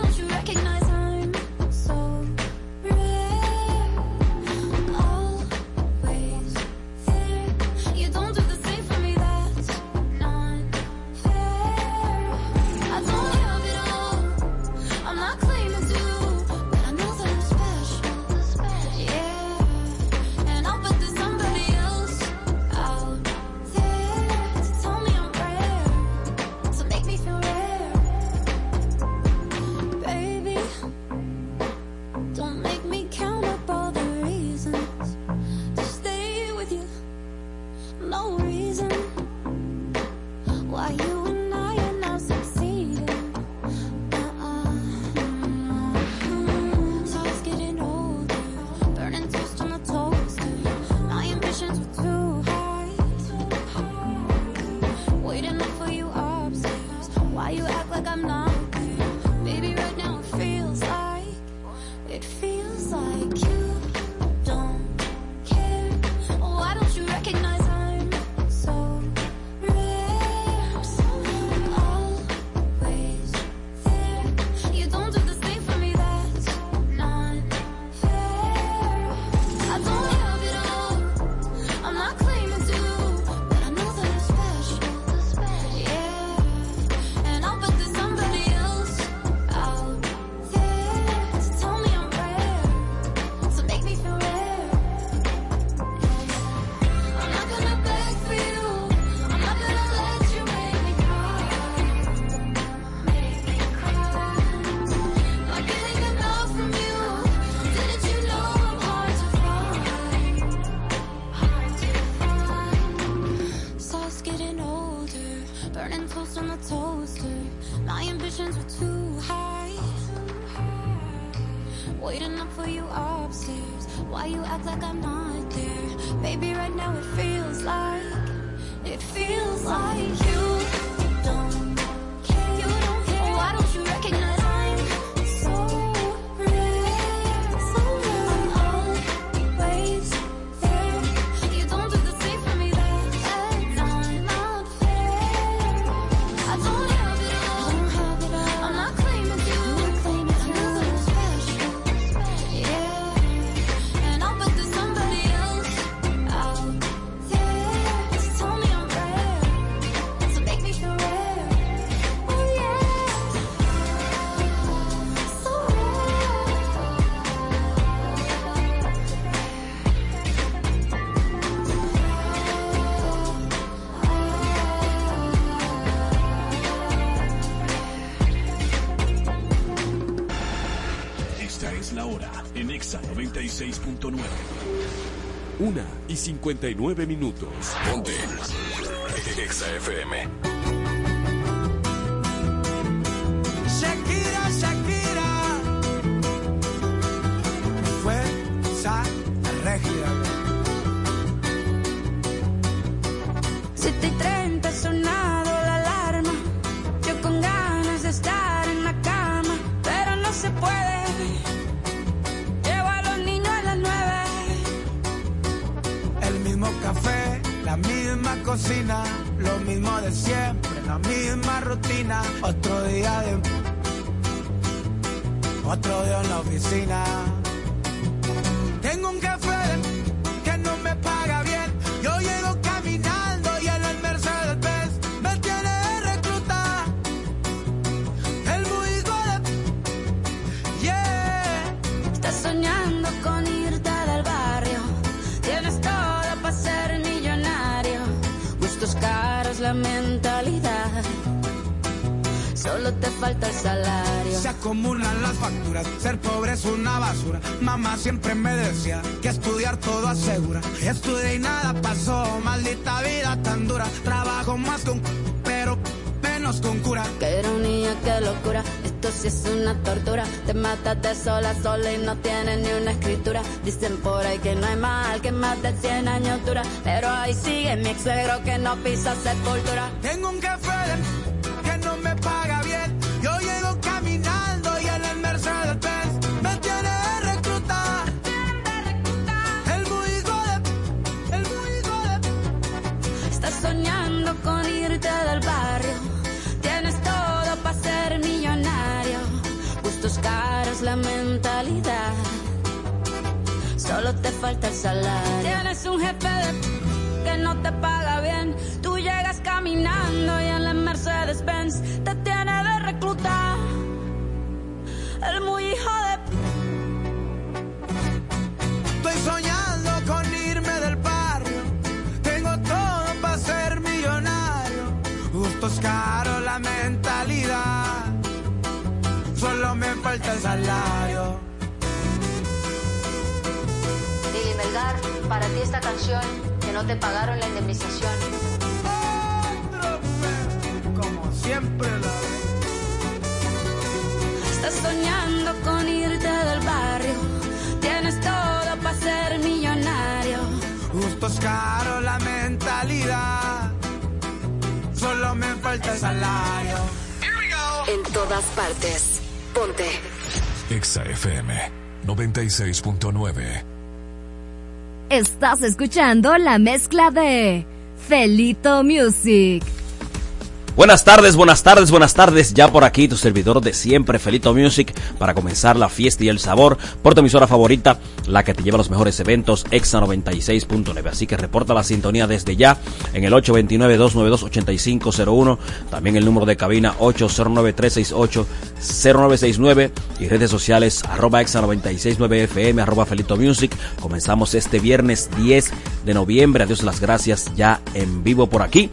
waiting up for you upstairs. Why you act like I'm not there? Baby, right now it feels like, it feels like you don't care. You don't care. Why don't you recognize? seis punto nueve. Una y cincuenta y nueve minutos. Ponte Exa F M. Shakira, Shakira. Fuerza Regia. Siete y treinta ha sonado la alarma. Yo con ganas de estar en la cama, pero no se puede. Café, la misma cocina, lo mismo de siempre, la misma rutina. Otro día de... otro día en la oficina. Tengo un jefe que no me paga bien. Yo llego caminando y en el Mercedes-Benz me tiene de recluta. El músico de... yeah. Estás soñando con irte del barrio. Tienes todo para ser millonario, gustos caros, la mentalidad, solo te falta el salario. Se acumulan las facturas, ser pobre es una basura. Mamá siempre me decía que estudiar todo asegura. Estudié y nada pasó, maldita vida tan dura. Trabajo más con c- pero menos con cura. Qué ironía, qué locura, esto sí es una tortura. Te matas de sola a sola y no tienes ni una escritura. Dicen por ahí que no hay mal que más de cien años dura, pero ahí sigue mi ex suegro que no pisa sepultura. Tengo un jefe de... que no me paga bien. Yo llego caminando y en el Mercedes-Benz me tiene de recluta. El músico de... el músico de... Estás soñando con irte del barrio. Ser millonario, gustos caros, la mentalidad, solo te falta el salario. Tienes un jefe de... que no te paga bien. Tú llegas caminando y en la Mercedes-Benz te tiene de recluta. El muy hijo de... Estoy soñando con irme del barrio. Tengo todo para ser millonario. Gustos caros, la mentalidad, solo me falta el salario. Lili Melgar, para ti esta canción, que no te pagaron la indemnización. Otro, como siempre lo... Estás soñando con irte del barrio. Tienes todo para ser millonario. Gustos caros, la mentalidad, solo me falta el salario. En todas partes. Ponte Exa F M noventa y seis punto nueve. Estás escuchando la mezcla de Felito Music. Buenas tardes, buenas tardes, buenas tardes. Ya por aquí tu servidor de siempre, Felito Music, para comenzar la fiesta y el sabor por tu emisora favorita, la que te lleva a los mejores eventos, Exa noventa y seis punto nueve. Así que reporta la sintonía desde ya en el ocho dos nueve, dos nueve dos, ocho cinco cero uno. También el número de cabina ocho cero nueve, tres seis ocho, cero nueve seis nueve. Y redes sociales arroba Exa noventa y seis punto nueve F M, arroba Felito Music. Comenzamos este viernes diez de noviembre. Adiós, las gracias, ya en vivo por aquí.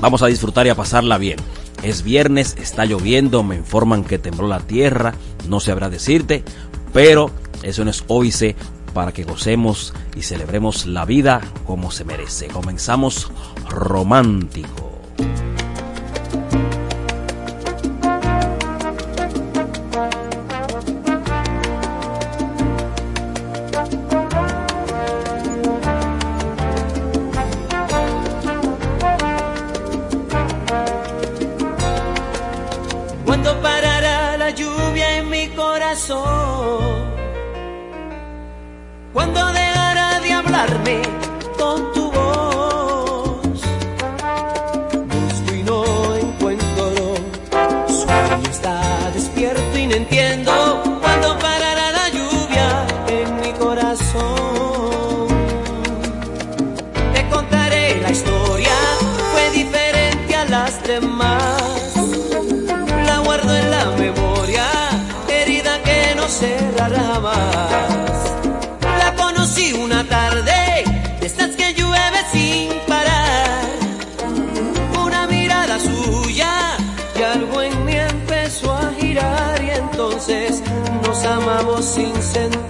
Vamos a disfrutar y a pasarla bien. Es viernes, está lloviendo, me informan que tembló la tierra, no sabrá decirte, pero eso no es óbice para que gocemos y celebremos la vida como se merece. Comenzamos romántico. la lluvia en mi corazón. Cuando dejará de hablarme con tu voz. Busco y no encuentro, sueño está despierto y no entiendo cuándo parará la lluvia en mi corazón. Te contaré la historia, fue diferente a las demás. Cerrará más. La conocí una tarde, de estas que llueve sin parar. Una mirada suya y algo en mí empezó a girar y entonces nos amamos sin sentir.